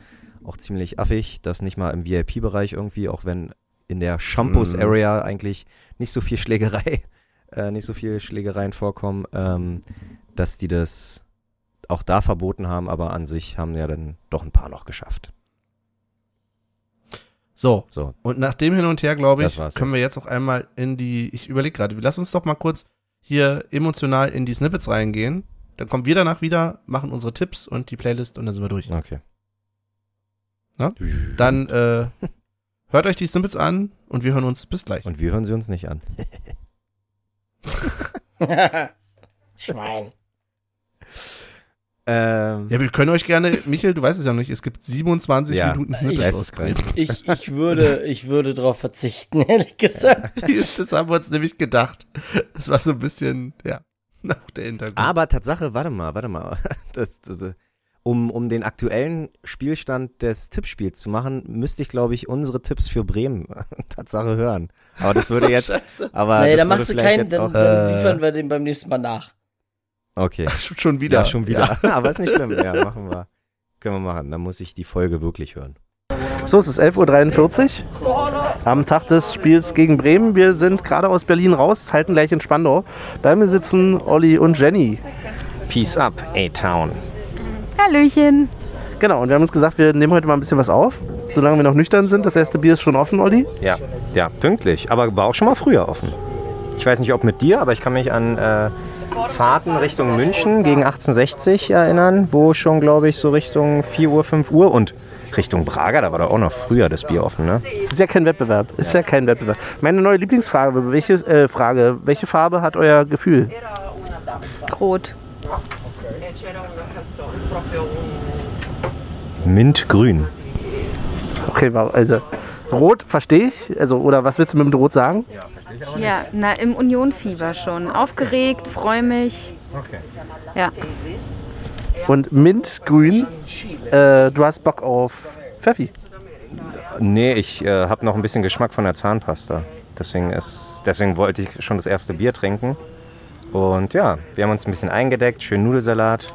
auch ziemlich affig, dass nicht mal im V I P-Bereich irgendwie, auch wenn in der Shampoos-Area eigentlich nicht so viel Schlägerei, äh, nicht so viel Schlägereien vorkommen, ähm, dass die das auch da verboten haben, aber an sich haben ja dann doch ein paar noch geschafft. So, so. Und nach dem Hin und Her, glaube ich, können jetzt. wir jetzt auch einmal in die, ich überlege gerade, lass uns doch mal kurz hier emotional in die Snippets reingehen, dann kommen wir danach wieder, machen unsere Tipps und die Playlist und dann sind wir durch. Okay. Na? Dann äh, hört euch die Snippets an und wir hören uns bis gleich. Und wir hören sie uns nicht an. Schwein. Ähm, ja, wir können euch gerne, Michel, du weißt es ja noch nicht, es gibt siebenundzwanzig ja, Minuten Snippets. Ich, ich, ich würde, ich würde darauf verzichten, ehrlich gesagt. Das haben wir uns nämlich gedacht. Das war so ein bisschen, ja, nach der Hintergrund. Aber Tatsache, warte mal, warte mal. Das, das, um, um den aktuellen Spielstand des Tippspiels zu machen, müsste ich, glaube ich, unsere Tipps für Bremen Tatsache hören. Aber das würde so jetzt, Scheiße. aber naja, das dann machst du keinen, dann, dann liefern wir den beim nächsten Mal nach. Okay. Ach, schon wieder. Ja, schon wieder. Ja. Aber ist nicht schlimm. Ja, machen wir. Können wir machen. Dann muss ich die Folge wirklich hören. So, es ist elf Uhr dreiundvierzig am Tag des Spiels gegen Bremen. Wir sind gerade aus Berlin raus, halten gleich in Spandau. Bei mir sitzen Olli und Jenny. Peace up, A-Town. Hallöchen. Genau, und wir haben uns gesagt, wir nehmen heute mal ein bisschen was auf, solange wir noch nüchtern sind. Das erste Bier ist schon offen, Olli. Ja, ja, pünktlich. Aber war auch schon mal früher offen. Ich weiß nicht, ob mit dir, aber ich kann mich an... Äh, Fahrten Richtung München gegen achtzehnhundertsechzig erinnern, wo schon, glaube ich, so Richtung vier Uhr, fünf Uhr und Richtung Braga, da war doch auch noch früher das Bier offen, ne? Es ist ja kein Wettbewerb, es ist ja kein Wettbewerb. Meine neue Lieblingsfrage, welche, äh, Frage, welche Farbe hat euer Gefühl? Rot. Mintgrün. Okay, also Rot verstehe ich, also, oder was willst du mit dem Rot sagen? Ja, na, im Union-Fieber schon. Aufgeregt, freue mich. Okay. Ja. Und Mintgrün, äh, du hast Bock auf Pfeffi? Nee, ich äh, habe noch ein bisschen Geschmack von der Zahnpasta. Deswegen, ist, deswegen wollte ich schon das erste Bier trinken. Und ja, wir haben uns ein bisschen eingedeckt. Schön Nudelsalat,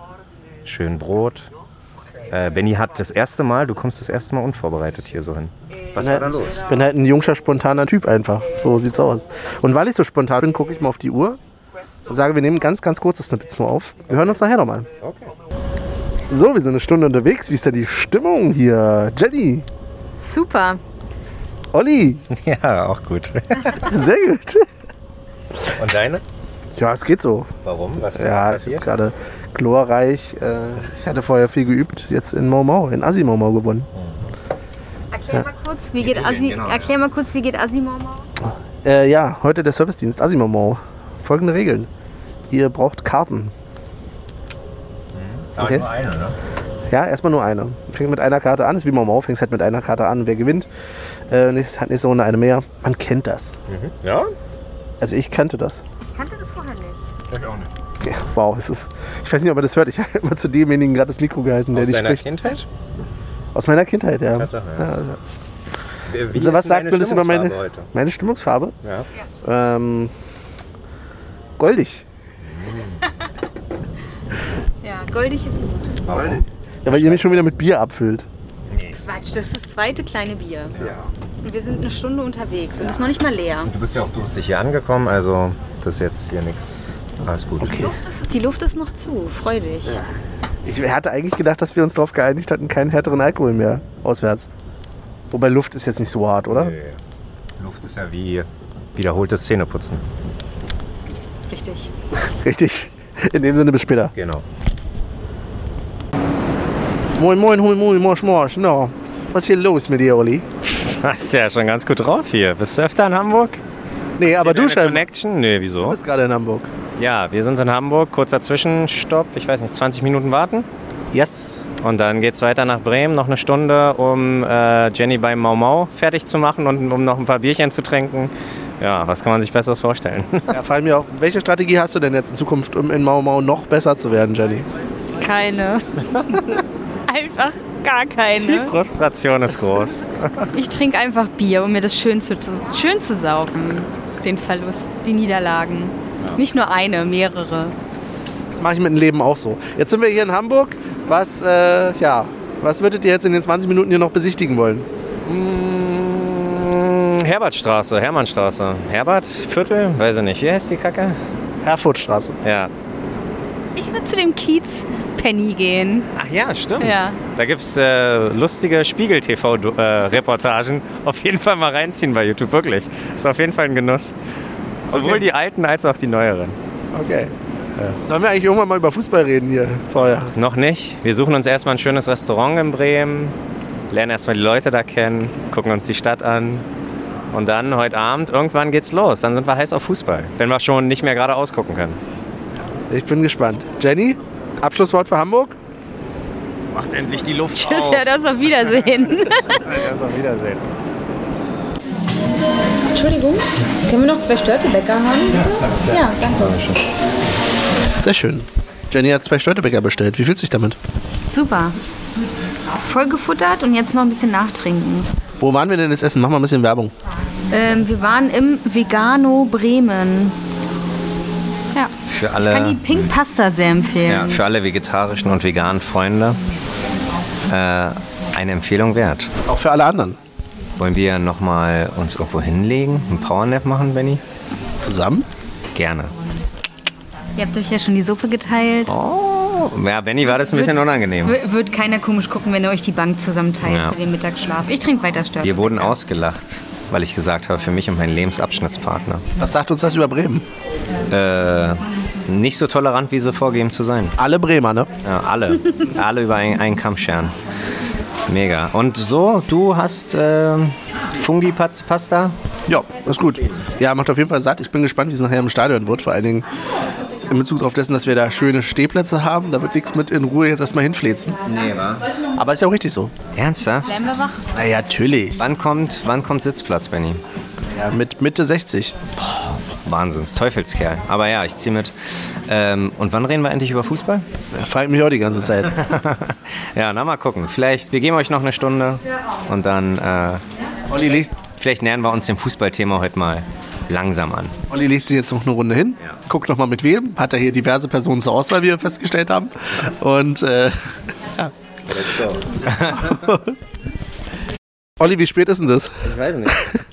schön Brot. Äh, Benni hat das erste Mal, du kommst das erste Mal unvorbereitet hier so hin. Was war da los? Ich bin halt ein jungscher, spontaner Typ einfach. So sieht's aus. Und weil ich so spontan bin, gucke ich mal auf die Uhr und sage, wir nehmen ganz, ganz kurzes Snippets nur auf. Wir hören uns nachher nochmal. Okay. So, wir sind eine Stunde unterwegs. Wie ist denn die Stimmung hier? Jenny? Super. Olli? Ja, auch gut. Sehr gut. Und deine? Ja, es geht so. Warum? Was ja, passiert? Ja, gerade glorreich. Ich hatte vorher viel geübt. Jetzt in Mau Mau, in Assi Mau Mau gewonnen. Erklär, ja. mal kurz, wie geht Asi, genau, erklär mal kurz, wie geht Assi Mau Mau? Äh, ja, heute der Servicedienst Assi Mau Mau. Folgende Regeln. Ihr braucht Karten. Mhm. Okay. Aber nur eine, ne? Ja, erstmal nur eine. Fängt mit einer Karte an, ist wie Mau Mau, fängst halt mit einer Karte an, wer gewinnt. Äh, hat nächste Runde eine mehr. Man kennt das. Mhm. Ja? Also ich kannte das. Ich kannte das vorher nicht. Ich auch nicht. Okay. Wow, es ist, ich weiß nicht, ob man das hört. Ich habe immer zu demjenigen gerade das Mikro gehalten, Aus der nicht spricht. Aus deiner Kindheit? Aus meiner Kindheit, ja. Tatsache, ja. ja also. Also, was sagt man das über meine, meine Stimmungsfarbe? Ja. Ja. Ähm, goldig. Ja, goldig ist gut. Warum? Ja, weil Scheiße. Ihr mich schon wieder mit Bier abfüllt. Nee. Quatsch, das ist das zweite kleine Bier. Ja. Und wir sind eine Stunde unterwegs und ja. Ist noch nicht mal leer. Du bist ja auch durstig hier angekommen, also das ist jetzt hier nichts. Alles gut. Okay. Die Luft ist, die Luft ist noch zu, freu dich. Ja. Ich hatte eigentlich gedacht, dass wir uns darauf geeinigt hatten, keinen härteren Alkohol mehr auswärts. Wobei Luft ist jetzt nicht so hart, oder? Nee. Luft ist ja wie wiederholtes Zähneputzen. Richtig. Richtig. In dem Sinne bis später. Genau. Moin, moin, moin, moin, morsch, morsch. No. Was ist hier los mit dir, Olli? Hast ja schon ganz gut drauf hier. Bist du öfter in Hamburg? Nee, aber du scheinbar. Connection? Nee, wieso? Du bist gerade in Hamburg. Ja, wir sind in Hamburg, kurzer Zwischenstopp, ich weiß nicht, zwanzig Minuten warten. Yes. Und dann geht's weiter nach Bremen, noch eine Stunde, um äh, Jenny bei Mau Mau fertig zu machen und um noch ein paar Bierchen zu trinken. Ja, was kann man sich Besseres vorstellen? Ja, vor allem ja auch, welche Strategie hast du denn jetzt in Zukunft, um in Mau Mau noch besser zu werden, Jenny? Keine. Einfach gar keine. Die Frustration ist groß. Ich trinke einfach Bier, um mir das schön zu, schön zu saufen, den Verlust, die Niederlagen. Ja. Nicht nur eine, mehrere. Das mache ich mit dem Leben auch so. Jetzt sind wir hier in Hamburg. Was, äh, ja, was würdet ihr jetzt in den zwanzig Minuten hier noch besichtigen wollen? Hm, Herbertstraße, Hermannstraße. Herbertviertel? Weiß ich nicht. Wie heißt die Kacke? Herfurtstraße. Ja. Ich würde zu dem Kiez Penny gehen. Ach ja, stimmt. Ja. Da gibt es äh, lustige Spiegel-T V-Reportagen. Auf jeden Fall mal reinziehen bei YouTube, wirklich. Ist auf jeden Fall ein Genuss. Sowohl okay. Die alten als auch die neueren. Okay. Ja. Sollen wir eigentlich irgendwann mal über Fußball reden hier vorher? Noch nicht. Wir suchen uns erstmal ein schönes Restaurant in Bremen, lernen erstmal die Leute da kennen, gucken uns die Stadt an. Und dann heute Abend, irgendwann geht's los. Dann sind wir heiß auf Fußball, wenn wir schon nicht mehr geradeaus gucken können. Ich bin gespannt. Jenny, Abschlusswort für Hamburg? Macht endlich die Luft Tschüss, auf. Tschüss, ja, das auf Wiedersehen. Das auf Wiedersehen. Entschuldigung, können wir noch zwei Störtebäcker haben? Ja, ja, danke. Sehr schön. Jenny hat zwei Störtebäcker bestellt. Wie fühlt sich damit? Super. Voll gefuttert und jetzt noch ein bisschen nachtrinken. Wo waren wir denn jetzt essen? Mach mal ein bisschen Werbung. Ähm, wir waren im Vegano Bremen. Ja. Für alle, ich kann die Pink Pasta sehr empfehlen. Ja, für alle vegetarischen und veganen Freunde äh, eine Empfehlung wert. Auch für alle anderen. Wollen wir nochmal uns irgendwo hinlegen, einen Powernap machen, Benni? Zusammen? Gerne. Ihr habt euch ja schon die Suppe geteilt. Oh, ja, Benni war das ein wird, bisschen unangenehm. Wird keiner komisch gucken, wenn ihr euch die Bank zusammen teilt ja. für den Mittagsschlaf. Ich trinke weiter Störtebäcker. Wir wurden ausgelacht, weil ich gesagt habe, für mich und meinen Lebensabschnittspartner. Was sagt uns das über Bremen? Äh, nicht so tolerant, wie sie vorgeben zu sein. Alle Bremer, ne? Ja, alle. Alle über einen, einen Kamm scheren. Mega. Und so, du hast äh, Fungi-Pasta? Ja, ist gut. Ja, macht auf jeden Fall satt. Ich bin gespannt, wie es nachher im Stadion wird. Vor allen Dingen in Bezug auf dessen, dass wir da schöne Stehplätze haben. Da wird nichts mit in Ruhe jetzt erstmal hinfläzen. Nee, wa? Aber ist ja auch richtig so. Ernsthaft? Bleiben wir wach? Na ja, natürlich. Wann kommt, wann kommt Sitzplatz, Benni? Ja, mit Mitte sechzig. Boah. Wahnsinns, Teufelskerl. Aber ja, ich ziehe mit. Ähm, und wann reden wir endlich über Fußball? Ja, fragt mich auch die ganze Zeit. Ja, na mal gucken. Vielleicht, wir geben euch noch eine Stunde und dann äh, Olli, vielleicht nähern wir uns dem Fußballthema heute mal langsam an. Olli legt sich jetzt noch eine Runde hin, ja. Guckt noch mal mit wem. Hat er hier diverse Personen zur Auswahl, wie wir festgestellt haben. Und äh, ja. Let's go. Olli, wie spät ist denn das? Ich weiß nicht.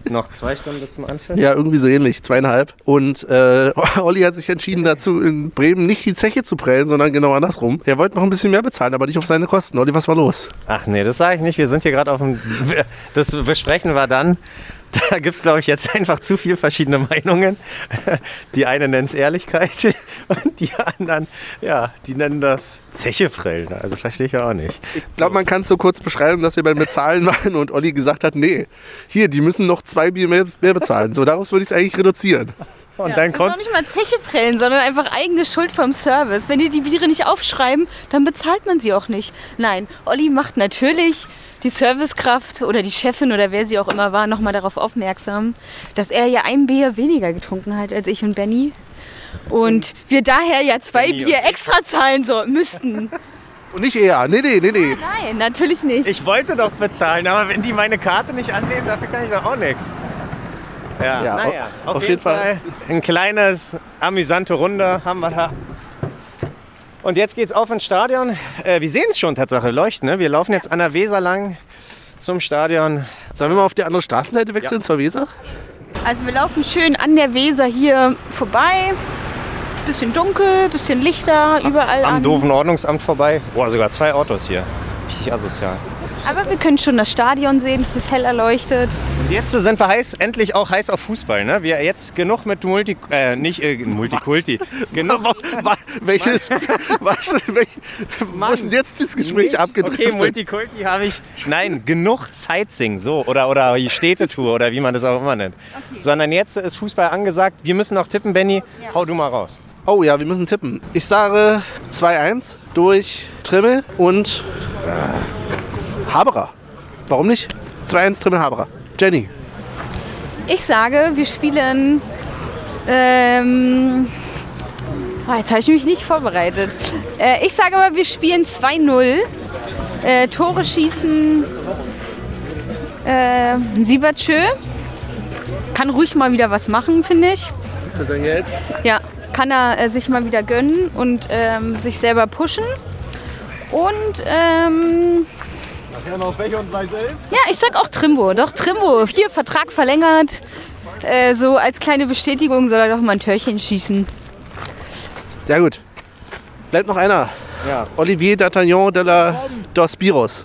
Noch zwei Stunden bis zum Anfang? Ja, irgendwie so ähnlich, zweieinhalb. Und äh, Olli hat sich entschieden dazu, in Bremen nicht die Zeche zu prellen, sondern genau andersrum. Er wollte noch ein bisschen mehr bezahlen, aber nicht auf seine Kosten. Olli, was war los? Ach nee, das sage ich nicht. Wir sind hier gerade auf dem... Das besprechen wir dann. Da gibt es, glaube ich, jetzt einfach zu viele verschiedene Meinungen. Die eine nennt es Ehrlichkeit und die anderen, ja, die nennen das Zecheprellen. Also verstehe ich ja auch nicht. Ich glaube, man kann es so kurz beschreiben, dass wir beim Bezahlen waren und Olli gesagt hat, nee, hier, die müssen noch zwei Bier mehr, mehr bezahlen. So, darauf würde ich es eigentlich reduzieren. Und ja, dann kommt. Das ist auch nicht mal Zecheprellen, sondern einfach eigene Schuld vom Service. Wenn die die Biere nicht aufschreiben, dann bezahlt man sie auch nicht. Nein, Olli macht natürlich... die Servicekraft oder die Chefin oder wer sie auch immer war, nochmal darauf aufmerksam, dass er ja ein Bier weniger getrunken hat als ich und Benni. Und wir daher ja zwei Benni Bier extra zahlen so, müssten. Und nicht eher, nee, nee, nee, nee. Ah, nein, natürlich nicht. Ich wollte doch bezahlen, aber wenn die meine Karte nicht annehmen, dafür kann ich doch auch nichts. Ja, ja, naja, auf, auf jeden, jeden Fall. Fall ein kleines, amüsante Runde haben wir da. Und jetzt geht's auf ins Stadion. Äh, wir sehen es schon, Tatsache, leuchten. Ne? Wir laufen jetzt an der Weser lang zum Stadion. Sollen wir mal auf die andere Straßenseite wechseln, ja, zur Weser? Also wir laufen schön an der Weser hier vorbei. Bisschen dunkel, bisschen Lichter, überall am an. doofen Ordnungsamt vorbei. Boah, sogar zwei Autos hier. Richtig asozial. Aber wir können schon das Stadion sehen, es ist hell erleuchtet. Und jetzt sind wir heiß, endlich auch heiß auf Fußball. Ne? Wir jetzt genug mit Multi... Äh, nicht äh, Multikulti. Genug... Welches... Was? Welch, Mann, wo ist denn jetzt dieses Gespräch abgedriftet? Okay, Multikulti habe ich... Nein, genug Sightseeing, so. Oder, oder Städtetour, oder wie man das auch immer nennt. Okay. Sondern jetzt ist Fußball angesagt. Wir müssen noch tippen, Benni. Ja. Hau du mal raus. Oh ja, wir müssen tippen. Ich sage zwei eins durch Trimmel und... Ah. Haberer. Warum nicht? zwei eins Trimmel Haberer. Jenny. Ich sage, wir spielen... Ähm, oh, jetzt habe ich mich nicht vorbereitet. Äh, ich sage aber, wir spielen zwei null. Äh, Tore schießen... Äh, Siebertschö. Kann ruhig mal wieder was machen, finde ich. Das ist ein Geld. Ja, kann er äh, sich mal wieder gönnen und ähm, sich selber pushen. Und... Ähm, ja, ich sag auch Trimbo, doch Trimbo. Hier, Vertrag verlängert. Äh, so als kleine Bestätigung soll er doch mal ein Törchen schießen. Sehr gut. Bleibt noch einer. Ja. Olivier D'Artagnan de la Dos Piros.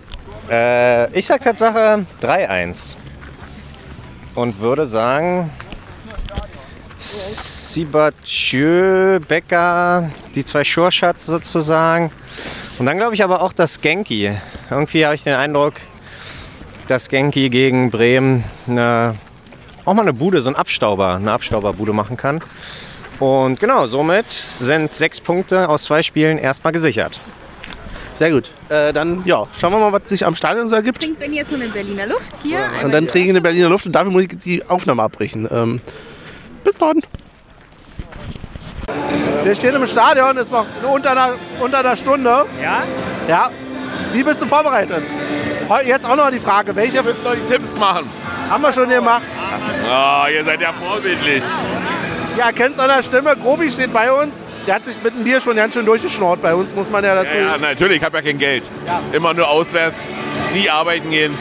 Äh, ich sag Tatsache drei eins. Und würde sagen, Sibachö, Becker, die zwei Schurschatz sozusagen. Und dann glaube ich aber auch das Genki. Irgendwie habe ich den Eindruck, dass Genki gegen Bremen eine, auch mal eine Bude, so ein Abstauber, eine Abstauberbude machen kann. Und genau, somit sind sechs Punkte aus zwei Spielen erstmal gesichert. Sehr gut. Äh, dann ja, schauen wir mal, was sich am Stadion so ergibt. Trinkt Benni jetzt nur eine Berliner Luft hier. Ja. Und dann trinke ich eine Berliner Luft und dafür muss ich die Aufnahme abbrechen. Ähm, bis dann. Wir stehen im Stadion, ist noch unter einer, unter einer Stunde. Ja? Ja. Wie bist du vorbereitet? Jetzt auch noch die Frage, welche... Wir müssen noch die Tipps machen. Haben wir schon gemacht. Oh, ihr seid ja vorbildlich. Ja, kennt's an der Stimme. Grobi steht bei uns. Der hat sich mit dem Bier schon ganz schön durchgeschnort bei uns, muss man ja dazu... Ja, ja natürlich, ich habe ja kein Geld. Ja. Immer nur auswärts, nie arbeiten gehen,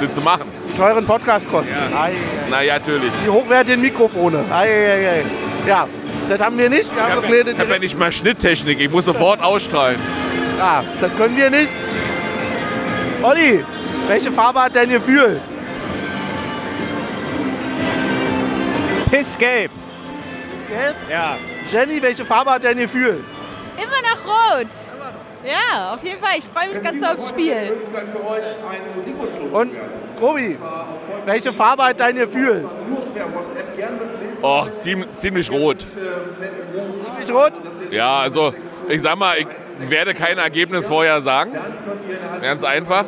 so zu machen. Die teuren Podcast-Kosten. Ja. Ei, ei, ei. Na ja, natürlich. Wie hoch wäre den Mikrofone? Ei, ei, ei. Ja, das haben wir nicht. Wir haben ich habe ja, hab ja nicht mal Schnitttechnik, ich muss sofort ausstrahlen. Ja, das können wir nicht. Olli, welche Farbe hat dein Gefühl? Pissgelb. Pissgelb? Ja. Jenny, welche Farbe hat dein Gefühl? Immer noch rot. Ja, auf jeden Fall. Ich freue mich ganz so aufs Spiel. Und Grobi, welche Farbe hat dein Gefühl? Oh, ziemlich, ziemlich rot. Ziemlich rot? Ja, also ich sag mal, ich werde kein Ergebnis vorher sagen. Ganz einfach.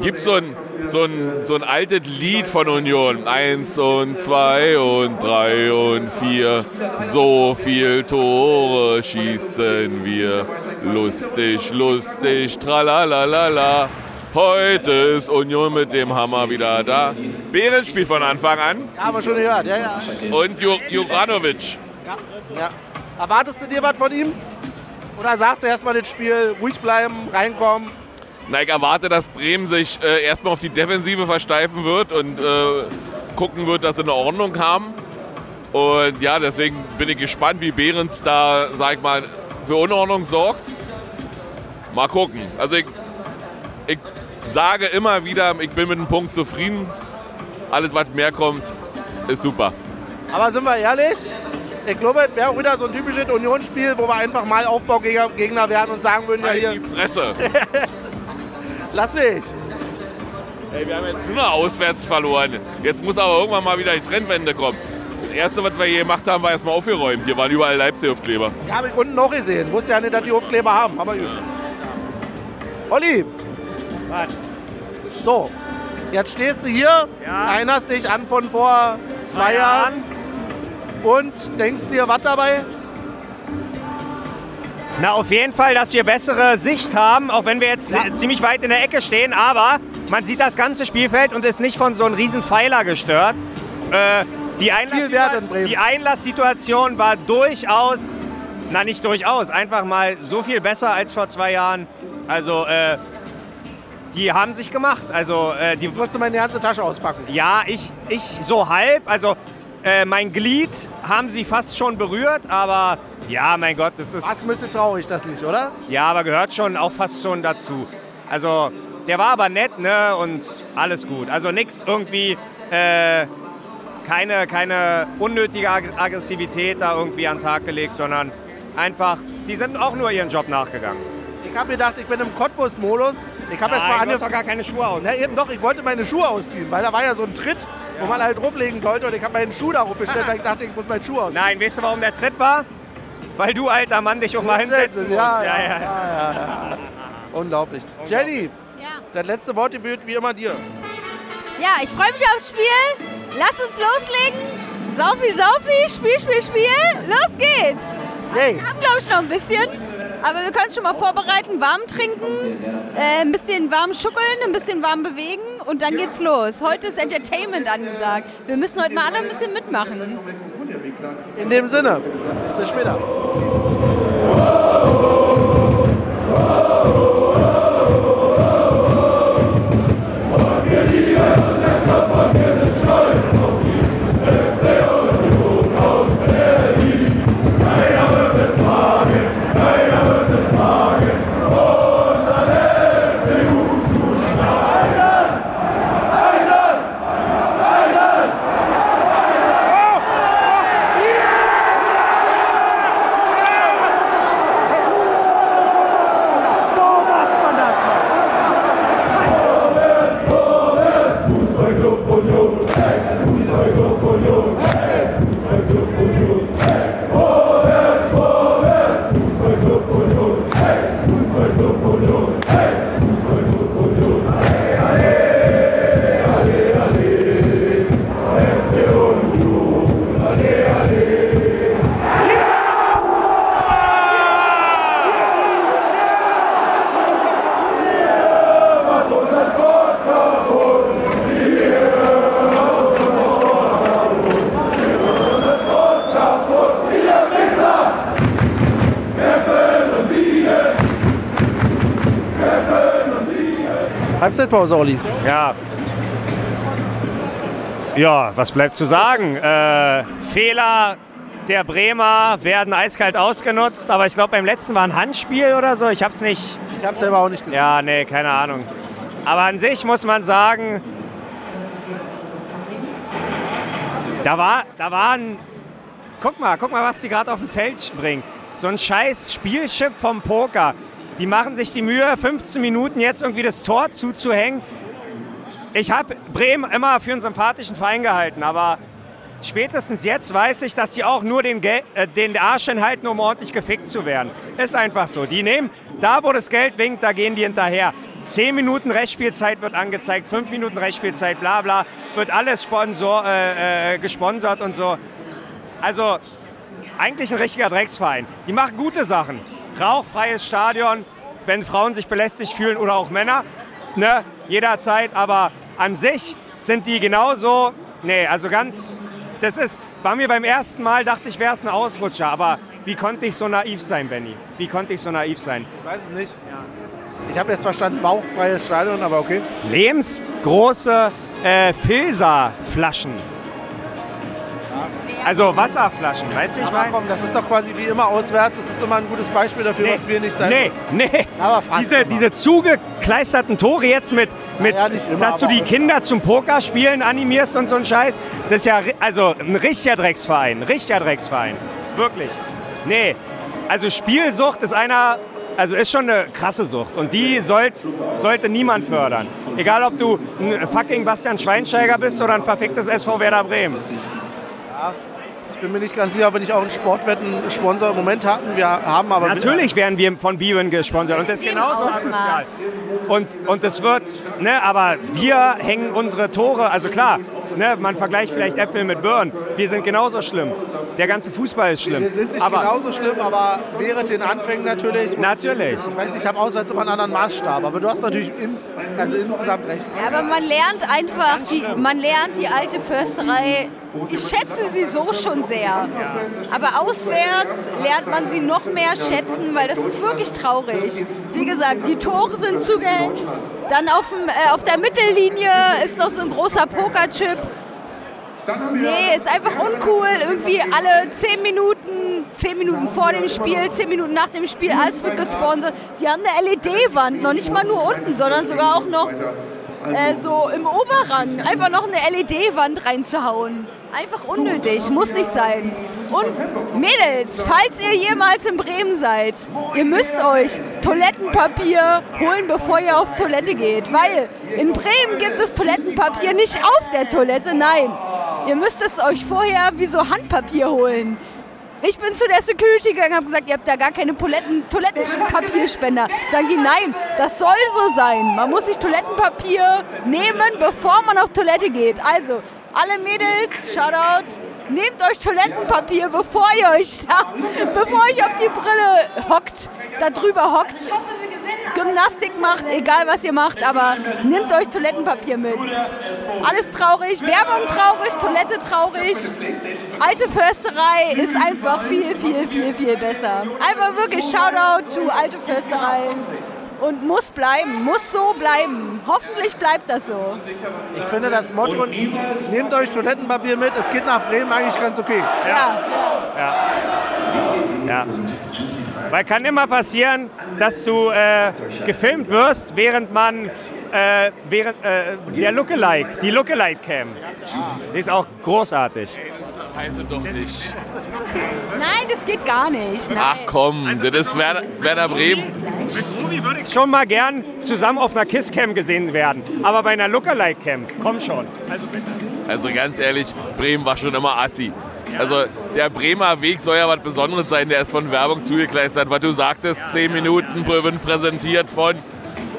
Gibt so ein so ein, so ein altes Lied von Union. Eins und zwei und drei und vier. So viel Tore schießen wir. Lustig, lustig, tralalala. Heute ist Union mit dem Hammer wieder da. Behrens spielt von Anfang an. Ja, haben wir schon gehört. Ja, ja. Und Jur- Juranovic. Ja, ja. Erwartest du dir was von ihm? Oder sagst du erstmal das Spiel, ruhig bleiben, reinkommen? Na, ich erwarte, dass Bremen sich äh, erstmal auf die Defensive versteifen wird und äh, gucken wird, dass sie eine Ordnung haben. Und ja, deswegen bin ich gespannt, wie Behrens da, sag ich mal, für Unordnung sorgt. Mal gucken. Also ich, ich sage immer wieder, ich bin mit dem Punkt zufrieden. Alles, was mehr kommt, ist super. Aber sind wir ehrlich? Ich glaube, es wäre auch wieder so ein typisches Unionsspiel, wo wir einfach mal Aufbaugegner werden und sagen würden, ja hier... die Fresse! Lass mich! Hey, wir haben jetzt nur noch auswärts verloren. Jetzt muss aber irgendwann mal wieder die Trendwende kommen. Das Erste, was wir hier gemacht haben, war erstmal aufgeräumt. Hier waren überall Leipzig-Aufkleber. Ja, habe ich unten noch gesehen. Ich wusste ja nicht, dass die Aufkleber haben. Aber gut. Ja. Olli! Was? So, jetzt stehst du hier, ja. Erinnerst dich an von vor zwei Jahren und denkst dir was dabei? Na, auf jeden Fall, dass wir bessere Sicht haben, auch wenn wir jetzt ja. ziemlich weit in der Ecke stehen. Aber man sieht das ganze Spielfeld und ist nicht von so einem riesen Pfeiler gestört. Äh, die, Einlasssituation, die Einlasssituation war durchaus, na nicht durchaus, einfach mal so viel besser als vor zwei Jahren. Also, äh, die haben sich gemacht. Also, äh, die musst du meine ganze Tasche auspacken. Ja, ich, ich so halb. Also, äh, mein Glied haben sie fast schon berührt, aber... Ja, mein Gott, das ist... Was ein bisschen traurig, das nicht, oder? Ja, aber gehört schon auch fast schon dazu. Also, der war aber nett, ne, und alles gut. Also nichts irgendwie, äh, keine, keine unnötige Aggressivität da irgendwie an den Tag gelegt, sondern einfach, die sind auch nur ihren Job nachgegangen. Ich habe gedacht, ich bin im Cottbus-Modus. Ich habe erstmal angefangen... doch gar keine Schuhe aus. Ja, eben doch, ich wollte meine Schuhe ausziehen, weil da war ja so ein Tritt, ja. wo man halt drauflegen sollte und ich habe meinen Schuh darauf bestellt, weil ich dachte, ich muss meinen Schuh ausziehen. Nein, weißt du, warum der Tritt war? Weil du, alter Mann, dich auch mal hinsetzen musst. Ja, ja, ja, ja, ja, ja, ja. Unglaublich. Jenny, ja. Das letzte Wort gebührt wie immer dir. Ja, ich freue mich aufs Spiel. Lass uns loslegen. Saufi, Saufi, Spiel, Spiel, Spiel. Los geht's. Hey. Wir haben, glaube ich, noch ein bisschen. Aber wir können schon mal vorbereiten. Warm trinken, äh, ein bisschen warm schuckeln, ein bisschen warm bewegen. Und dann geht's los. Heute ist Entertainment angesagt. Wir müssen heute mal alle ein bisschen mitmachen. In dem Sinne, bis später. Halbzeitpause, Olli. Ja. Ja, was bleibt zu sagen? Äh, Fehler der Bremer werden eiskalt ausgenutzt, aber ich glaube, beim letzten war ein Handspiel oder so. Ich habe es nicht. Ich habe es selber auch nicht gesehen. Ja, nee, keine Ahnung. Aber an sich muss man sagen, da war, da waren, guck mal, guck mal, was die gerade auf dem Feld bringen. So ein scheiß Spielchip vom Poker. Die machen sich die Mühe, fünfzehn Minuten jetzt irgendwie das Tor zuzuhängen. Ich habe Bremen immer für einen sympathischen Verein gehalten, aber spätestens jetzt weiß ich, dass die auch nur den, Gel äh, den Arsch hinhalten, um ordentlich gefickt zu werden. Ist einfach so. Die nehmen, da wo das Geld winkt, da gehen die hinterher. zehn Minuten Restspielzeit wird angezeigt, fünf Minuten Restspielzeit, bla bla. Wird alles sponsor, äh, äh, gesponsert und so. Also eigentlich ein richtiger Drecksverein. Die machen gute Sachen. Rauchfreies Stadion, wenn Frauen sich belästigt fühlen oder auch Männer. Ne? Jederzeit, aber an sich sind die genauso. Nee, also ganz. Das ist, bei mir beim ersten Mal dachte ich, wäre es ein Ausrutscher. Aber wie konnte ich so naiv sein, Benni? Wie konnte ich so naiv sein? Ich weiß es nicht. Ja. Ich habe jetzt verstanden, bauchfreies Stadion, aber okay. Lebensgroße äh, Filsa-Flaschen. Also Wasserflaschen, weißt du, ich meine? Komm, das ist doch quasi wie immer auswärts. Das ist immer ein gutes Beispiel dafür, nee, was wir nicht sein nee, wollen. Nee, aber diese, diese zugekleisterten Tore jetzt mit, mit ja, immer, dass du die Kinder zum Pokerspielen animierst und so ein Scheiß. Das ist ja also ein richtiger Drecksverein, richtiger Drecksverein, wirklich. Nee, also Spielsucht ist einer, also ist schon eine krasse Sucht und die sollt, sollte niemand fördern. Egal, ob du ein fucking Bastian Schweinsteiger bist oder ein verficktes S V Werder Bremen. Ja. Ich bin mir nicht ganz sicher, ob wir nicht auch einen Sportwetten-Sponsor im Moment hatten. Wir haben aber natürlich werden wir von Biben gesponsert und das ist genauso asozial. Und, und das wird, ne, aber wir hängen unsere Tore, also klar, ne, man vergleicht vielleicht Äpfel mit Birnen. Wir sind genauso schlimm. Der ganze Fußball ist schlimm. Wir sind nicht aber genauso schlimm, aber während den Anfängen natürlich. Natürlich. Ich weiß nicht, ich habe auswärts immer einen anderen Maßstab, aber du hast natürlich in, also insgesamt recht. Ja, aber man lernt einfach, die, man lernt die alte Försterei. Ich schätze sie so schon sehr, ja. Aber auswärts lernt man sie noch mehr schätzen, weil das ist wirklich traurig. Wie gesagt, die Tore sind zugehängt, dann auf, dem, äh, auf der Mittellinie ist noch so ein großer Pokerchip. Nee, ist einfach uncool, irgendwie alle zehn Minuten, zehn Minuten vor dem Spiel, zehn Minuten nach dem Spiel, alles wird gesponsert. Die haben eine L E D-Wand, noch nicht mal nur unten, sondern sogar auch noch äh, so im Oberrang, einfach noch eine L E D-Wand reinzuhauen. Einfach unnötig, muss nicht sein. Und Mädels, falls ihr jemals in Bremen seid, ihr müsst euch Toilettenpapier holen, bevor ihr auf Toilette geht. Weil in Bremen gibt es Toilettenpapier nicht auf der Toilette, nein. Ihr müsst es euch vorher wie so Handpapier holen. Ich bin zu der Security gegangen und habe gesagt, ihr habt da gar keine Toiletten, Toilettenpapierspender. Sagen die, nein, das soll so sein. Man muss sich Toilettenpapier nehmen, bevor man auf Toilette geht. Also, alle Mädels, Shoutout, nehmt euch Toilettenpapier, bevor ihr euch da, bevor ihr auf die Brille hockt, da drüber hockt, Gymnastik macht, egal was ihr macht, aber nehmt euch Toilettenpapier mit. Alles traurig, Werbung traurig, Toilette traurig. Alte Försterei ist einfach viel, viel, viel, viel besser. Einfach wirklich Shoutout to Alte Försterei. Und muss bleiben, muss so bleiben. Hoffentlich bleibt das so. Ich finde das Motto, nehmt euch Toilettenpapier mit, es geht nach Bremen eigentlich ganz okay. Ja. Ja. Ja. Ja. Weil kann immer passieren, dass du äh, gefilmt wirst, während man äh, während äh, der Lookalike, die Lookalike-Cam. Die ist auch großartig. Also doch nicht. Nein, das geht gar nicht. Nein. Ach komm, also das ist Werder, Werder Bremen. Mit Grobi würde ich schon mal gern zusammen auf einer Kisscam gesehen werden. Aber bei einer Lookalike-Cam, komm schon. Also bitte. Also ganz ehrlich, Bremen war schon immer assi. Also der Bremer Weg soll ja was Besonderes sein, der ist von Werbung zugekleistert. Was du sagtest, zehn Minuten präsentiert von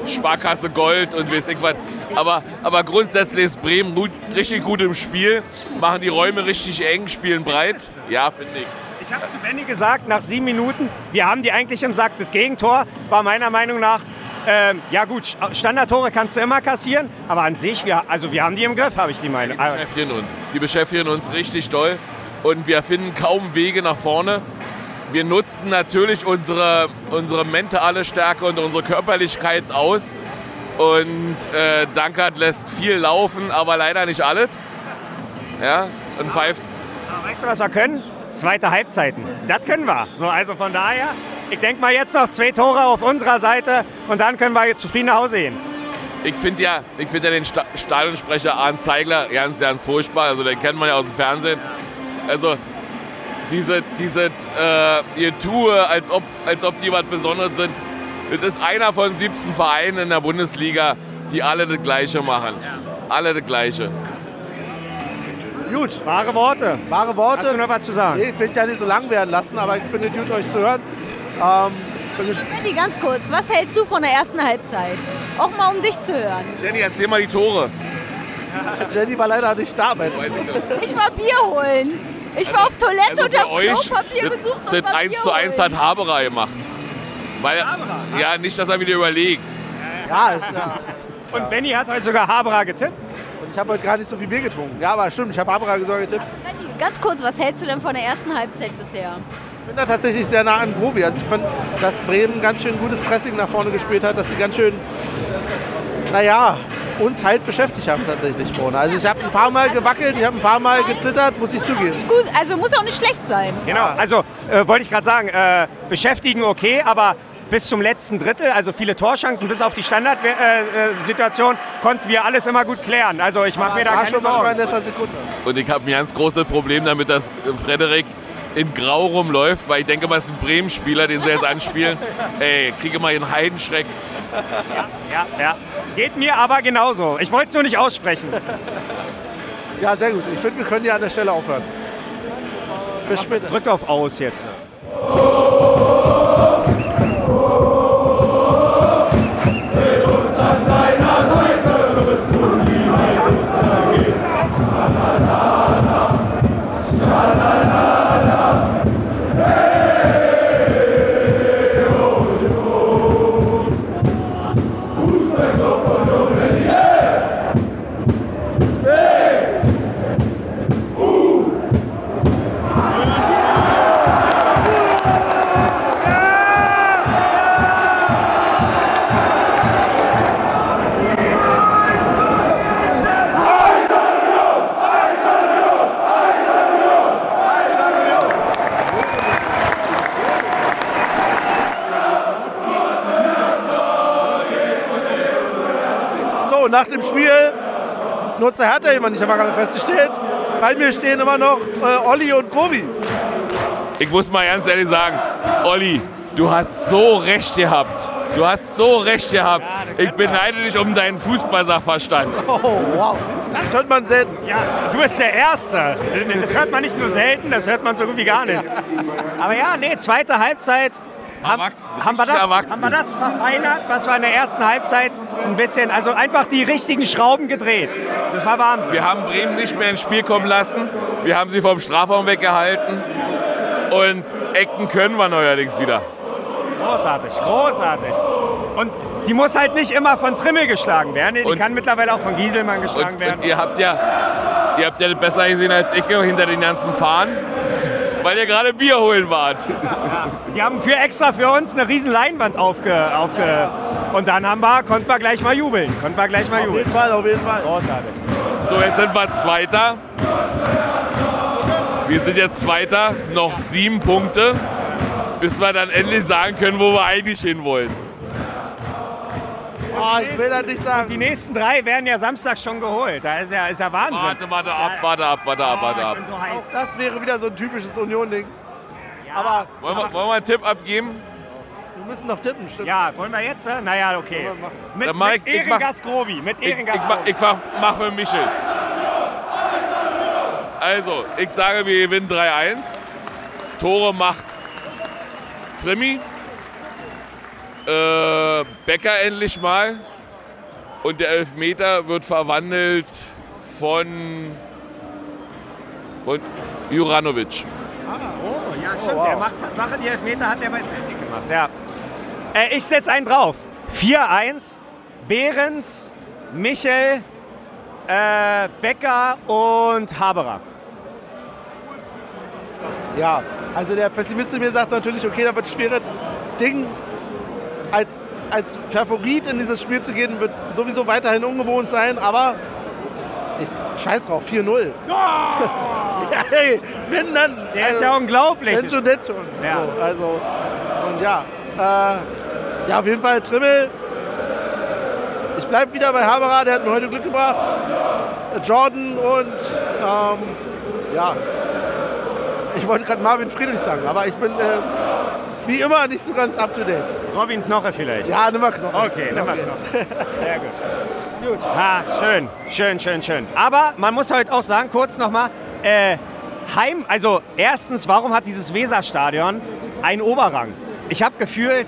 Sparkasse Gold und weiß ich was. Aber, aber grundsätzlich ist Bremen gut, richtig gut im Spiel, machen die Räume richtig eng, spielen breit. Ja, finde ich. Ich habe zu Benni gesagt, nach sieben Minuten, wir haben die eigentlich im Sack. Das Gegentor war meiner Meinung nach, ähm, ja gut, Standardtore kannst du immer kassieren, aber an sich, wir, also wir haben die im Griff, habe ich die Meinung. Die beschäftigen uns, die beschäftigen uns richtig doll und wir finden kaum Wege nach vorne. Wir nutzen natürlich unsere, unsere mentale Stärke und unsere Körperlichkeit aus, Und äh, Dankert lässt viel laufen, aber leider nicht alles. Ja, und pfeift. Aber weißt du, was wir können? Zweite Halbzeiten. Das können wir. So, also von daher, ich denke mal jetzt noch zwei Tore auf unserer Seite und dann können wir jetzt zufrieden nach Hause gehen. Ich finde ja, ich find ja den Sta Stadionsprecher Arndt Zeigler ganz, ganz furchtbar. Also den kennt man ja aus dem Fernsehen. Also diese, diese äh, Tue, als ob, als ob die was Besonderes sind. Das ist einer von siebzehn Vereinen in der Bundesliga, die alle das Gleiche machen. Alle das Gleiche. Gut, wahre Worte. Wahre Worte. Hast du noch was zu sagen? Nee, ich will es ja nicht so lang werden lassen, aber ich finde es gut, euch zu hören. Ähm, Jenny, ganz kurz, was hältst du von der ersten Halbzeit? Auch mal um dich zu hören. Jenny, erzähl mal die Tore. Jenny war leider nicht da. Ich war Bier holen. Ich also, war auf Toilette und hab Klopapier gesucht und das eins zu eins hat Haberer gemacht. Weil, Haberer? Ja, nicht, dass er wieder überlegt. Ja, ist ja. Ist und Benny hat heute sogar Haberer getippt. Und ich habe heute gar nicht so viel Bier getrunken. Ja, aber stimmt, ich habe Haberer getippt. Aber Benni, ganz kurz, was hältst du denn von der ersten Halbzeit bisher? Ich bin da tatsächlich sehr nah an Grobi. Also ich fand, dass Bremen ganz schön gutes Pressing nach vorne gespielt hat, dass sie ganz schön, naja, uns halt beschäftigt haben tatsächlich vorne. Also ich habe ein paar Mal gewackelt, ich habe ein paar Mal gezittert, muss ich zugeben. Gut, also muss auch nicht schlecht sein. Genau, also äh, wollte ich gerade sagen, äh, beschäftigen okay, aber bis zum letzten Drittel, also viele Torchancen, bis auf die Standardsituation, äh, konnten wir alles immer gut klären. Also ich mache mir da keine Sorgen. Und ich habe ein ganz großes Problem damit, dass Frederik in Grau rumläuft, weil ich denke mal, es ist ein Bremen-Spieler, den sie jetzt anspielen. Ey, kriege mal einen Heidenschreck. Ja, ja, ja. Geht mir aber genauso. Ich wollte es nur nicht aussprechen. Ja, sehr gut. Ich finde, wir können ja an der Stelle aufhören. Bis später. Drück auf Aus jetzt. Nach dem Spiel nutzt der Hertha jemand, ich habe gerade festgestellt. Bei mir stehen immer noch äh, Olli und Grobi. Ich muss mal ganz ehrlich sagen, Olli, du hast so recht gehabt. Du hast so recht gehabt. Ja, ich beneide man. dich um deinen Fußballsachverstand. Oh, wow. Das hört man selten. Ja, du bist der Erste. Das hört man nicht nur selten, das hört man so gut wie gar nicht. Aber ja, nee, zweite Halbzeit. Haben, haben, wir das, haben wir das verfeinert, was wir in der ersten Halbzeit ein bisschen, also einfach die richtigen Schrauben gedreht. Das war Wahnsinn. Wir haben Bremen nicht mehr ins Spiel kommen lassen. Wir haben sie vom Strafraum weggehalten. Und Ecken können wir neuerdings wieder. Großartig, großartig. Und die muss halt nicht immer von Trimmel geschlagen werden. Die und, kann mittlerweile auch von Gießelmann geschlagen und, werden. Und ihr habt ja, ihr habt ja besser gesehen als ich hinter den ganzen Fahnen. Weil ihr gerade Bier holen wart. Ja, die haben für extra für uns eine riesen Leinwand aufge... aufge und dann haben wir, konnten wir gleich mal jubeln. Konnten wir gleich mal jubeln. Auf jeden Fall, auf jeden Fall. Großartig. So, jetzt sind wir Zweiter. Wir sind jetzt Zweiter, noch sieben Punkte, bis wir dann endlich sagen können, wo wir eigentlich hinwollen. Oh, ich will das nicht sagen. Die nächsten drei werden ja Samstag schon geholt. Da ist ja, ist ja Wahnsinn. Warte, warte ab, warte ab, warte ab, warte ab. Oh, ich bin so heiß. Das wäre wieder so ein typisches Union-Ding. Ja. Aber wollen wir, wollen wir einen Tipp abgeben? Wir müssen noch tippen, stimmt. Ja, wollen wir jetzt? Na ja, okay. Mit, mach ich, mit Ehrengast Grobi. Mit Ehrengast Grobi. Ich, ich, mach, ich mach für Michel. Also, ich sage, wir gewinnen drei eins. Tore macht Trimmi. Äh, Becker endlich mal. Und der Elfmeter wird verwandelt von, von Juranovic. Ah, oh, ja, stimmt. Oh, wow. Der macht Tatsache, die Elfmeter hat er bei Celtic gemacht. Ja. Äh, ich setze einen drauf. vier eins. Behrens, Michel, äh, Becker und Haberer. Ja, also der Pessimist in mir sagt natürlich, okay, da wird schweres Ding. Als als Favorit in dieses Spiel zu gehen, wird sowieso weiterhin ungewohnt sein, aber ich scheiß drauf, vier null. Oh! Ja, hey, wenn dann. Der also, ist ja unglaublich. Wenn schon, denn schon. Ja. So, also, und ja, äh, ja, auf jeden Fall Trimmel. Ich bleib wieder bei Haberer, der hat mir heute Glück gebracht. Jordan und, ähm, ja, ich wollte gerade Marvin Friedrich sagen, aber ich bin, äh, wie immer, nicht so ganz up to date. Robin Knoche vielleicht? Ja, nimm mal Knoche. Okay, nimm mal Knoche. Sehr gut. Gut. Ha, schön, schön, schön, schön. Aber man muss heute auch sagen, kurz nochmal, äh, Heim, also erstens, warum hat dieses Weserstadion einen Oberrang? Ich habe gefühlt,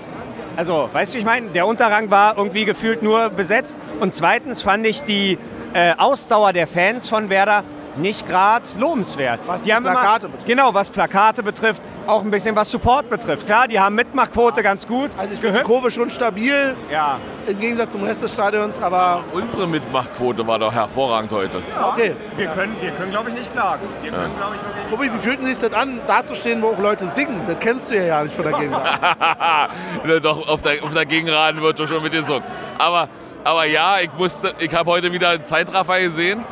also, weißt du, ich meine, der Unterrang war irgendwie gefühlt nur besetzt. Und zweitens fand ich die äh, Ausdauer der Fans von Werder nicht gerade lobenswert. Was die, die haben Plakate immer, betrifft. Genau, was Plakate betrifft, auch ein bisschen was Support betrifft. Klar, die haben Mitmachquote ganz gut. Also ich finde die Kurve schon stabil, ja, im Gegensatz zum Rest des Stadions, aber... Unsere Mitmachquote war doch hervorragend heute. Ja, okay. Wir, ja. können, wir können, glaube ich, nicht klagen. Wir ja. können, glaube ich, wirklich Robi, wie fühlt sich das an, da zu stehen, wo auch Leute singen? Das kennst du ja ja nicht von der Gegenrate. Doch, auf der, auf der Gegenrate wird schon mit gesungen. Aber, aber ja, ich musste, ich habe heute wieder einen Zeitraffer gesehen.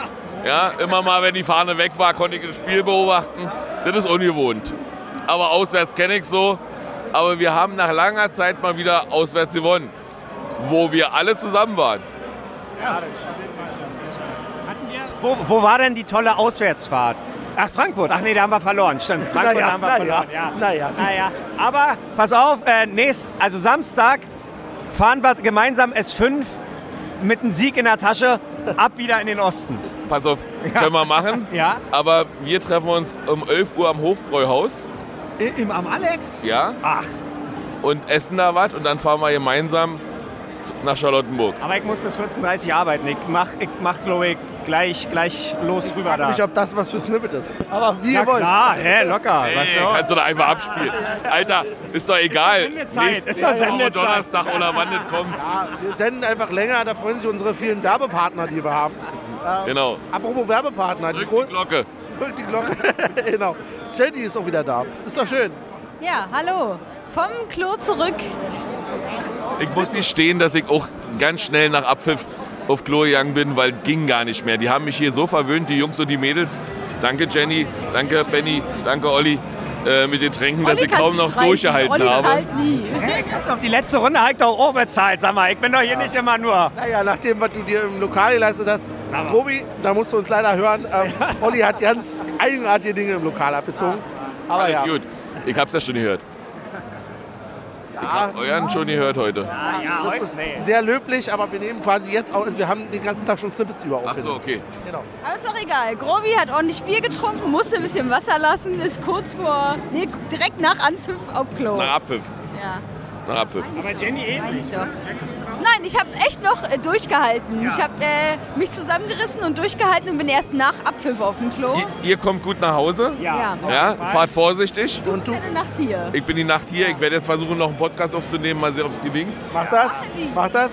Ja, immer mal, wenn die Fahne weg war, konnte ich das Spiel beobachten. Das ist ungewohnt. Aber auswärts kenne ich so. Aber wir haben nach langer Zeit mal wieder auswärts gewonnen, wo wir alle zusammen waren. Ja, hatten wir wo, wo war denn die tolle Auswärtsfahrt? Ach, Frankfurt. Ach nee, da haben wir verloren. Stimmt, Frankfurt naja, haben wir naja, verloren. Ja. Naja. naja. Aber pass auf, äh, nächst, also Samstag fahren wir gemeinsam S fünf mit einem Sieg in der Tasche ab wieder in den Osten. Pass auf, können wir machen. Ja. Aber wir treffen uns um elf Uhr am Hofbräuhaus. Im, am Alex? Ja. Ach. Und essen da was und dann fahren wir gemeinsam nach Charlottenburg. Aber ich muss bis vierzehn Uhr dreißig arbeiten. Ich mach, ich mach glaube ich, gleich, gleich los ich rüber da. Ich frag mich, ob das was für Snippet ist. Aber wie ihr wollt. Ja, hey, locker. Hey, weißt du kannst du da einfach abspielen. Alter, ist doch egal. Ist doch Sendezeit. Ist doch Sendezeit. Donnerstag oder wann das kommt. Ja, wir senden einfach länger. Da freuen sich unsere vielen Werbepartner, die wir haben. Ähm, genau. Apropos Werbepartner. Drück die, die Glocke. Drück die Glocke. Genau. Jenny ist auch wieder da. Ist doch schön. Ja, hallo. Vom Klo zurück. Ich muss nicht stehen, dass ich auch ganz schnell nach Abpfiff auf Klo gegangen bin, weil ging gar nicht mehr. Die haben mich hier so verwöhnt, die Jungs und die Mädels. Danke Jenny, danke Benny, danke Olli. Äh, mit den Tränken, dass ich kaum noch streichen. durchgehalten Olli habe. Halt nie. Hey, ich hab doch die letzte Runde halt doch auch bezahlt, sag mal. Ich bin doch hier ja. nicht immer nur. Naja, nachdem, was du dir im Lokal geleistet hast, Grobi, da musst du uns leider hören. Ähm, Olli hat ganz eigenartige Dinge im Lokal abgezogen. Aber also, ja. Gut, ich hab's ja schon gehört. Ich habe euren schon gehört heute. Ja, ja, das ist sehr löblich, aber wir nehmen quasi jetzt auch, also wir haben den ganzen Tag schon Snippets über. Ach so, okay. Genau. Aber ist doch egal. Grobi hat ordentlich Bier getrunken, musste ein bisschen Wasser lassen, ist kurz vor, nee, direkt nach Anpfiff auf Klo. Nach Abpfiff. Ja. Nach Abpfiff. Aber Jenny ähnlich. Doch. Nein, ich habe echt noch äh, durchgehalten. Ja. Ich habe äh, mich zusammengerissen und durchgehalten und bin erst nach Abpfiff auf dem Klo. Ihr, ihr kommt gut nach Hause? Ja. ja. ja fahrt vorsichtig. Du bist ja eine Nacht hier. Ich bin die Nacht hier. Ich werde jetzt versuchen, noch einen Podcast aufzunehmen. Mal sehen, ob es gelingt. Mach das. Mach das.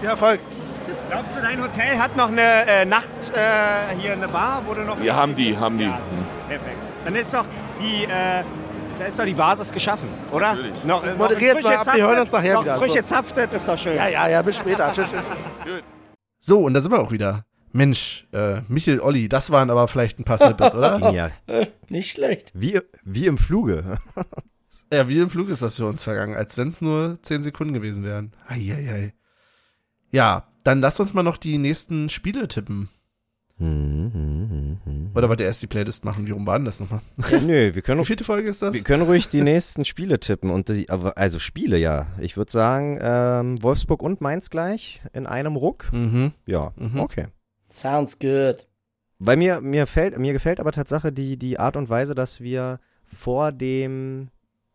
Viel Erfolg. Glaubst du, dein Hotel hat noch eine äh, Nacht äh, hier eine Bar? Wo du noch ja, haben die, haben die. Ja, perfekt. Dann ist doch die... Äh, Da ist doch die Basis geschaffen, oder? Natürlich. Noch, noch moderiert war ab, wir hören uns nachher noch wieder. Frisch jetzt haftet, ist doch schön. Ja, ja, ja, bis später. Tschüss, tschüss. So, und da sind wir auch wieder. Mensch, äh, Michel, Olli, das waren aber vielleicht ein paar Snippets, oder? Genial. Nicht schlecht. Wie, wie im Fluge. Ja, wie im Fluge ist das für uns vergangen, als wenn es nur zehn Sekunden gewesen wären. Eieiei. Ja, dann lasst uns mal noch die nächsten Spiele tippen. Oder wollt ihr erst die Playlist machen? Wie rum war denn das nochmal? Ja, nö, wir können. Wie vierte Folge ist das? Wir können ruhig die nächsten Spiele tippen. Und die, also Spiele, ja. Ich würde sagen, ähm, Wolfsburg und Mainz gleich in einem Ruck. Mhm. Ja, mhm. Okay. Sounds good. Bei mir, mir, fällt, mir gefällt aber Tatsache die, die Art und Weise, dass wir vor dem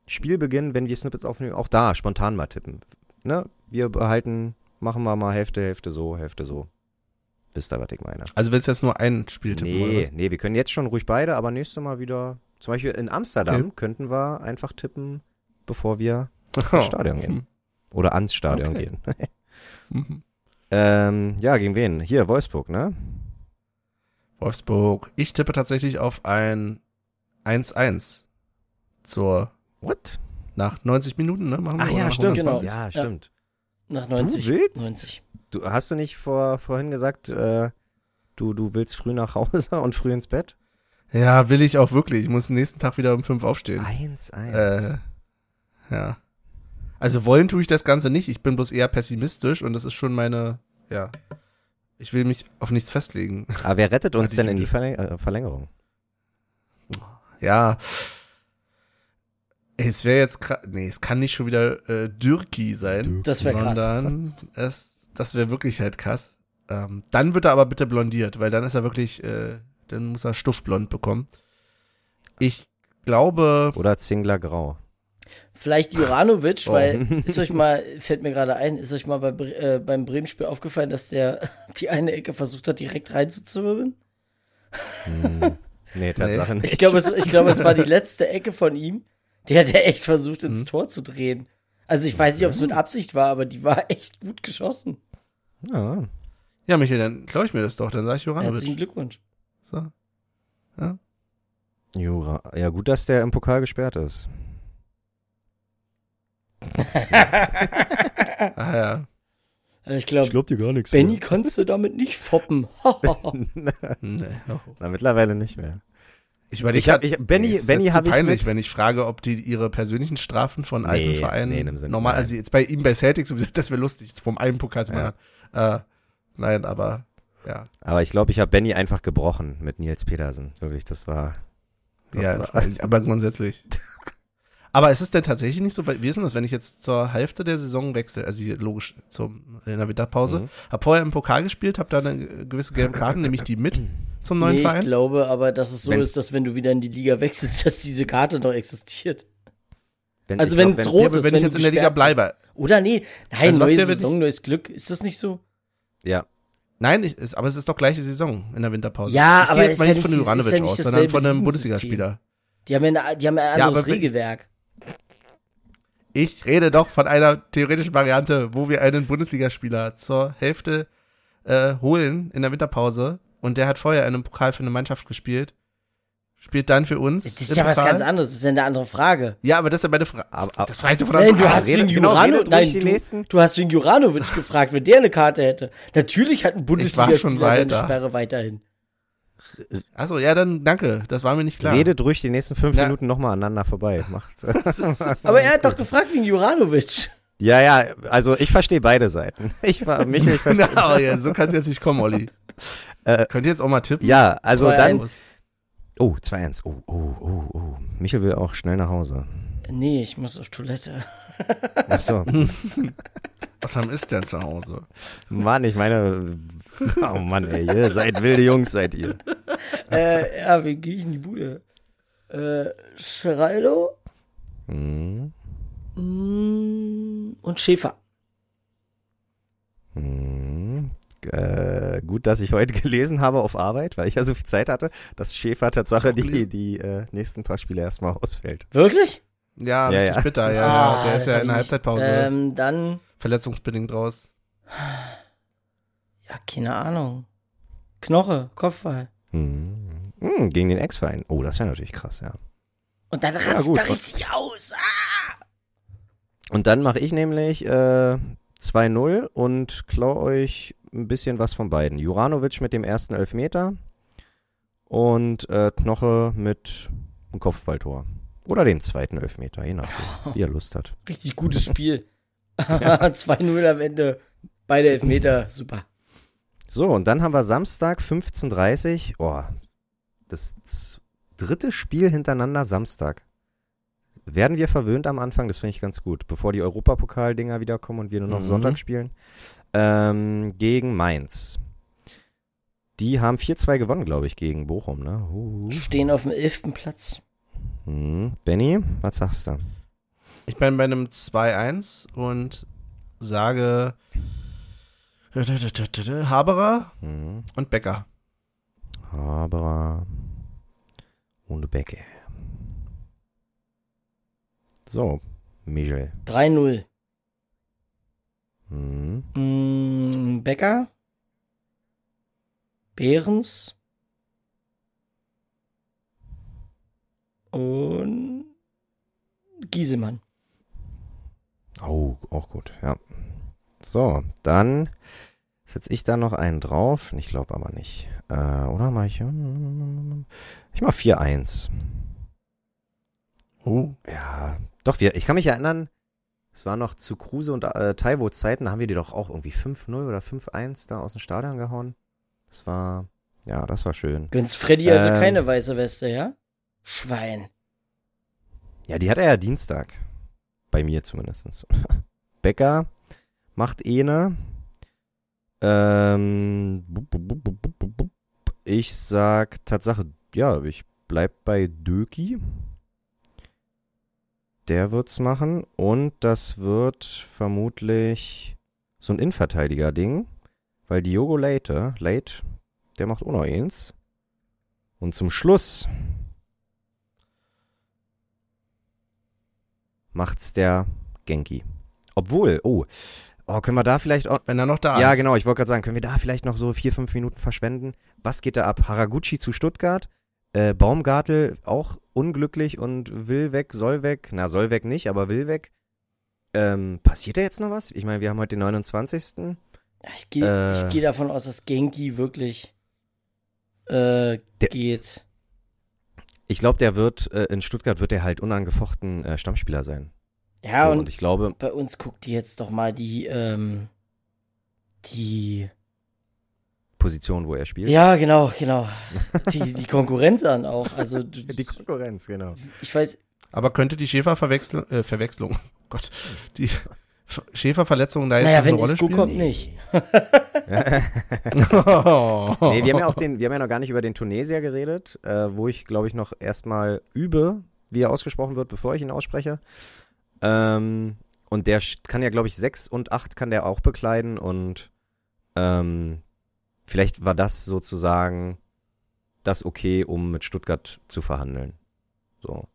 Spielbeginn, wenn wir Snippets aufnehmen, auch da spontan mal tippen. Ne? Wir behalten, machen wir mal Hälfte, Hälfte so, Hälfte so. Wisst ihr, was ich meine? Also willst du jetzt nur ein Spiel tippen? Nee, oder was? Nee, wir können jetzt schon ruhig beide, aber nächstes Mal wieder, zum Beispiel in Amsterdam, okay, könnten wir einfach tippen, bevor wir oh. ins Stadion gehen. Oder ans Stadion okay. gehen. mhm. ähm, ja, gegen wen? Hier, Wolfsburg, ne? Wolfsburg. Ich tippe tatsächlich auf ein eins eins zur... What? Nach neunzig Minuten, ne? Machen wir Ach ja, stimmt, genau. ja, stimmt. Ja, stimmt. Nach neunzig. Du willst? neunzig. Du, hast du nicht vor, vorhin gesagt, äh, du, du willst früh nach Hause und früh ins Bett? Ja, will ich auch wirklich. Ich muss den nächsten Tag wieder um fünf aufstehen. Eins, eins. Äh, ja. Also wollen tue ich das Ganze nicht. Ich bin bloß eher pessimistisch und das ist schon meine, ja, ich will mich auf nichts festlegen. Aber wer rettet uns denn in die Verläng- Verlängerung? Ja, es wäre jetzt krass, nee, es kann nicht schon wieder äh, Doekhi sein. Das wäre krass. Sondern es, das wäre wirklich halt krass. Ähm, dann wird er aber bitte blondiert, weil dann ist er wirklich, äh, dann muss er stuffblond bekommen. Ich glaube... Oder Zingler grau. Vielleicht Juranovic, oh. weil, ist euch mal, fällt mir gerade ein, ist euch mal bei, äh, beim Bremen-Spiel aufgefallen, dass der die eine Ecke versucht hat, direkt reinzuzirbeln? Hm. Nee, Tatsache nee. nicht. Ich glaube, es, glaub, es war die letzte Ecke von ihm. Der hat ja echt versucht, ins hm. Tor zu drehen. Also ich weiß nicht, ob es mit Absicht war, aber die war echt gut geschossen. Ja, ja Michael, dann glaube ich mir das doch. Dann sage ich Juranovic. Herzlichen Glückwunsch. So. Ja. Jura. Ja, gut, dass der im Pokal gesperrt ist. ah ja. Also ich glaube, glaub dir gar nichts. Benni konntest du damit nicht foppen. Na, nee. Na, mittlerweile nicht mehr. Ich meine, ich, ich habe, Benni, Benni habe ich mit, wenn ich frage, ob die ihre persönlichen Strafen von nee, alten Vereinen nee, normal, Sinn, also jetzt bei ihm bei Celtic so gesagt, das wäre lustig, vom einen Pokalsmann. Ja. Äh, nein, aber ja. Aber ich glaube, ich habe Benni einfach gebrochen mit Nils Pedersen. Wirklich, das war. Das ja, war, ich, aber grundsätzlich. Aber ist es denn tatsächlich nicht so, weil wir wissen das, wenn ich jetzt zur Hälfte der Saison wechsle, also logisch zum, in der Winterpause, mhm. habe vorher im Pokal gespielt, habe da eine gewisse gelbe Karten, nehme ich die mit zum neuen nee, Verein? Ich glaube aber, dass es so wenn's, ist, dass wenn du wieder in die Liga wechselst, dass diese Karte noch existiert. Wenn, also wenn es rot ist, wenn ich jetzt in der Liga bleibe. Oder nee, nein, also neue Saison, ich, neues Glück, ist das nicht so? Ja. Nein, ich, ist, aber es ist doch gleiche Saison in der Winterpause. Ja, ich aber gehe jetzt mal nicht von dem Juranovic aus, sondern von einem Bundesligaspieler. Die haben ja ein anderes Regelwerk. Ich rede doch von einer theoretischen Variante, wo wir einen Bundesligaspieler zur Hälfte äh, holen in der Winterpause und der hat vorher einen Pokal für eine Mannschaft gespielt, spielt dann für uns. Das ist ja Pokal. Was ganz anderes, das ist ja eine andere Frage. Ja, aber das ist ja meine Frage. Das reicht doch von der Frage. Du hast wegen Juranovic, nein, du, du hast wegen Juranovic gefragt, wenn der eine Karte hätte. Natürlich hat ein Bundesligaspieler seine Sperre weiterhin. Achso, ja, dann danke, das war mir nicht klar. Redet ruhig die nächsten fünf ja. Minuten nochmal aneinander vorbei. Macht's. Aber er hat doch gefragt wegen Juranovic. Ja, ja, also ich verstehe beide Seiten. Ich war mich nicht verstehe. No, ja, so kannst du jetzt nicht kommen, Olli. äh, Könnt ihr jetzt auch mal tippen? Ja, also zwei, dann. eins. Oh, zwei eins. Oh, oh, oh, oh. Michel will auch schnell nach Hause. Nee, ich muss auf Toilette. Ach so. Was haben ist denn zu Hause? Mann, ich meine, oh Mann, ey, ihr seid wilde Jungs, seid ihr. Äh, ja, wen gehe ich in die Bude? Äh, Schreilo hm. und Schäfer. Hm. Äh, gut, dass ich heute gelesen habe auf Arbeit, weil ich ja so viel Zeit hatte, dass Schäfer Tatsache die, die äh, nächsten paar Spiele erstmal ausfällt. Wirklich? Ja, ja, richtig ja. bitter, ja, ah, ja. Der ist ja in der Halbzeitpause. Ähm, dann. Verletzungsbedingt raus. Ja, keine Ahnung. Knoche, Kopfball. Hm. Hm, gegen den Ex-Verein. Oh, das wäre natürlich krass, ja. Und dann rast ja, er richtig aus. Ah! Und dann mache ich nämlich äh, zwei null und klaue euch ein bisschen was von beiden. Juranovic mit dem ersten Elfmeter und äh, Knoche mit einem Kopfballtor. Oder den zweiten Elfmeter, je nachdem, wie er Lust hat. Richtig gutes Spiel. zwei null am Ende, beide Elfmeter, super. So, und dann haben wir Samstag fünfzehn Uhr dreißig. Oh, das dritte Spiel hintereinander Samstag. Werden wir verwöhnt am Anfang, das finde ich ganz gut. Bevor die Europapokal-Dinger wiederkommen und wir nur noch mhm. Sonntag spielen. Ähm, gegen Mainz. Die haben vier zwei gewonnen, glaube ich, gegen Bochum. Ne? Uh, uh. Stehen auf dem elften Platz. Benni, was sagst du? Ich bin bei einem zwei eins und sage Haberer mhm. und Becker. Haberer und Becker. So, Michel. drei null. Mhm. Becker. Behrens. Und Gießelmann. Oh, auch gut, ja. So, dann setze ich da noch einen drauf. Ich glaube aber nicht. Äh, oder mache ich... Ich mache vier eins. Oh. Ja, doch, wir, ich kann mich erinnern, es war noch zu Kruse und äh, Taiwo-Zeiten, da haben wir die doch auch irgendwie fünf null oder fünf eins da aus dem Stadion gehauen. Das war... Ja, das war schön. Gönnst Freddy also ähm, keine weiße Weste, ja? Schwein. Ja, die hat er ja Dienstag. Bei mir zumindest. Becker macht eine. Ähm, ich sag Tatsache, ja, ich bleib bei Doekhi. Der wird's machen. Und das wird vermutlich so ein Innenverteidiger-Ding. Weil Diogo Leite, Leite... Der macht auch noch eins. Und zum Schluss macht's der Genki. Obwohl, oh, oh, können wir da vielleicht auch... Wenn er noch da ja, ist. Ja, genau, ich wollte gerade sagen, können wir da vielleicht noch so vier, fünf Minuten verschwenden? Was geht da ab? Haraguchi zu Stuttgart, äh, Baumgärtel auch unglücklich und will weg, soll weg. Na, soll weg nicht, aber will weg. Ähm, passiert da jetzt noch was? Ich meine, wir haben heute den neunundzwanzigsten Ich gehe äh, geh davon aus, dass Genki wirklich... Äh, der, geht. Ich glaube, der wird, äh, in Stuttgart wird der halt unangefochten äh, Stammspieler sein. Ja, so, und, und ich glaube, bei uns guckt die jetzt doch mal die, ähm, die Position, wo er spielt. Ja, genau, genau. die, die Konkurrenz dann auch. Also, du, die Konkurrenz, genau. Ich weiß. Aber könnte die Schäfer-Verwechslung, äh, Verwechslung, Gott, die Schäfer-Verletzung da jetzt naja, eine Rolle Isco spielen? Naja, wenn Isco kommt, nicht. Nee, wir haben ja auch den, wir haben ja noch gar nicht über den Tunesier geredet, äh, wo ich, glaube ich, noch erstmal übe, wie er ausgesprochen wird, bevor ich ihn ausspreche. Ähm, und der kann ja, glaube ich, sechs und acht kann der auch bekleiden und ähm, vielleicht war das sozusagen das okay, um mit Stuttgart zu verhandeln. So.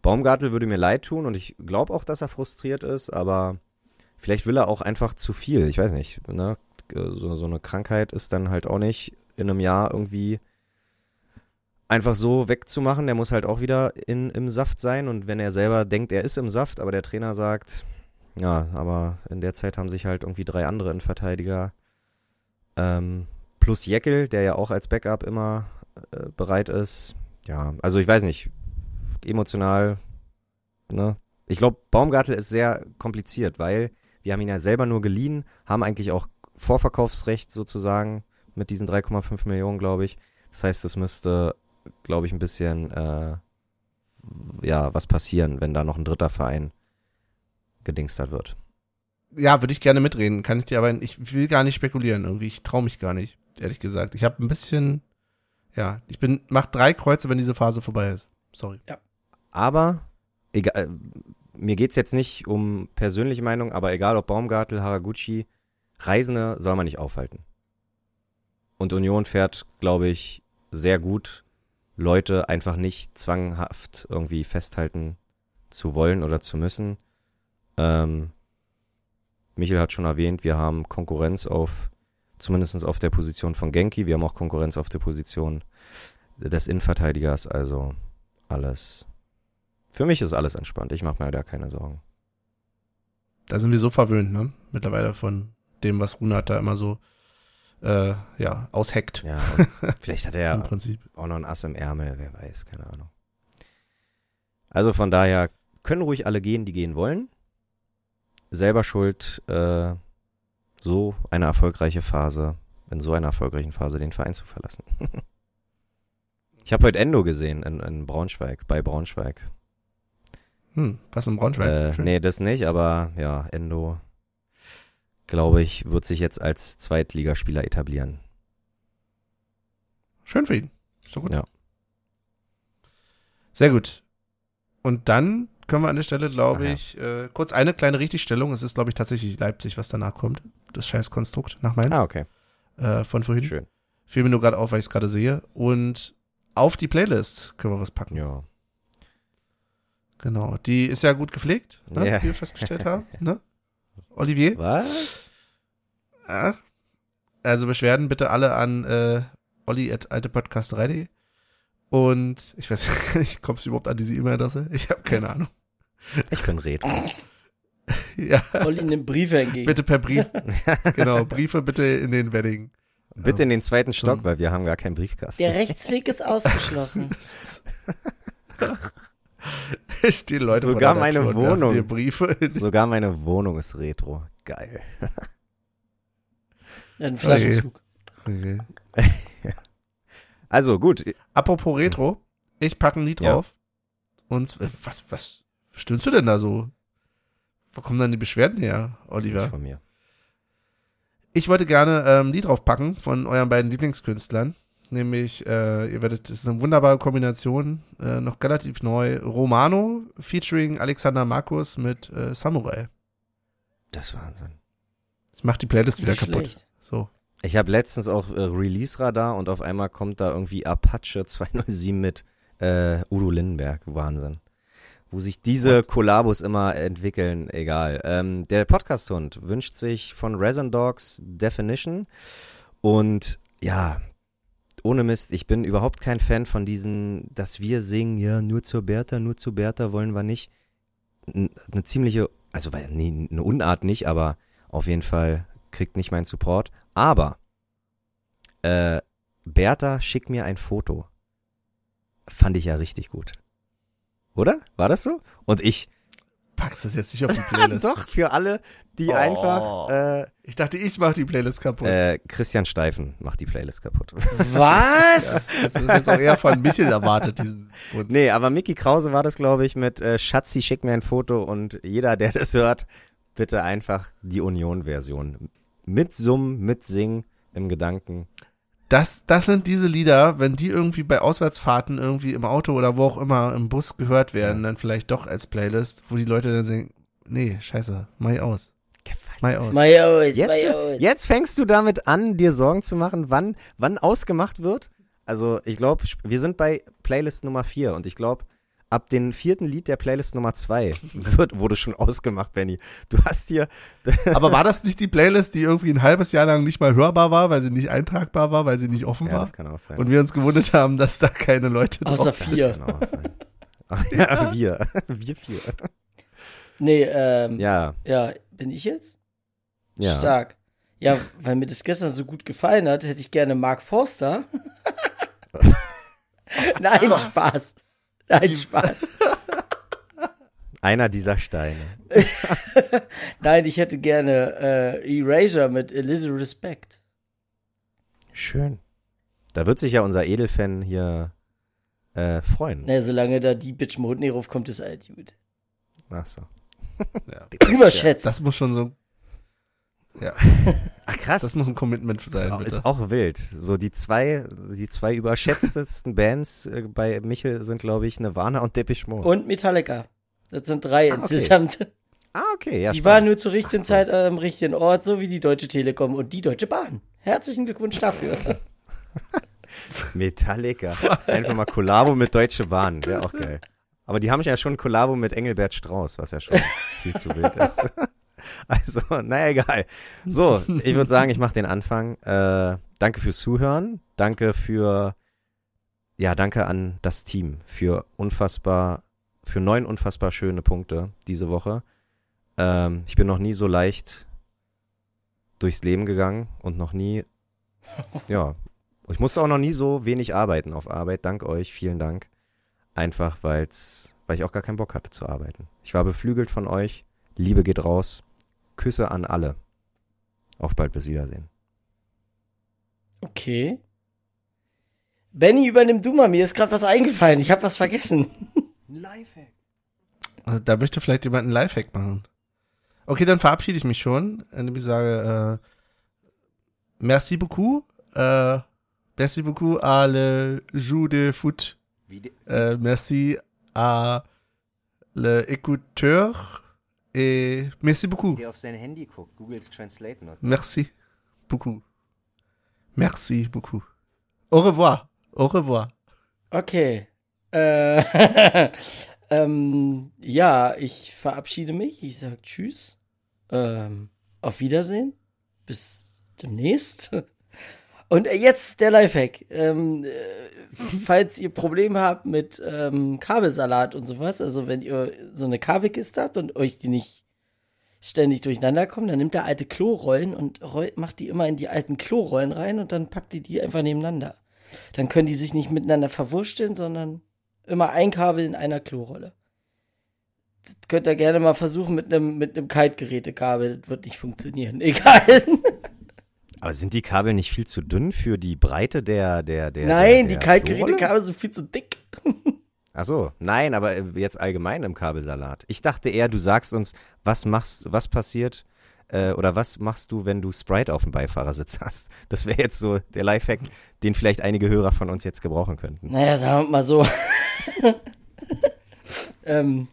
Baumgärtel würde mir leid tun und ich glaube auch, dass er frustriert ist, aber vielleicht will er auch einfach zu viel. Ich weiß nicht. Ne? So, so eine Krankheit ist dann halt auch nicht in einem Jahr irgendwie einfach so wegzumachen. Der muss halt auch wieder in, im Saft sein. Und wenn er selber denkt, er ist im Saft, aber der Trainer sagt, ja, aber in der Zeit haben sich halt irgendwie drei andere Innenverteidiger ähm, plus Jeckel, der ja auch als Backup immer äh, bereit ist. Ja, also ich weiß nicht. Emotional, ne? Ich glaube, Baumgärtel ist sehr kompliziert, weil wir haben ihn ja selber nur geliehen, haben eigentlich auch Vorverkaufsrecht sozusagen mit diesen drei Komma fünf Millionen, glaube ich. Das heißt, es müsste, glaube ich, ein bisschen äh, ja, was passieren, wenn da noch ein dritter Verein gedingstert wird. Ja, würde ich gerne mitreden, kann ich dir aber, ich will gar nicht spekulieren irgendwie, ich traue mich gar nicht, ehrlich gesagt. Ich habe ein bisschen, ja, ich bin, mach drei Kreuze, wenn diese Phase vorbei ist. Sorry. Ja. Aber, egal, mir geht's jetzt nicht um persönliche Meinung, aber egal ob Baumgärtel, Haraguchi, Reisende soll man nicht aufhalten. Und Union fährt, glaube ich, sehr gut, Leute einfach nicht zwanghaft irgendwie festhalten zu wollen oder zu müssen. Ähm, Michel hat schon erwähnt, wir haben Konkurrenz auf, zumindest auf der Position von Genki, wir haben auch Konkurrenz auf der Position des Innenverteidigers, also alles... Für mich ist alles entspannt. Ich mache mir da keine Sorgen. Da sind wir so verwöhnt, ne? Mittlerweile von dem, was Runert da immer so äh, ja, ausheckt. Ja, vielleicht hat er ja auch noch ein Ass im Ärmel. Wer weiß, keine Ahnung. Also von daher können ruhig alle gehen, die gehen wollen. Selber schuld, äh, so eine erfolgreiche Phase, in so einer erfolgreichen Phase den Verein zu verlassen. Ich habe heute Endo gesehen in, in Braunschweig, bei Braunschweig. Hm, was in Braunschweig? Äh, nee, das nicht, aber ja, Endo, glaube ich, wird sich jetzt als Zweitligaspieler etablieren. Schön für ihn. So gut. Ja. Sehr gut. Und dann können wir an der Stelle, glaube ich, äh, kurz eine kleine Richtigstellung. Es ist, glaube ich, tatsächlich Leipzig, was danach kommt. Das Scheißkonstrukt nach Mainz. Ah, okay. Äh, von vorhin. Schön. Fiel mir nur gerade auf, weil ich es gerade sehe. Und auf die Playlist können wir was packen. Ja. Genau, die ist ja gut gepflegt, ne? Yeah. Wie wir festgestellt haben, ne? Olivier? Was? Ja. Also Beschwerden bitte alle an äh, olli at altepodcast punkt de und ich weiß nicht, kommst du überhaupt an diese E-Mail-Adresse? Ich habe keine Ahnung. Ich bin Red. Ja. Soll Ihnen den Brief entgegen. Bitte per Brief. Genau, Briefe bitte in den Wedding. Bitte in den zweiten Stock, weil wir haben gar keinen Briefkasten. Der Rechtsweg ist ausgeschlossen. Stehen Leute sogar meine Tür Wohnung. Briefe sogar meine Wohnung ist retro. Geil. Ein Flaschenzug. Okay. Okay. Also gut. Apropos Retro, ich packe ein Lied ja. drauf. Und was, was stöhnst du denn da so? Wo kommen dann die Beschwerden her, Oliver? Von mir. Ich wollte gerne ähm, ein Lied draufpacken von euren beiden Lieblingskünstlern. Nämlich, äh, ihr werdet, das ist eine wunderbare Kombination, äh, noch relativ neu. Romano featuring Alexander Markus mit äh, Samurai. Das ist Wahnsinn. Ich mach die Playlist wieder kaputt. Schlecht. So. Ich habe letztens auch äh, Release-Radar und auf einmal kommt da irgendwie Apache zwei null sieben mit äh, Udo Lindenberg. Wahnsinn. Wo sich diese Kollabos immer entwickeln, egal. Ähm, der Podcast-Hund wünscht sich von Resin Dogs Definition und ja, ohne Mist, ich bin überhaupt kein Fan von diesen, dass wir singen, ja, nur zur Bertha, nur zu Bertha wollen wir nicht. N- eine ziemliche, also nee, eine Unart nicht, aber auf jeden Fall kriegt nicht meinen Support. Aber, äh, Bertha, schick mir ein Foto. Fand ich ja richtig gut. Oder? War das so? Und ich... Packst das jetzt nicht auf die Playlist? Doch, für alle, die oh. einfach... Äh, ich dachte, ich mach die Playlist kaputt. Äh, Christian Steifen macht die Playlist kaputt. Was? Ja, das ist jetzt auch eher von Michel erwartet. diesen. Und nee, aber Micky Krause war das, glaube ich, mit äh, Schatzi, schick mir ein Foto. Und jeder, der das hört, bitte einfach die Union-Version. Mit Summen, mit Singen im Gedanken. Das, das sind diese Lieder, wenn die irgendwie bei Auswärtsfahrten irgendwie im Auto oder wo auch immer im Bus gehört werden, ja. dann vielleicht doch als Playlist, wo die Leute dann singen, nee, scheiße, mach ich aus. Mach ich aus. Mach ich aus, jetzt, mach ich aus. Jetzt fängst du damit an, dir Sorgen zu machen, wann, wann ausgemacht wird. Also ich glaube, wir sind bei Playlist Nummer vier und ich glaube, ab dem vierten Lied der Playlist Nummer zwei wird, wurde schon ausgemacht, Benny. Du hast hier... Aber war das nicht die Playlist, die irgendwie ein halbes Jahr lang nicht mal hörbar war, weil sie nicht eintragbar war, weil sie nicht offen ja, war? Das kann auch sein. Und wir uns gewundert haben, dass da keine Leute drauf sind. Außer vier. Das kann auch sein. Ach, ja, ja, wir. Wir vier. Nee, ähm... Ja. Ja, bin ich jetzt? Ja. Stark. Ja, weil mir das gestern so gut gefallen hat, hätte ich gerne Mark Forster. Nein, oh, Spaß. Nein, Spaß. Einer dieser Steine. Nein, ich hätte gerne äh, Erasure mit A Little Respect. Schön. Da wird sich ja unser Edelfan hier äh, freuen. Na, solange da die Bitch Mohutny raufkommt, ist alt gut. Ach so. Ja. Überschätzt. Das muss schon so... Ja. Ach krass. Das muss ein Commitment sein. Ist auch, ist auch wild. So die zwei, die zwei überschätztesten Bands äh, bei Michel sind, glaube ich, Nirvana und Depeche Mode. Und Metallica. Das sind drei ah, okay. insgesamt. Ah, okay. Ja, die spannend. Waren nur zur richtigen Ach, Zeit am richtigen Ort, so wie die Deutsche Telekom und die Deutsche Bahn. Herzlichen Glückwunsch dafür. Metallica. Einfach mal Kollabo mit Deutsche Bahn. Wäre auch geil. Aber die haben ja schon ein Kollabo mit Engelbert Strauß, was ja schon viel zu wild ist. Also, naja, egal. So, ich würde sagen, ich mache den Anfang. Äh, danke fürs Zuhören. Danke für, ja, danke an das Team für unfassbar, für neun unfassbar schöne Punkte diese Woche. Ähm, ich bin noch nie so leicht durchs Leben gegangen und noch nie, ja, ich musste auch noch nie so wenig arbeiten auf Arbeit. Dank euch, vielen Dank. Einfach, weil's, weil ich auch gar keinen Bock hatte zu arbeiten. Ich war beflügelt von euch. Liebe geht raus. Küsse an alle. Auf bald, bis Wiedersehen. Okay. Benni, übernimm du mal. Mir ist gerade was eingefallen. Ich habe was vergessen. Ein Lifehack. Also, da möchte vielleicht jemand einen Lifehack machen. Okay, dann verabschiede ich mich schon, indem ich sage, äh, merci beaucoup, äh, merci beaucoup à le jeu de foot. Äh, merci à le écouteur. Et merci beaucoup. Der auf sein Handy guckt, Google Translate nutzt. Merci beaucoup. Merci beaucoup. Au revoir. Au revoir. Okay. Äh, ähm, ja, ich verabschiede mich. Ich sage tschüss. Ähm, auf Wiedersehen. Bis demnächst. Und jetzt der Lifehack. Ähm, äh, falls ihr Probleme habt mit ähm, Kabelsalat und sowas, also wenn ihr so eine Kabelkiste habt und euch die nicht ständig durcheinander kommen, dann nimmt der alte Klorollen und macht die immer in die alten Klorollen rein und dann packt die die einfach nebeneinander. Dann können die sich nicht miteinander verwurschteln, sondern immer ein Kabel in einer Klorolle. Das könnt ihr gerne mal versuchen mit einem mit einem Kaltgerätekabel, das wird nicht funktionieren, egal. Aber sind die Kabel nicht viel zu dünn für die Breite der der der Nein, der, der die Kaltgerätekabel sind viel zu dick. Ach so, nein, aber jetzt allgemein im Kabelsalat. Ich dachte eher, du sagst uns, was machst, was passiert äh, oder was machst du, wenn du Sprite auf dem Beifahrersitz hast? Das wäre jetzt so der Lifehack, den vielleicht einige Hörer von uns jetzt gebrauchen könnten. Naja, sagen wir mal so. ähm,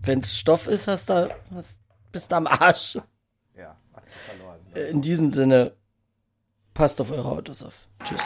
wenn es Stoff ist, hast du, hast, bist du am Arsch. Ja, hast du verloren. Äh, in diesem Sinne, passt auf eure Autos auf. Tschüss.